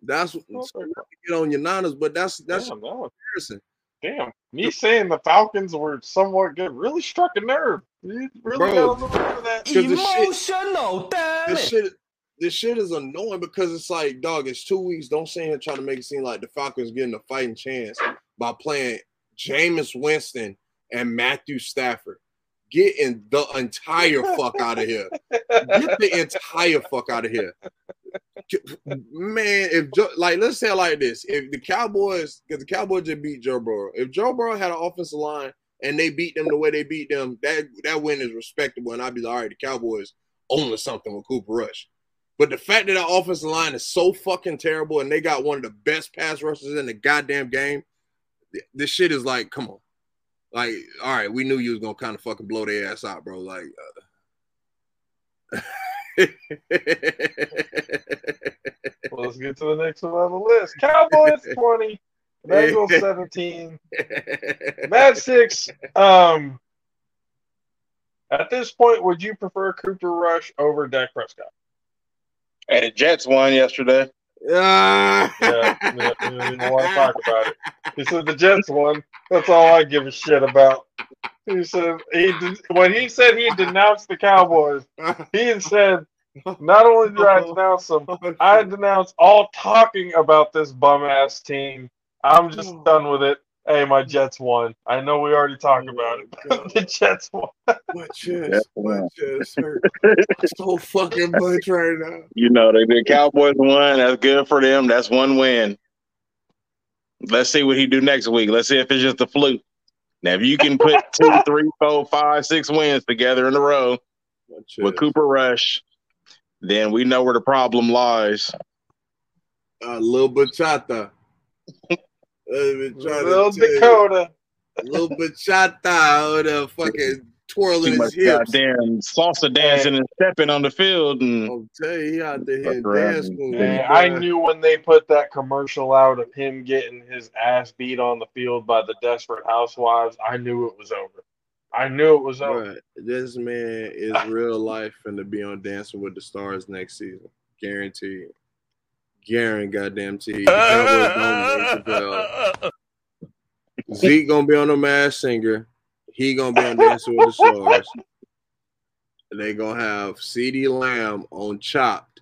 That's what so you get on your Niners, but that's that's damn, a comparison. Damn, me saying the Falcons were somewhat good really struck a nerve. It really got a little bit of that. Emotional, damn it. This shit, this shit is annoying because it's like, dog, it's two weeks. Don't sit here and try to make it seem like the Falcons getting a fighting chance by playing Jameis Winston and Matthew Stafford. Getting the entire fuck out of here. Get the entire fuck out of here. Man, if like let's say it like this, if the Cowboys, because the Cowboys just beat Joe Burrow, if Joe Burrow had an offensive line and they beat them the way they beat them, that that win is respectable, and I'd be like, all right, the Cowboys own something with Cooper Rush. But the fact that our offensive line is so fucking terrible and they got one of the best pass rushers in the goddamn game, this shit is like, come on. Like, all right, we knew you was gonna kind of fucking blow their ass out, bro. Like, uh... well, let's get to the next one on the list. Cowboys twenty, Bengals seventeen, Mad six. Um, at this point, would you prefer Cooper Rush over Dak Prescott? Hey, the Jets won yesterday. Uh... Yeah, yeah, we didn't want to talk about it. He said the Jets won. That's all I give a shit about. He said he did, when he said he denounced the Cowboys, he said, "Not only did I denounce them, I denounced all talking about this bum ass team. I'm just done with it. Hey, my Jets won. I know we already talked about it, but the Jets won." My chest, my chest hurt so fucking much right now. You know, the, the Cowboys won. That's good for them. That's one win. Let's see what he do next week. Let's see if it's just a fluke. Now, if you can put two, three, four, five, six wins together in a row with Cooper Rush, then we know where the problem lies. A little bachata. Little Dakota, little bachata, the fucking twirling his hips, goddamn salsa dancing and, and stepping on the field. And I'll tell you, he out there hitting dance moves. I knew when they put that commercial out of him getting his ass beat on the field by the Desperate Housewives, I knew it was over. I knew it was over. Right. This man is real life, and to be on Dancing with the Stars next season, guaranteed. Guaranteed, goddamn T. Zeke gonna be on the Masked Singer. He gonna be on Dancing with the Stars. And they gonna have CeeDee Lamb on Chopped.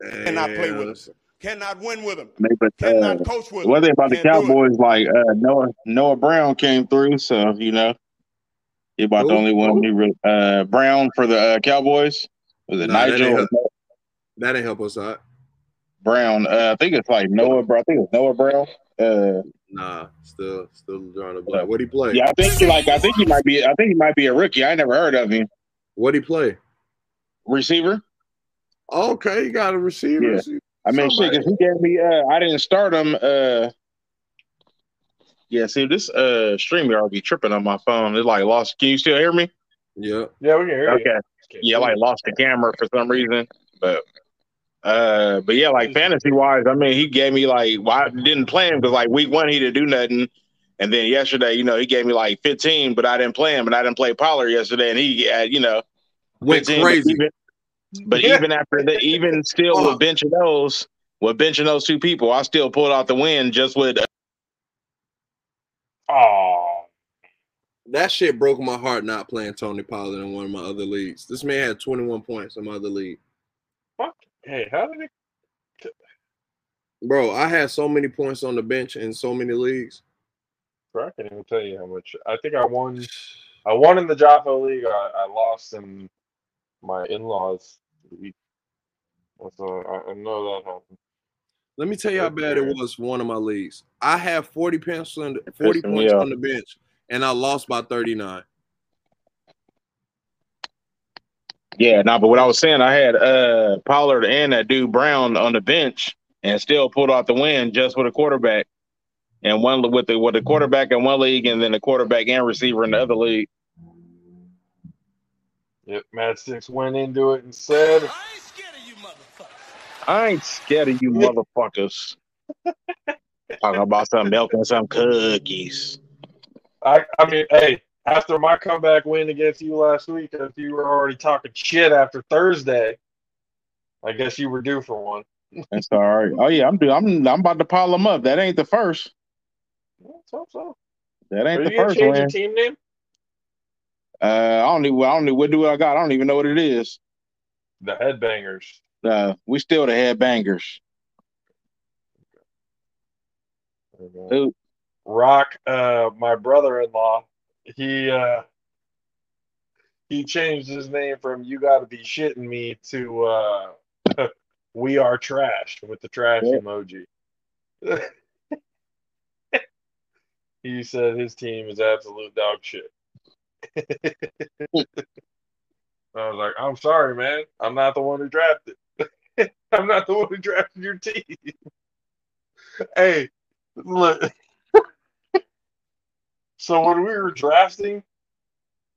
And, and I play with him. Cannot win with him. But, Cannot uh, coach with him. Well, they about Can't the Cowboys, like uh, Noah Noah Brown came through, so, you know, he about ooh, the only one who really uh, – Brown for the uh, Cowboys. Was it nah, Nigel? That didn't, that didn't help us out. Brown. Uh, I think it's like Noah – I think it's Noah Brown. Uh, nah, still still drawing a blank. What'd he play? Yeah, I think he like I think he might be I think he might be a rookie. I ain't never heard of him. What'd he play? Receiver. Okay, you got a receiver. Yeah. receiver. I mean, shit, because he gave me uh, I didn't start him. Uh, yeah, see this uh streamer I'll be tripping on my phone. It's like lost. Can you still hear me? Yeah. Yeah, we can hear okay. you. Okay. Yeah, like lost the camera for some reason. But Uh, but yeah, like fantasy wise, I mean, he gave me like, well, I didn't play him because like week one he didn't do nothing, and then yesterday, you know, he gave me like fifteen, but I didn't play him, and I didn't play Pollard yesterday, and he had, you know, went crazy. But even, but even after that, even still with benching those, with benching those two people, I still pulled out the win just with. Oh, that shit broke my heart not playing Tony Pollard in one of my other leagues. This man had twenty-one points in my other league. Fuck. Hey, how did it? Bro, I had so many points on the bench in so many leagues. Bro, I can't even tell you how much. I think I won. I won in the J A F F O league. I, I lost in my in-laws league. So I, I know that happened. Let me tell you how bad it was for one of my leagues. I had forty points on the, forty points on the bench, and I lost by thirty-nine. Yeah, no, nah, but what I was saying, I had uh, Pollard and that dude Brown on the bench, and still pulled out the win just with a quarterback, and one with the with the quarterback in one league, and then the quarterback and receiver in the other league. Yep, Mad Six went into it and said, "I ain't scared of you motherfuckers." I ain't scared of you motherfuckers. Talking about some milk and some cookies. I I mean, hey. After my comeback win against you last week, if you were already talking shit after Thursday, I guess you were due for one. That's all right. Oh yeah, I'm due. I'm I'm about to pile them up. That ain't the first. Let's hope so. That ain't are the you first one. Change your team name? Uh, I don't even. I don't even. What do I got? I don't even know what it is. The Headbangers. Uh, we still the Headbangers. Okay. Rock, uh, my brother-in-law. He uh, he changed his name from "You Gotta Be Shitting Me" to uh, "We Are Trash" with the trash yeah. emoji. He said his team is absolute dog shit. I was like, "I'm sorry, man. I'm not the one who drafted. I'm not the one who drafted your team." Hey, look. So when we were drafting,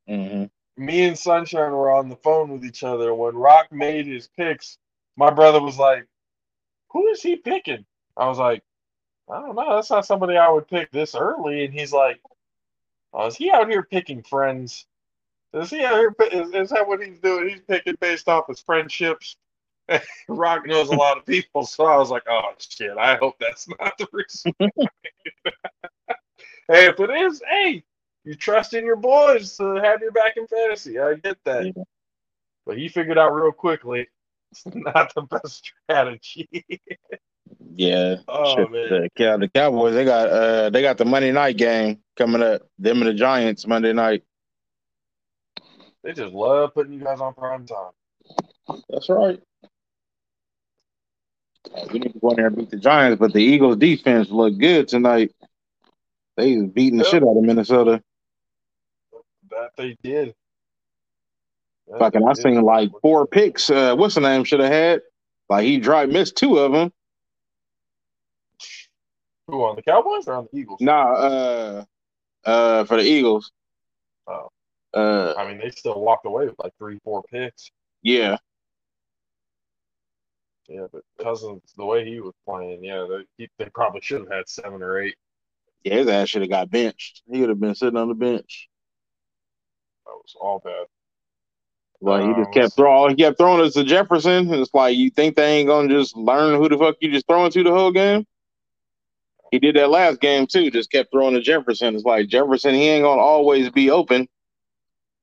mm-hmm. me and Sunshine were on the phone with each other. When Rock made his picks, my brother was like, "Who is he picking?" I was like, "I don't know. That's not somebody I would pick this early." And he's like, "Oh, is he out here picking friends? Is he out here? Is, is that what he's doing? He's picking based off his friendships." Rock knows a lot of people, so I was like, "Oh shit! I hope that's not the reason." Hey, if it is, hey, you trust in your boys to have your back in fantasy. I get that. Yeah. But he figured out real quickly it's not the best strategy. Yeah. Oh, shit. Man. The, the Cowboys, they got uh, they got the Monday night game coming up. Them and the Giants Monday night. They just love putting you guys on prime time. That's right. We need to go in there and beat the Giants, but the Eagles defense looked good tonight. They was beating the yep. shit out of Minnesota. That they did. That Fucking, they I did. seen like four picks. Uh, what's the name? Should have had. Like he tried, missed two of them. Who on the Cowboys or on the Eagles? Nah, uh, uh, for the Eagles. Oh, uh, I mean, they still walked away with like three, four picks. Yeah. Yeah, but Cousins, the way he was playing, yeah, they they probably should have had seven or eight. Yeah, his ass should have got benched. He would have been sitting on the bench. That was all bad. Well, he um, just kept throwing. He kept throwing us to Jefferson. It's like you think they ain't gonna just learn who the fuck you just throwing to the whole game. He did that last game too. Just kept throwing to Jefferson. It's like Jefferson. He ain't gonna always be open.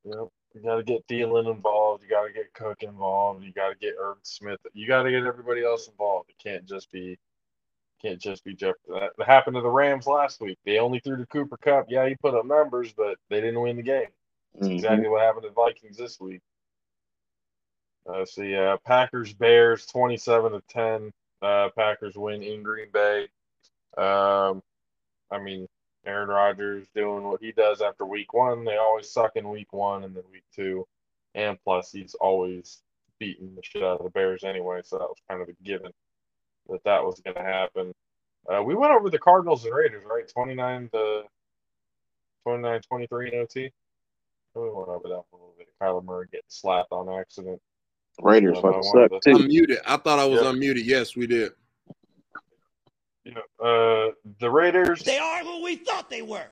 Yep. You got to get Thielen involved. You got to get Cook involved. You got to get Irv Smith. You got to get everybody else involved. It can't just be, can't just be Jeff. That happened to the Rams last week. They only threw to Cooper Kupp. Yeah, he put up numbers, but they didn't win the game. That's mm-hmm. exactly what happened to the Vikings this week. Uh, so yeah, Packers Bears twenty-seven to ten. Uh, Packers win in Green Bay. Um, I mean, Aaron Rodgers doing what he does after week one. They always suck in week one and then week two. And plus, he's always beating the shit out of the Bears anyway, so that was kind of a given that that was going to happen. Uh, we went over the Cardinals and Raiders, right? twenty-nine to twenty-nine, twenty-three in O T. We went over that a little bit. Kyler Murray getting slapped on accident. Raiders fucking suck, to... too. Unmuted. I thought I was yep. unmuted. Yes, we did. You know, uh, the Raiders. They are who we thought they were.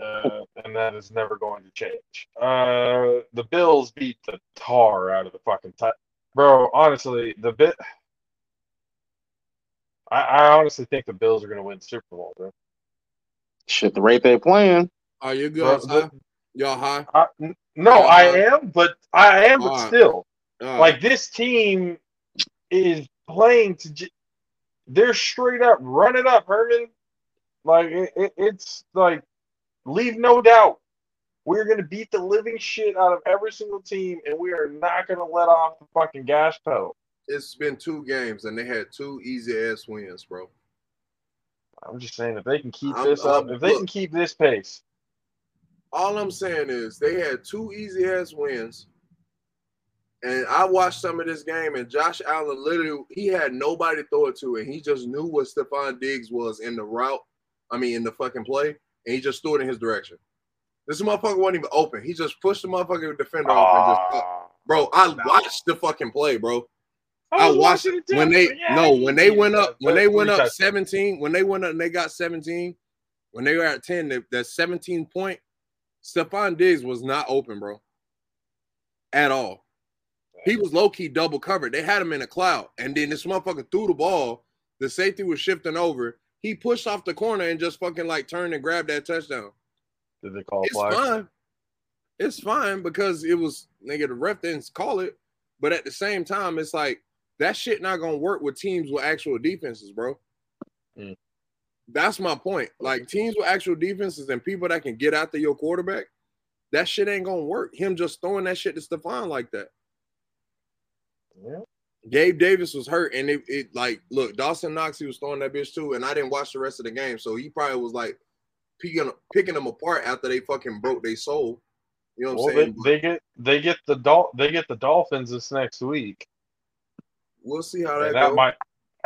Uh, and that is never going to change. Uh, the Bills beat the tar out of the fucking t- Bro, honestly, the bit. I, I honestly think the Bills are going to win the Super Bowl, bro. Shit, the rate they're playing. Are you good? Huh? Y'all high? I, n- no, Y'all I high? am, but I am, All but right. still. All like, right. This team is playing to. J- They're straight up, run it up, Herman. Like, it, it, it's like, leave no doubt. We're going to beat the living shit out of every single team, and we are not going to let off the fucking gas pedal. It's been two games, and they had two easy-ass wins, bro. I'm just saying, if they can keep I'm, this up, I'm, if they look, can keep this pace. All I'm saying is they had two easy-ass wins. And I watched some of this game, and Josh Allen literally, he had nobody to throw it to, and he just knew what Stephon Diggs was in the route, I mean, in the fucking play, and he just threw it in his direction. This motherfucker wasn't even open. He just pushed the motherfucking defender uh, off and just – Bro, I no. watched the fucking play, bro. I, I watched it when they – yeah, no, when they went up, when they went up seventeen, when they went up and they got seventeen, when they were at ten, that seventeen-point, Stephon Diggs was not open, bro, at all. He was low-key double covered. They had him in a cloud. And then this motherfucker threw the ball. The safety was shifting over. He pushed off the corner and just fucking, like, turned and grabbed that touchdown. Did they call it? It's flag? fine. It's fine because it was, nigga, the ref didn't call it. But at the same time, it's like, that shit not going to work with teams with actual defenses, bro. Mm. That's my point. Like, teams with actual defenses and people that can get after your quarterback, that shit ain't going to work. Him just throwing that shit to Stephon like that. Yeah. Gabe Davis was hurt, and it, it like look, Dawson Knox, he was throwing that bitch too, and I didn't watch the rest of the game, so he probably was like picking picking them apart after they fucking broke their soul. You know what well, I'm saying? They, they get they get the Dol- they get the Dolphins this next week. We'll see how that and that goes. Might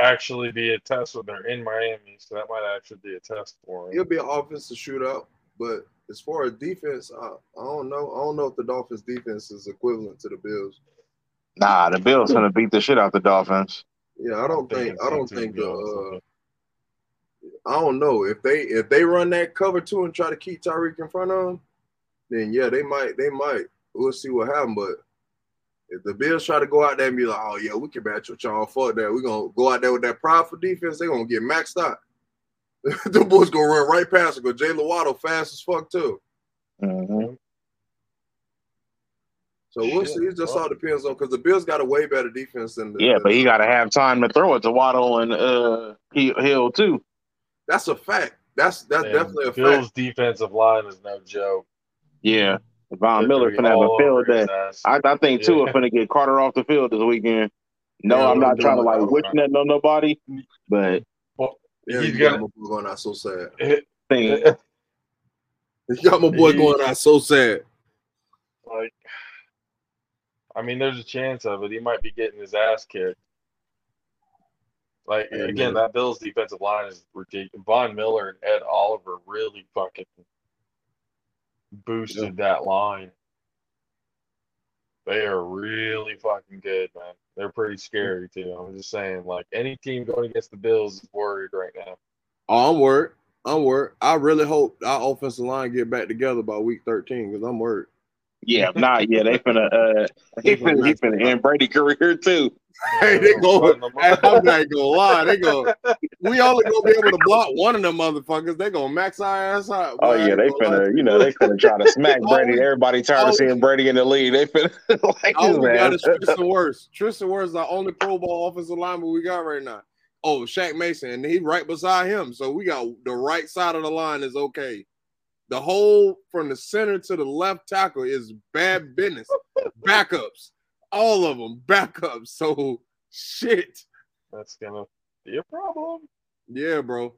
actually be a test when they're in Miami, so that might actually be a test for them. It'll be an offensive shootout, but as far as defense, I, I don't know. I don't know if the Dolphins' defense is equivalent to the Bills. Nah, the Bills gonna beat the shit out the Dolphins. Yeah, I don't think I don't think the uh, I don't know if they if they run that cover two and try to keep Tyreek in front of them, then yeah, they might they might we'll see what happens. But if the Bills try to go out there and be like, oh yeah, we can match with y'all, fuck that, we're gonna go out there with that prideful defense, they're gonna get maxed out. The boys gonna run right past and go Jalen Waddle fast as fuck too. Mm-hmm. So we'll see. It just all depends on because the Bills got a way better defense than the yeah, but he got to have time to throw it to Waddle and uh, Hill too. That's a fact. That's that's and definitely a Bill's fact. Bill's defensive line is no joke. Yeah, Von Miller's gonna have a field day. I, I think yeah. Tua gonna get Carter off the field this weekend. No, yeah, I'm not trying to like witch nothing on nobody, but well, yeah, he's got my boy going out so sad. He got my boy going out so sad. Like. I mean, there's a chance of it. He might be getting his ass kicked. Like, again, yeah. that Bills defensive line is ridiculous. Von Miller and Ed Oliver really fucking boosted yeah. that line. They are really fucking good, man. They're pretty scary, too. I'm just saying, like, any team going against the Bills is worried right now. Oh, I'm worried. I'm worried. I really hope our offensive line get back together by week thirteen because I'm worried. Yeah, nah, yeah, they finna, uh, he finna, he finna end Brady's career too. Hey, they go, I'm not gonna lie, they go, we only gonna be able to block one of them motherfuckers, they gonna max our ass out. Oh, yeah, they finna, you know, they finna try to smack Brady. Everybody tired of seeing Brady in the league. They finna, like, oh, we got Tristan Wirfs. Tristan Wirfs is the only Pro Bowl offensive lineman we got right now. Oh, Shaq Mason, and he's right beside him, so we got the right side of the line is okay. The whole from the center to the left tackle is bad business. Backups. All of them. Backups. So, shit. That's going to be a problem. Yeah, bro.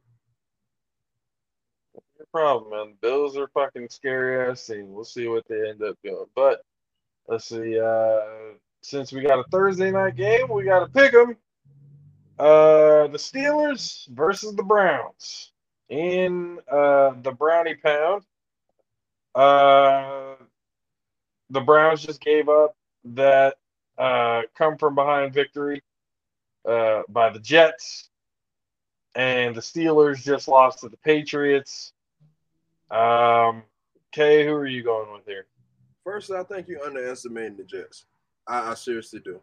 Be a problem, man. Bills are fucking scary ass team. We'll see what they end up doing. But, let's see. Uh, since we got a Thursday night game, we got to pick them. Uh, the Steelers versus the Browns. In uh, the Brownie Pound, uh, the Browns just gave up that uh, come-from-behind victory uh, by the Jets, and the Steelers just lost to the Patriots. Um, Kay, who are you going with here? First, I think you underestimated the Jets. I, I seriously do.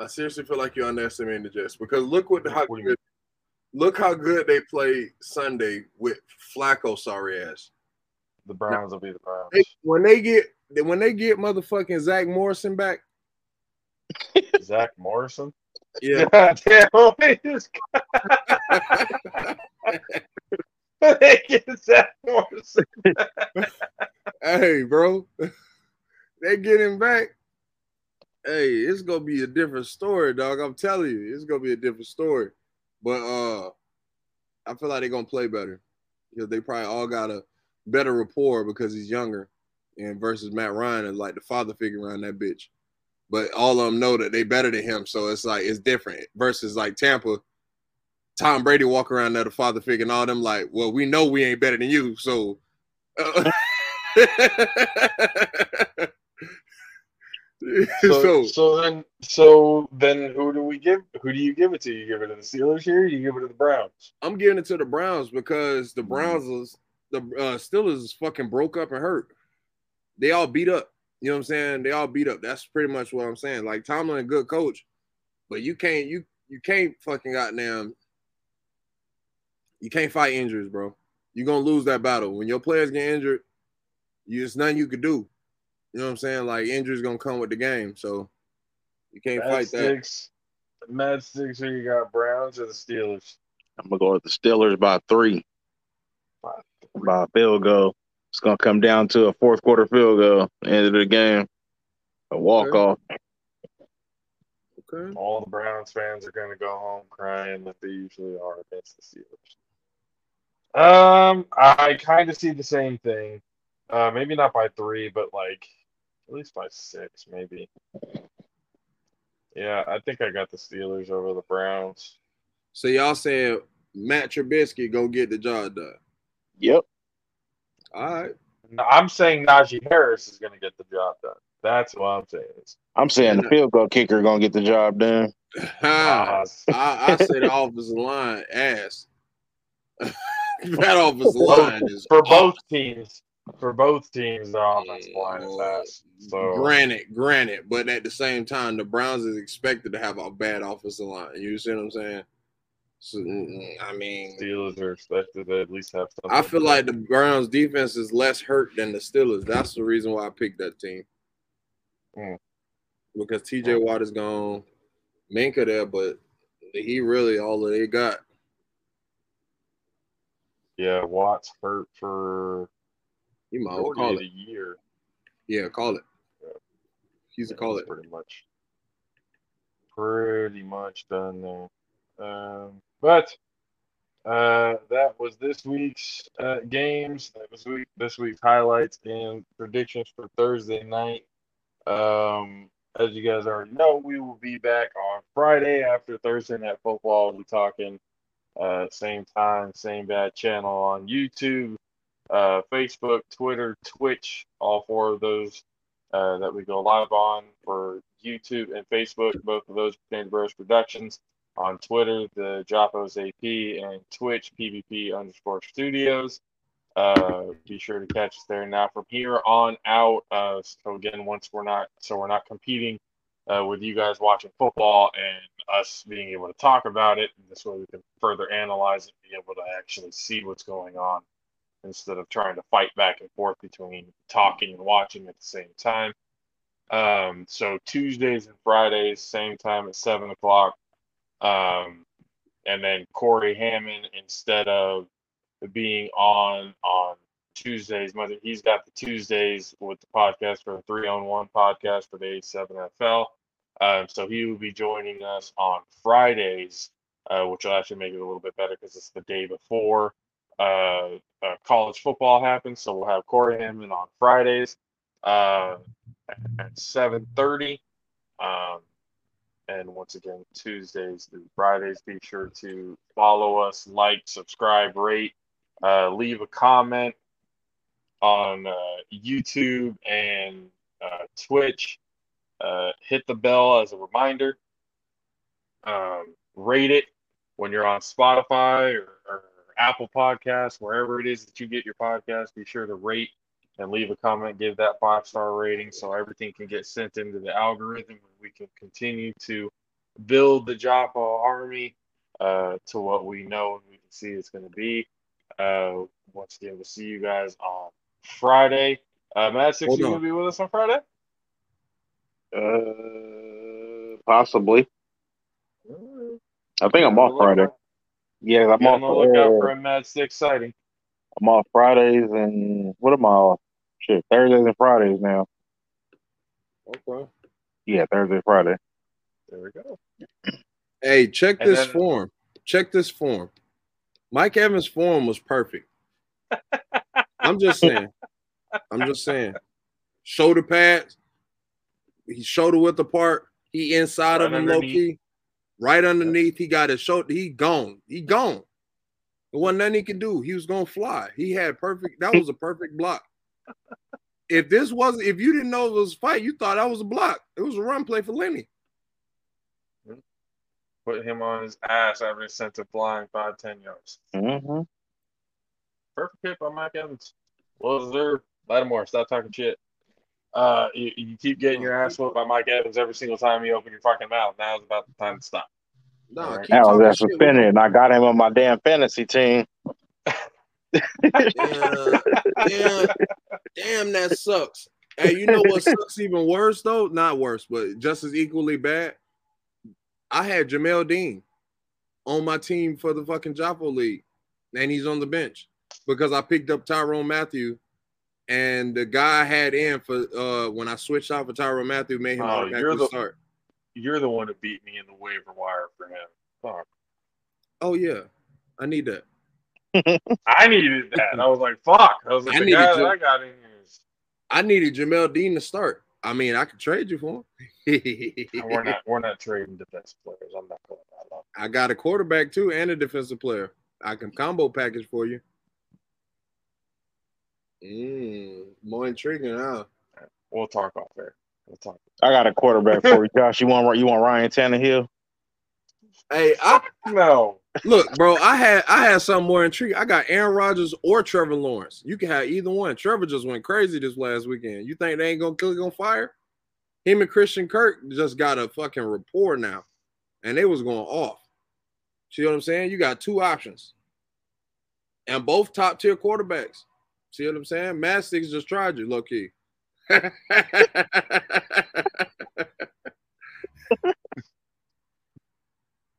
I seriously feel like you underestimated the Jets because look what the how good – Look how good they played Sunday with Flacco sorry ass. The Browns now, will be the Browns. They, when they get when they get motherfucking Zach Morrison back. Zach Morrison? Yeah. God damn, they just they get Zach Morrison back. Hey, bro. They get him back. Hey, it's gonna be a different story, dog. I'm telling you, it's gonna be a different story. But uh, I feel like they're going to play better because they probably all got a better rapport because he's younger and versus Matt Ryan and like the father figure around that bitch. But all of them know that they better than him. So it's like it's different versus like Tampa. Tom Brady walk around there, the father figure and all them like, well, we know we ain't better than you. So uh, So, so so then so then who do we give who do you give it to? You give it to the Steelers here, or you give it to the Browns? I'm giving it to the Browns because the Browns is the uh, Steelers is fucking broke up and hurt. They all beat up. You know what I'm saying? They all beat up. That's pretty much what I'm saying. Like Tomlin a good coach, but you can't you you can't fucking goddamn you can't fight injuries, bro. You're gonna lose that battle. When your players get injured, you it's nothing you could do. You know what I'm saying? Like, injuries going to come with the game, so you can't Mad fight sticks. that. Mad sticks, who you got, Browns or the Steelers? I'm going to go with the Steelers by three. By, three. by a field goal. It's going to come down to a fourth-quarter field goal at the end of the game. A walk-off. Okay. okay. All the Browns fans are going to go home crying like they usually are against the Steelers. Um, I kind of see the same thing. Uh, maybe not by three, but, like, at least by six, maybe. Yeah, I think I got the Steelers over the Browns. So, y'all saying Matt Trubisky go get the job done? Yep. All right. No, I'm saying Najee Harris is going to get the job done. That's what I'm saying. I'm saying the field goal kicker going to get the job done. I, I say the offensive line ass. That offensive line is for both awesome. teams. For both teams, the offensive line is ass. So. Granted, granted, but at the same time, the Browns is expected to have a bad offensive line. You see what I'm saying? So, I mean, Steelers are expected to at least have something. I feel like the Browns' defense is less hurt than the Steelers. That's the reason why I picked that team. Mm. Because T J Watt is gone, Minka there, but he really all that they got. Yeah, Watt's hurt for. He might call it a year. Yeah, call it. Yeah. He's yeah, a call it. Pretty much. Pretty much done there. Um, but uh, that was this week's uh, games. That was week, this week's highlights and predictions for Thursday night. Um, as you guys already know, we will be back on Friday after Thursday Night Football. We'll be talking uh, same time, same bad channel on YouTube. Uh, Facebook, Twitter, Twitch, all four of those uh, that we go live on for YouTube and Facebook. Both of those pertain to Bros Productions. On Twitter, the JAFFOs A P and Twitch, P V P underscore studios. Uh, be sure to catch us there. Now from here on out, uh, so again, once we're not, so we're not competing uh, with you guys watching football and us being able to talk about it. And this way we can further analyze it, be able to actually see what's going on instead of trying to fight back and forth between talking and watching at the same time. Um, so Tuesdays and Fridays, same time at seven o'clock. Um, and then Corey Hammond, instead of being on on Tuesdays, mother, he's got the Tuesdays with the podcast for the three on one podcast for the A seven F L. Um, so he will be joining us on Fridays, uh, which will actually make it a little bit better because it's the day before uh, uh, college football happens. So we'll have Corey Hammond on Fridays uh, at seven thirty. Um, And once again, Tuesdays through Fridays, be sure to follow us, like, subscribe, rate, uh, leave a comment on uh, YouTube and uh, Twitch. Uh, hit the bell as a reminder. Um, rate it when you're on Spotify or, or Apple Podcasts, wherever it is that you get your podcast. Be sure to rate and leave a comment, give that five-star rating so everything can get sent into the algorithm and we can continue to build the Jaffa Army uh, to what we know and we can see it's going to be. Uh, once again, we'll see you guys on Friday. Uh, Matt Six, you going to be with us on Friday? Uh, possibly. Right. I think I'm off Friday. Out. Yeah, I'm yeah, off. I'm going to look out for a Matt Six sighting. I'm off Fridays and what am I off? Shit, Thursdays and Fridays now. Okay. Yeah, Thursday, Friday. There we go. Hey, check and this then, form. Check this form. Mike Evans' form was perfect. I'm just saying. I'm just saying. Shoulder pads. He's shoulder width apart. He inside right of him, low key. Right underneath. He got his shoulder. He gone. He gone. There wasn't nothing he could do. He was gonna fly. He had perfect. That was a perfect block. If this was, if you didn't know it was a fight, you thought that was a block. It was a run play for Lenny. Put him on his ass after he sent it flying five, ten yards. Mm-hmm. Perfect hit by Mike Evans. Well deserved. Lattimore, stop talking shit. Uh, you, you keep getting your ass whooped by Mike Evans every single time you open your fucking mouth. Now's about the time to stop. No, I right. was at suspended, and I got him on my damn fantasy team. Damn, damn, damn, that sucks. Hey, you know what sucks even worse, though? Not worse, but just as equally bad. I had Jamel Dean on my team for the fucking Jaffa League, and he's on the bench because I picked up Tyrone Matthew, and the guy I had in for uh, when I switched out for Tyrone Matthew made him oh, automatically the- start. You're the one who beat me in the waiver wire for him. Fuck. Oh, yeah. I need that. I needed that. I was like, fuck. I was like, I the guy Jam- that I got in here is... I needed Jamel Dean to start. I mean, I could trade you for him. we're, not, we're not trading defensive players. I'm not going that long. I got a quarterback, too, and a defensive player. I can combo package for you. Mm, more intriguing, huh? Right. We'll talk off air. I got a quarterback for you, Josh. You want you want Ryan Tannehill? Hey, I no. Look, bro, I had I had something more intriguing. I got Aaron Rodgers or Trevor Lawrence. You can have either one. Trevor just went crazy this last weekend. You think they ain't gonna click on fire? Him and Christian Kirk just got a fucking rapport now, and they was going off. See what I'm saying? You got two options, and both top tier quarterbacks. See what I'm saying? Mad Six just tried you, low key.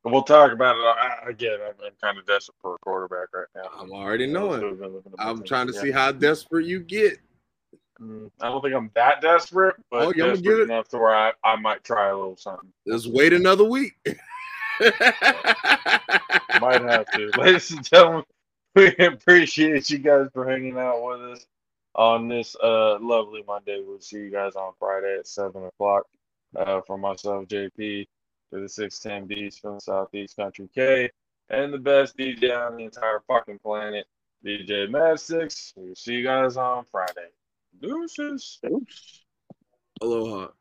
We'll talk about it I, again. I'm, I'm kind of desperate for a quarterback right now. I'm already knowing. I'm trying to see how desperate you get. I don't think I'm that desperate, but oh, desperate get it? enough to where I, I might try a little something. Just wait another week. Might have to. Ladies and gentlemen, we appreciate you guys for hanging out with us on this uh, lovely Monday. We'll see you guys on Friday at seven o'clock. Uh, for myself, J P, for the six ten Bs from the Southeast Country K, and the best D J on the entire fucking planet, D J Mad Six. We'll see you guys on Friday. Deuces. Aloha.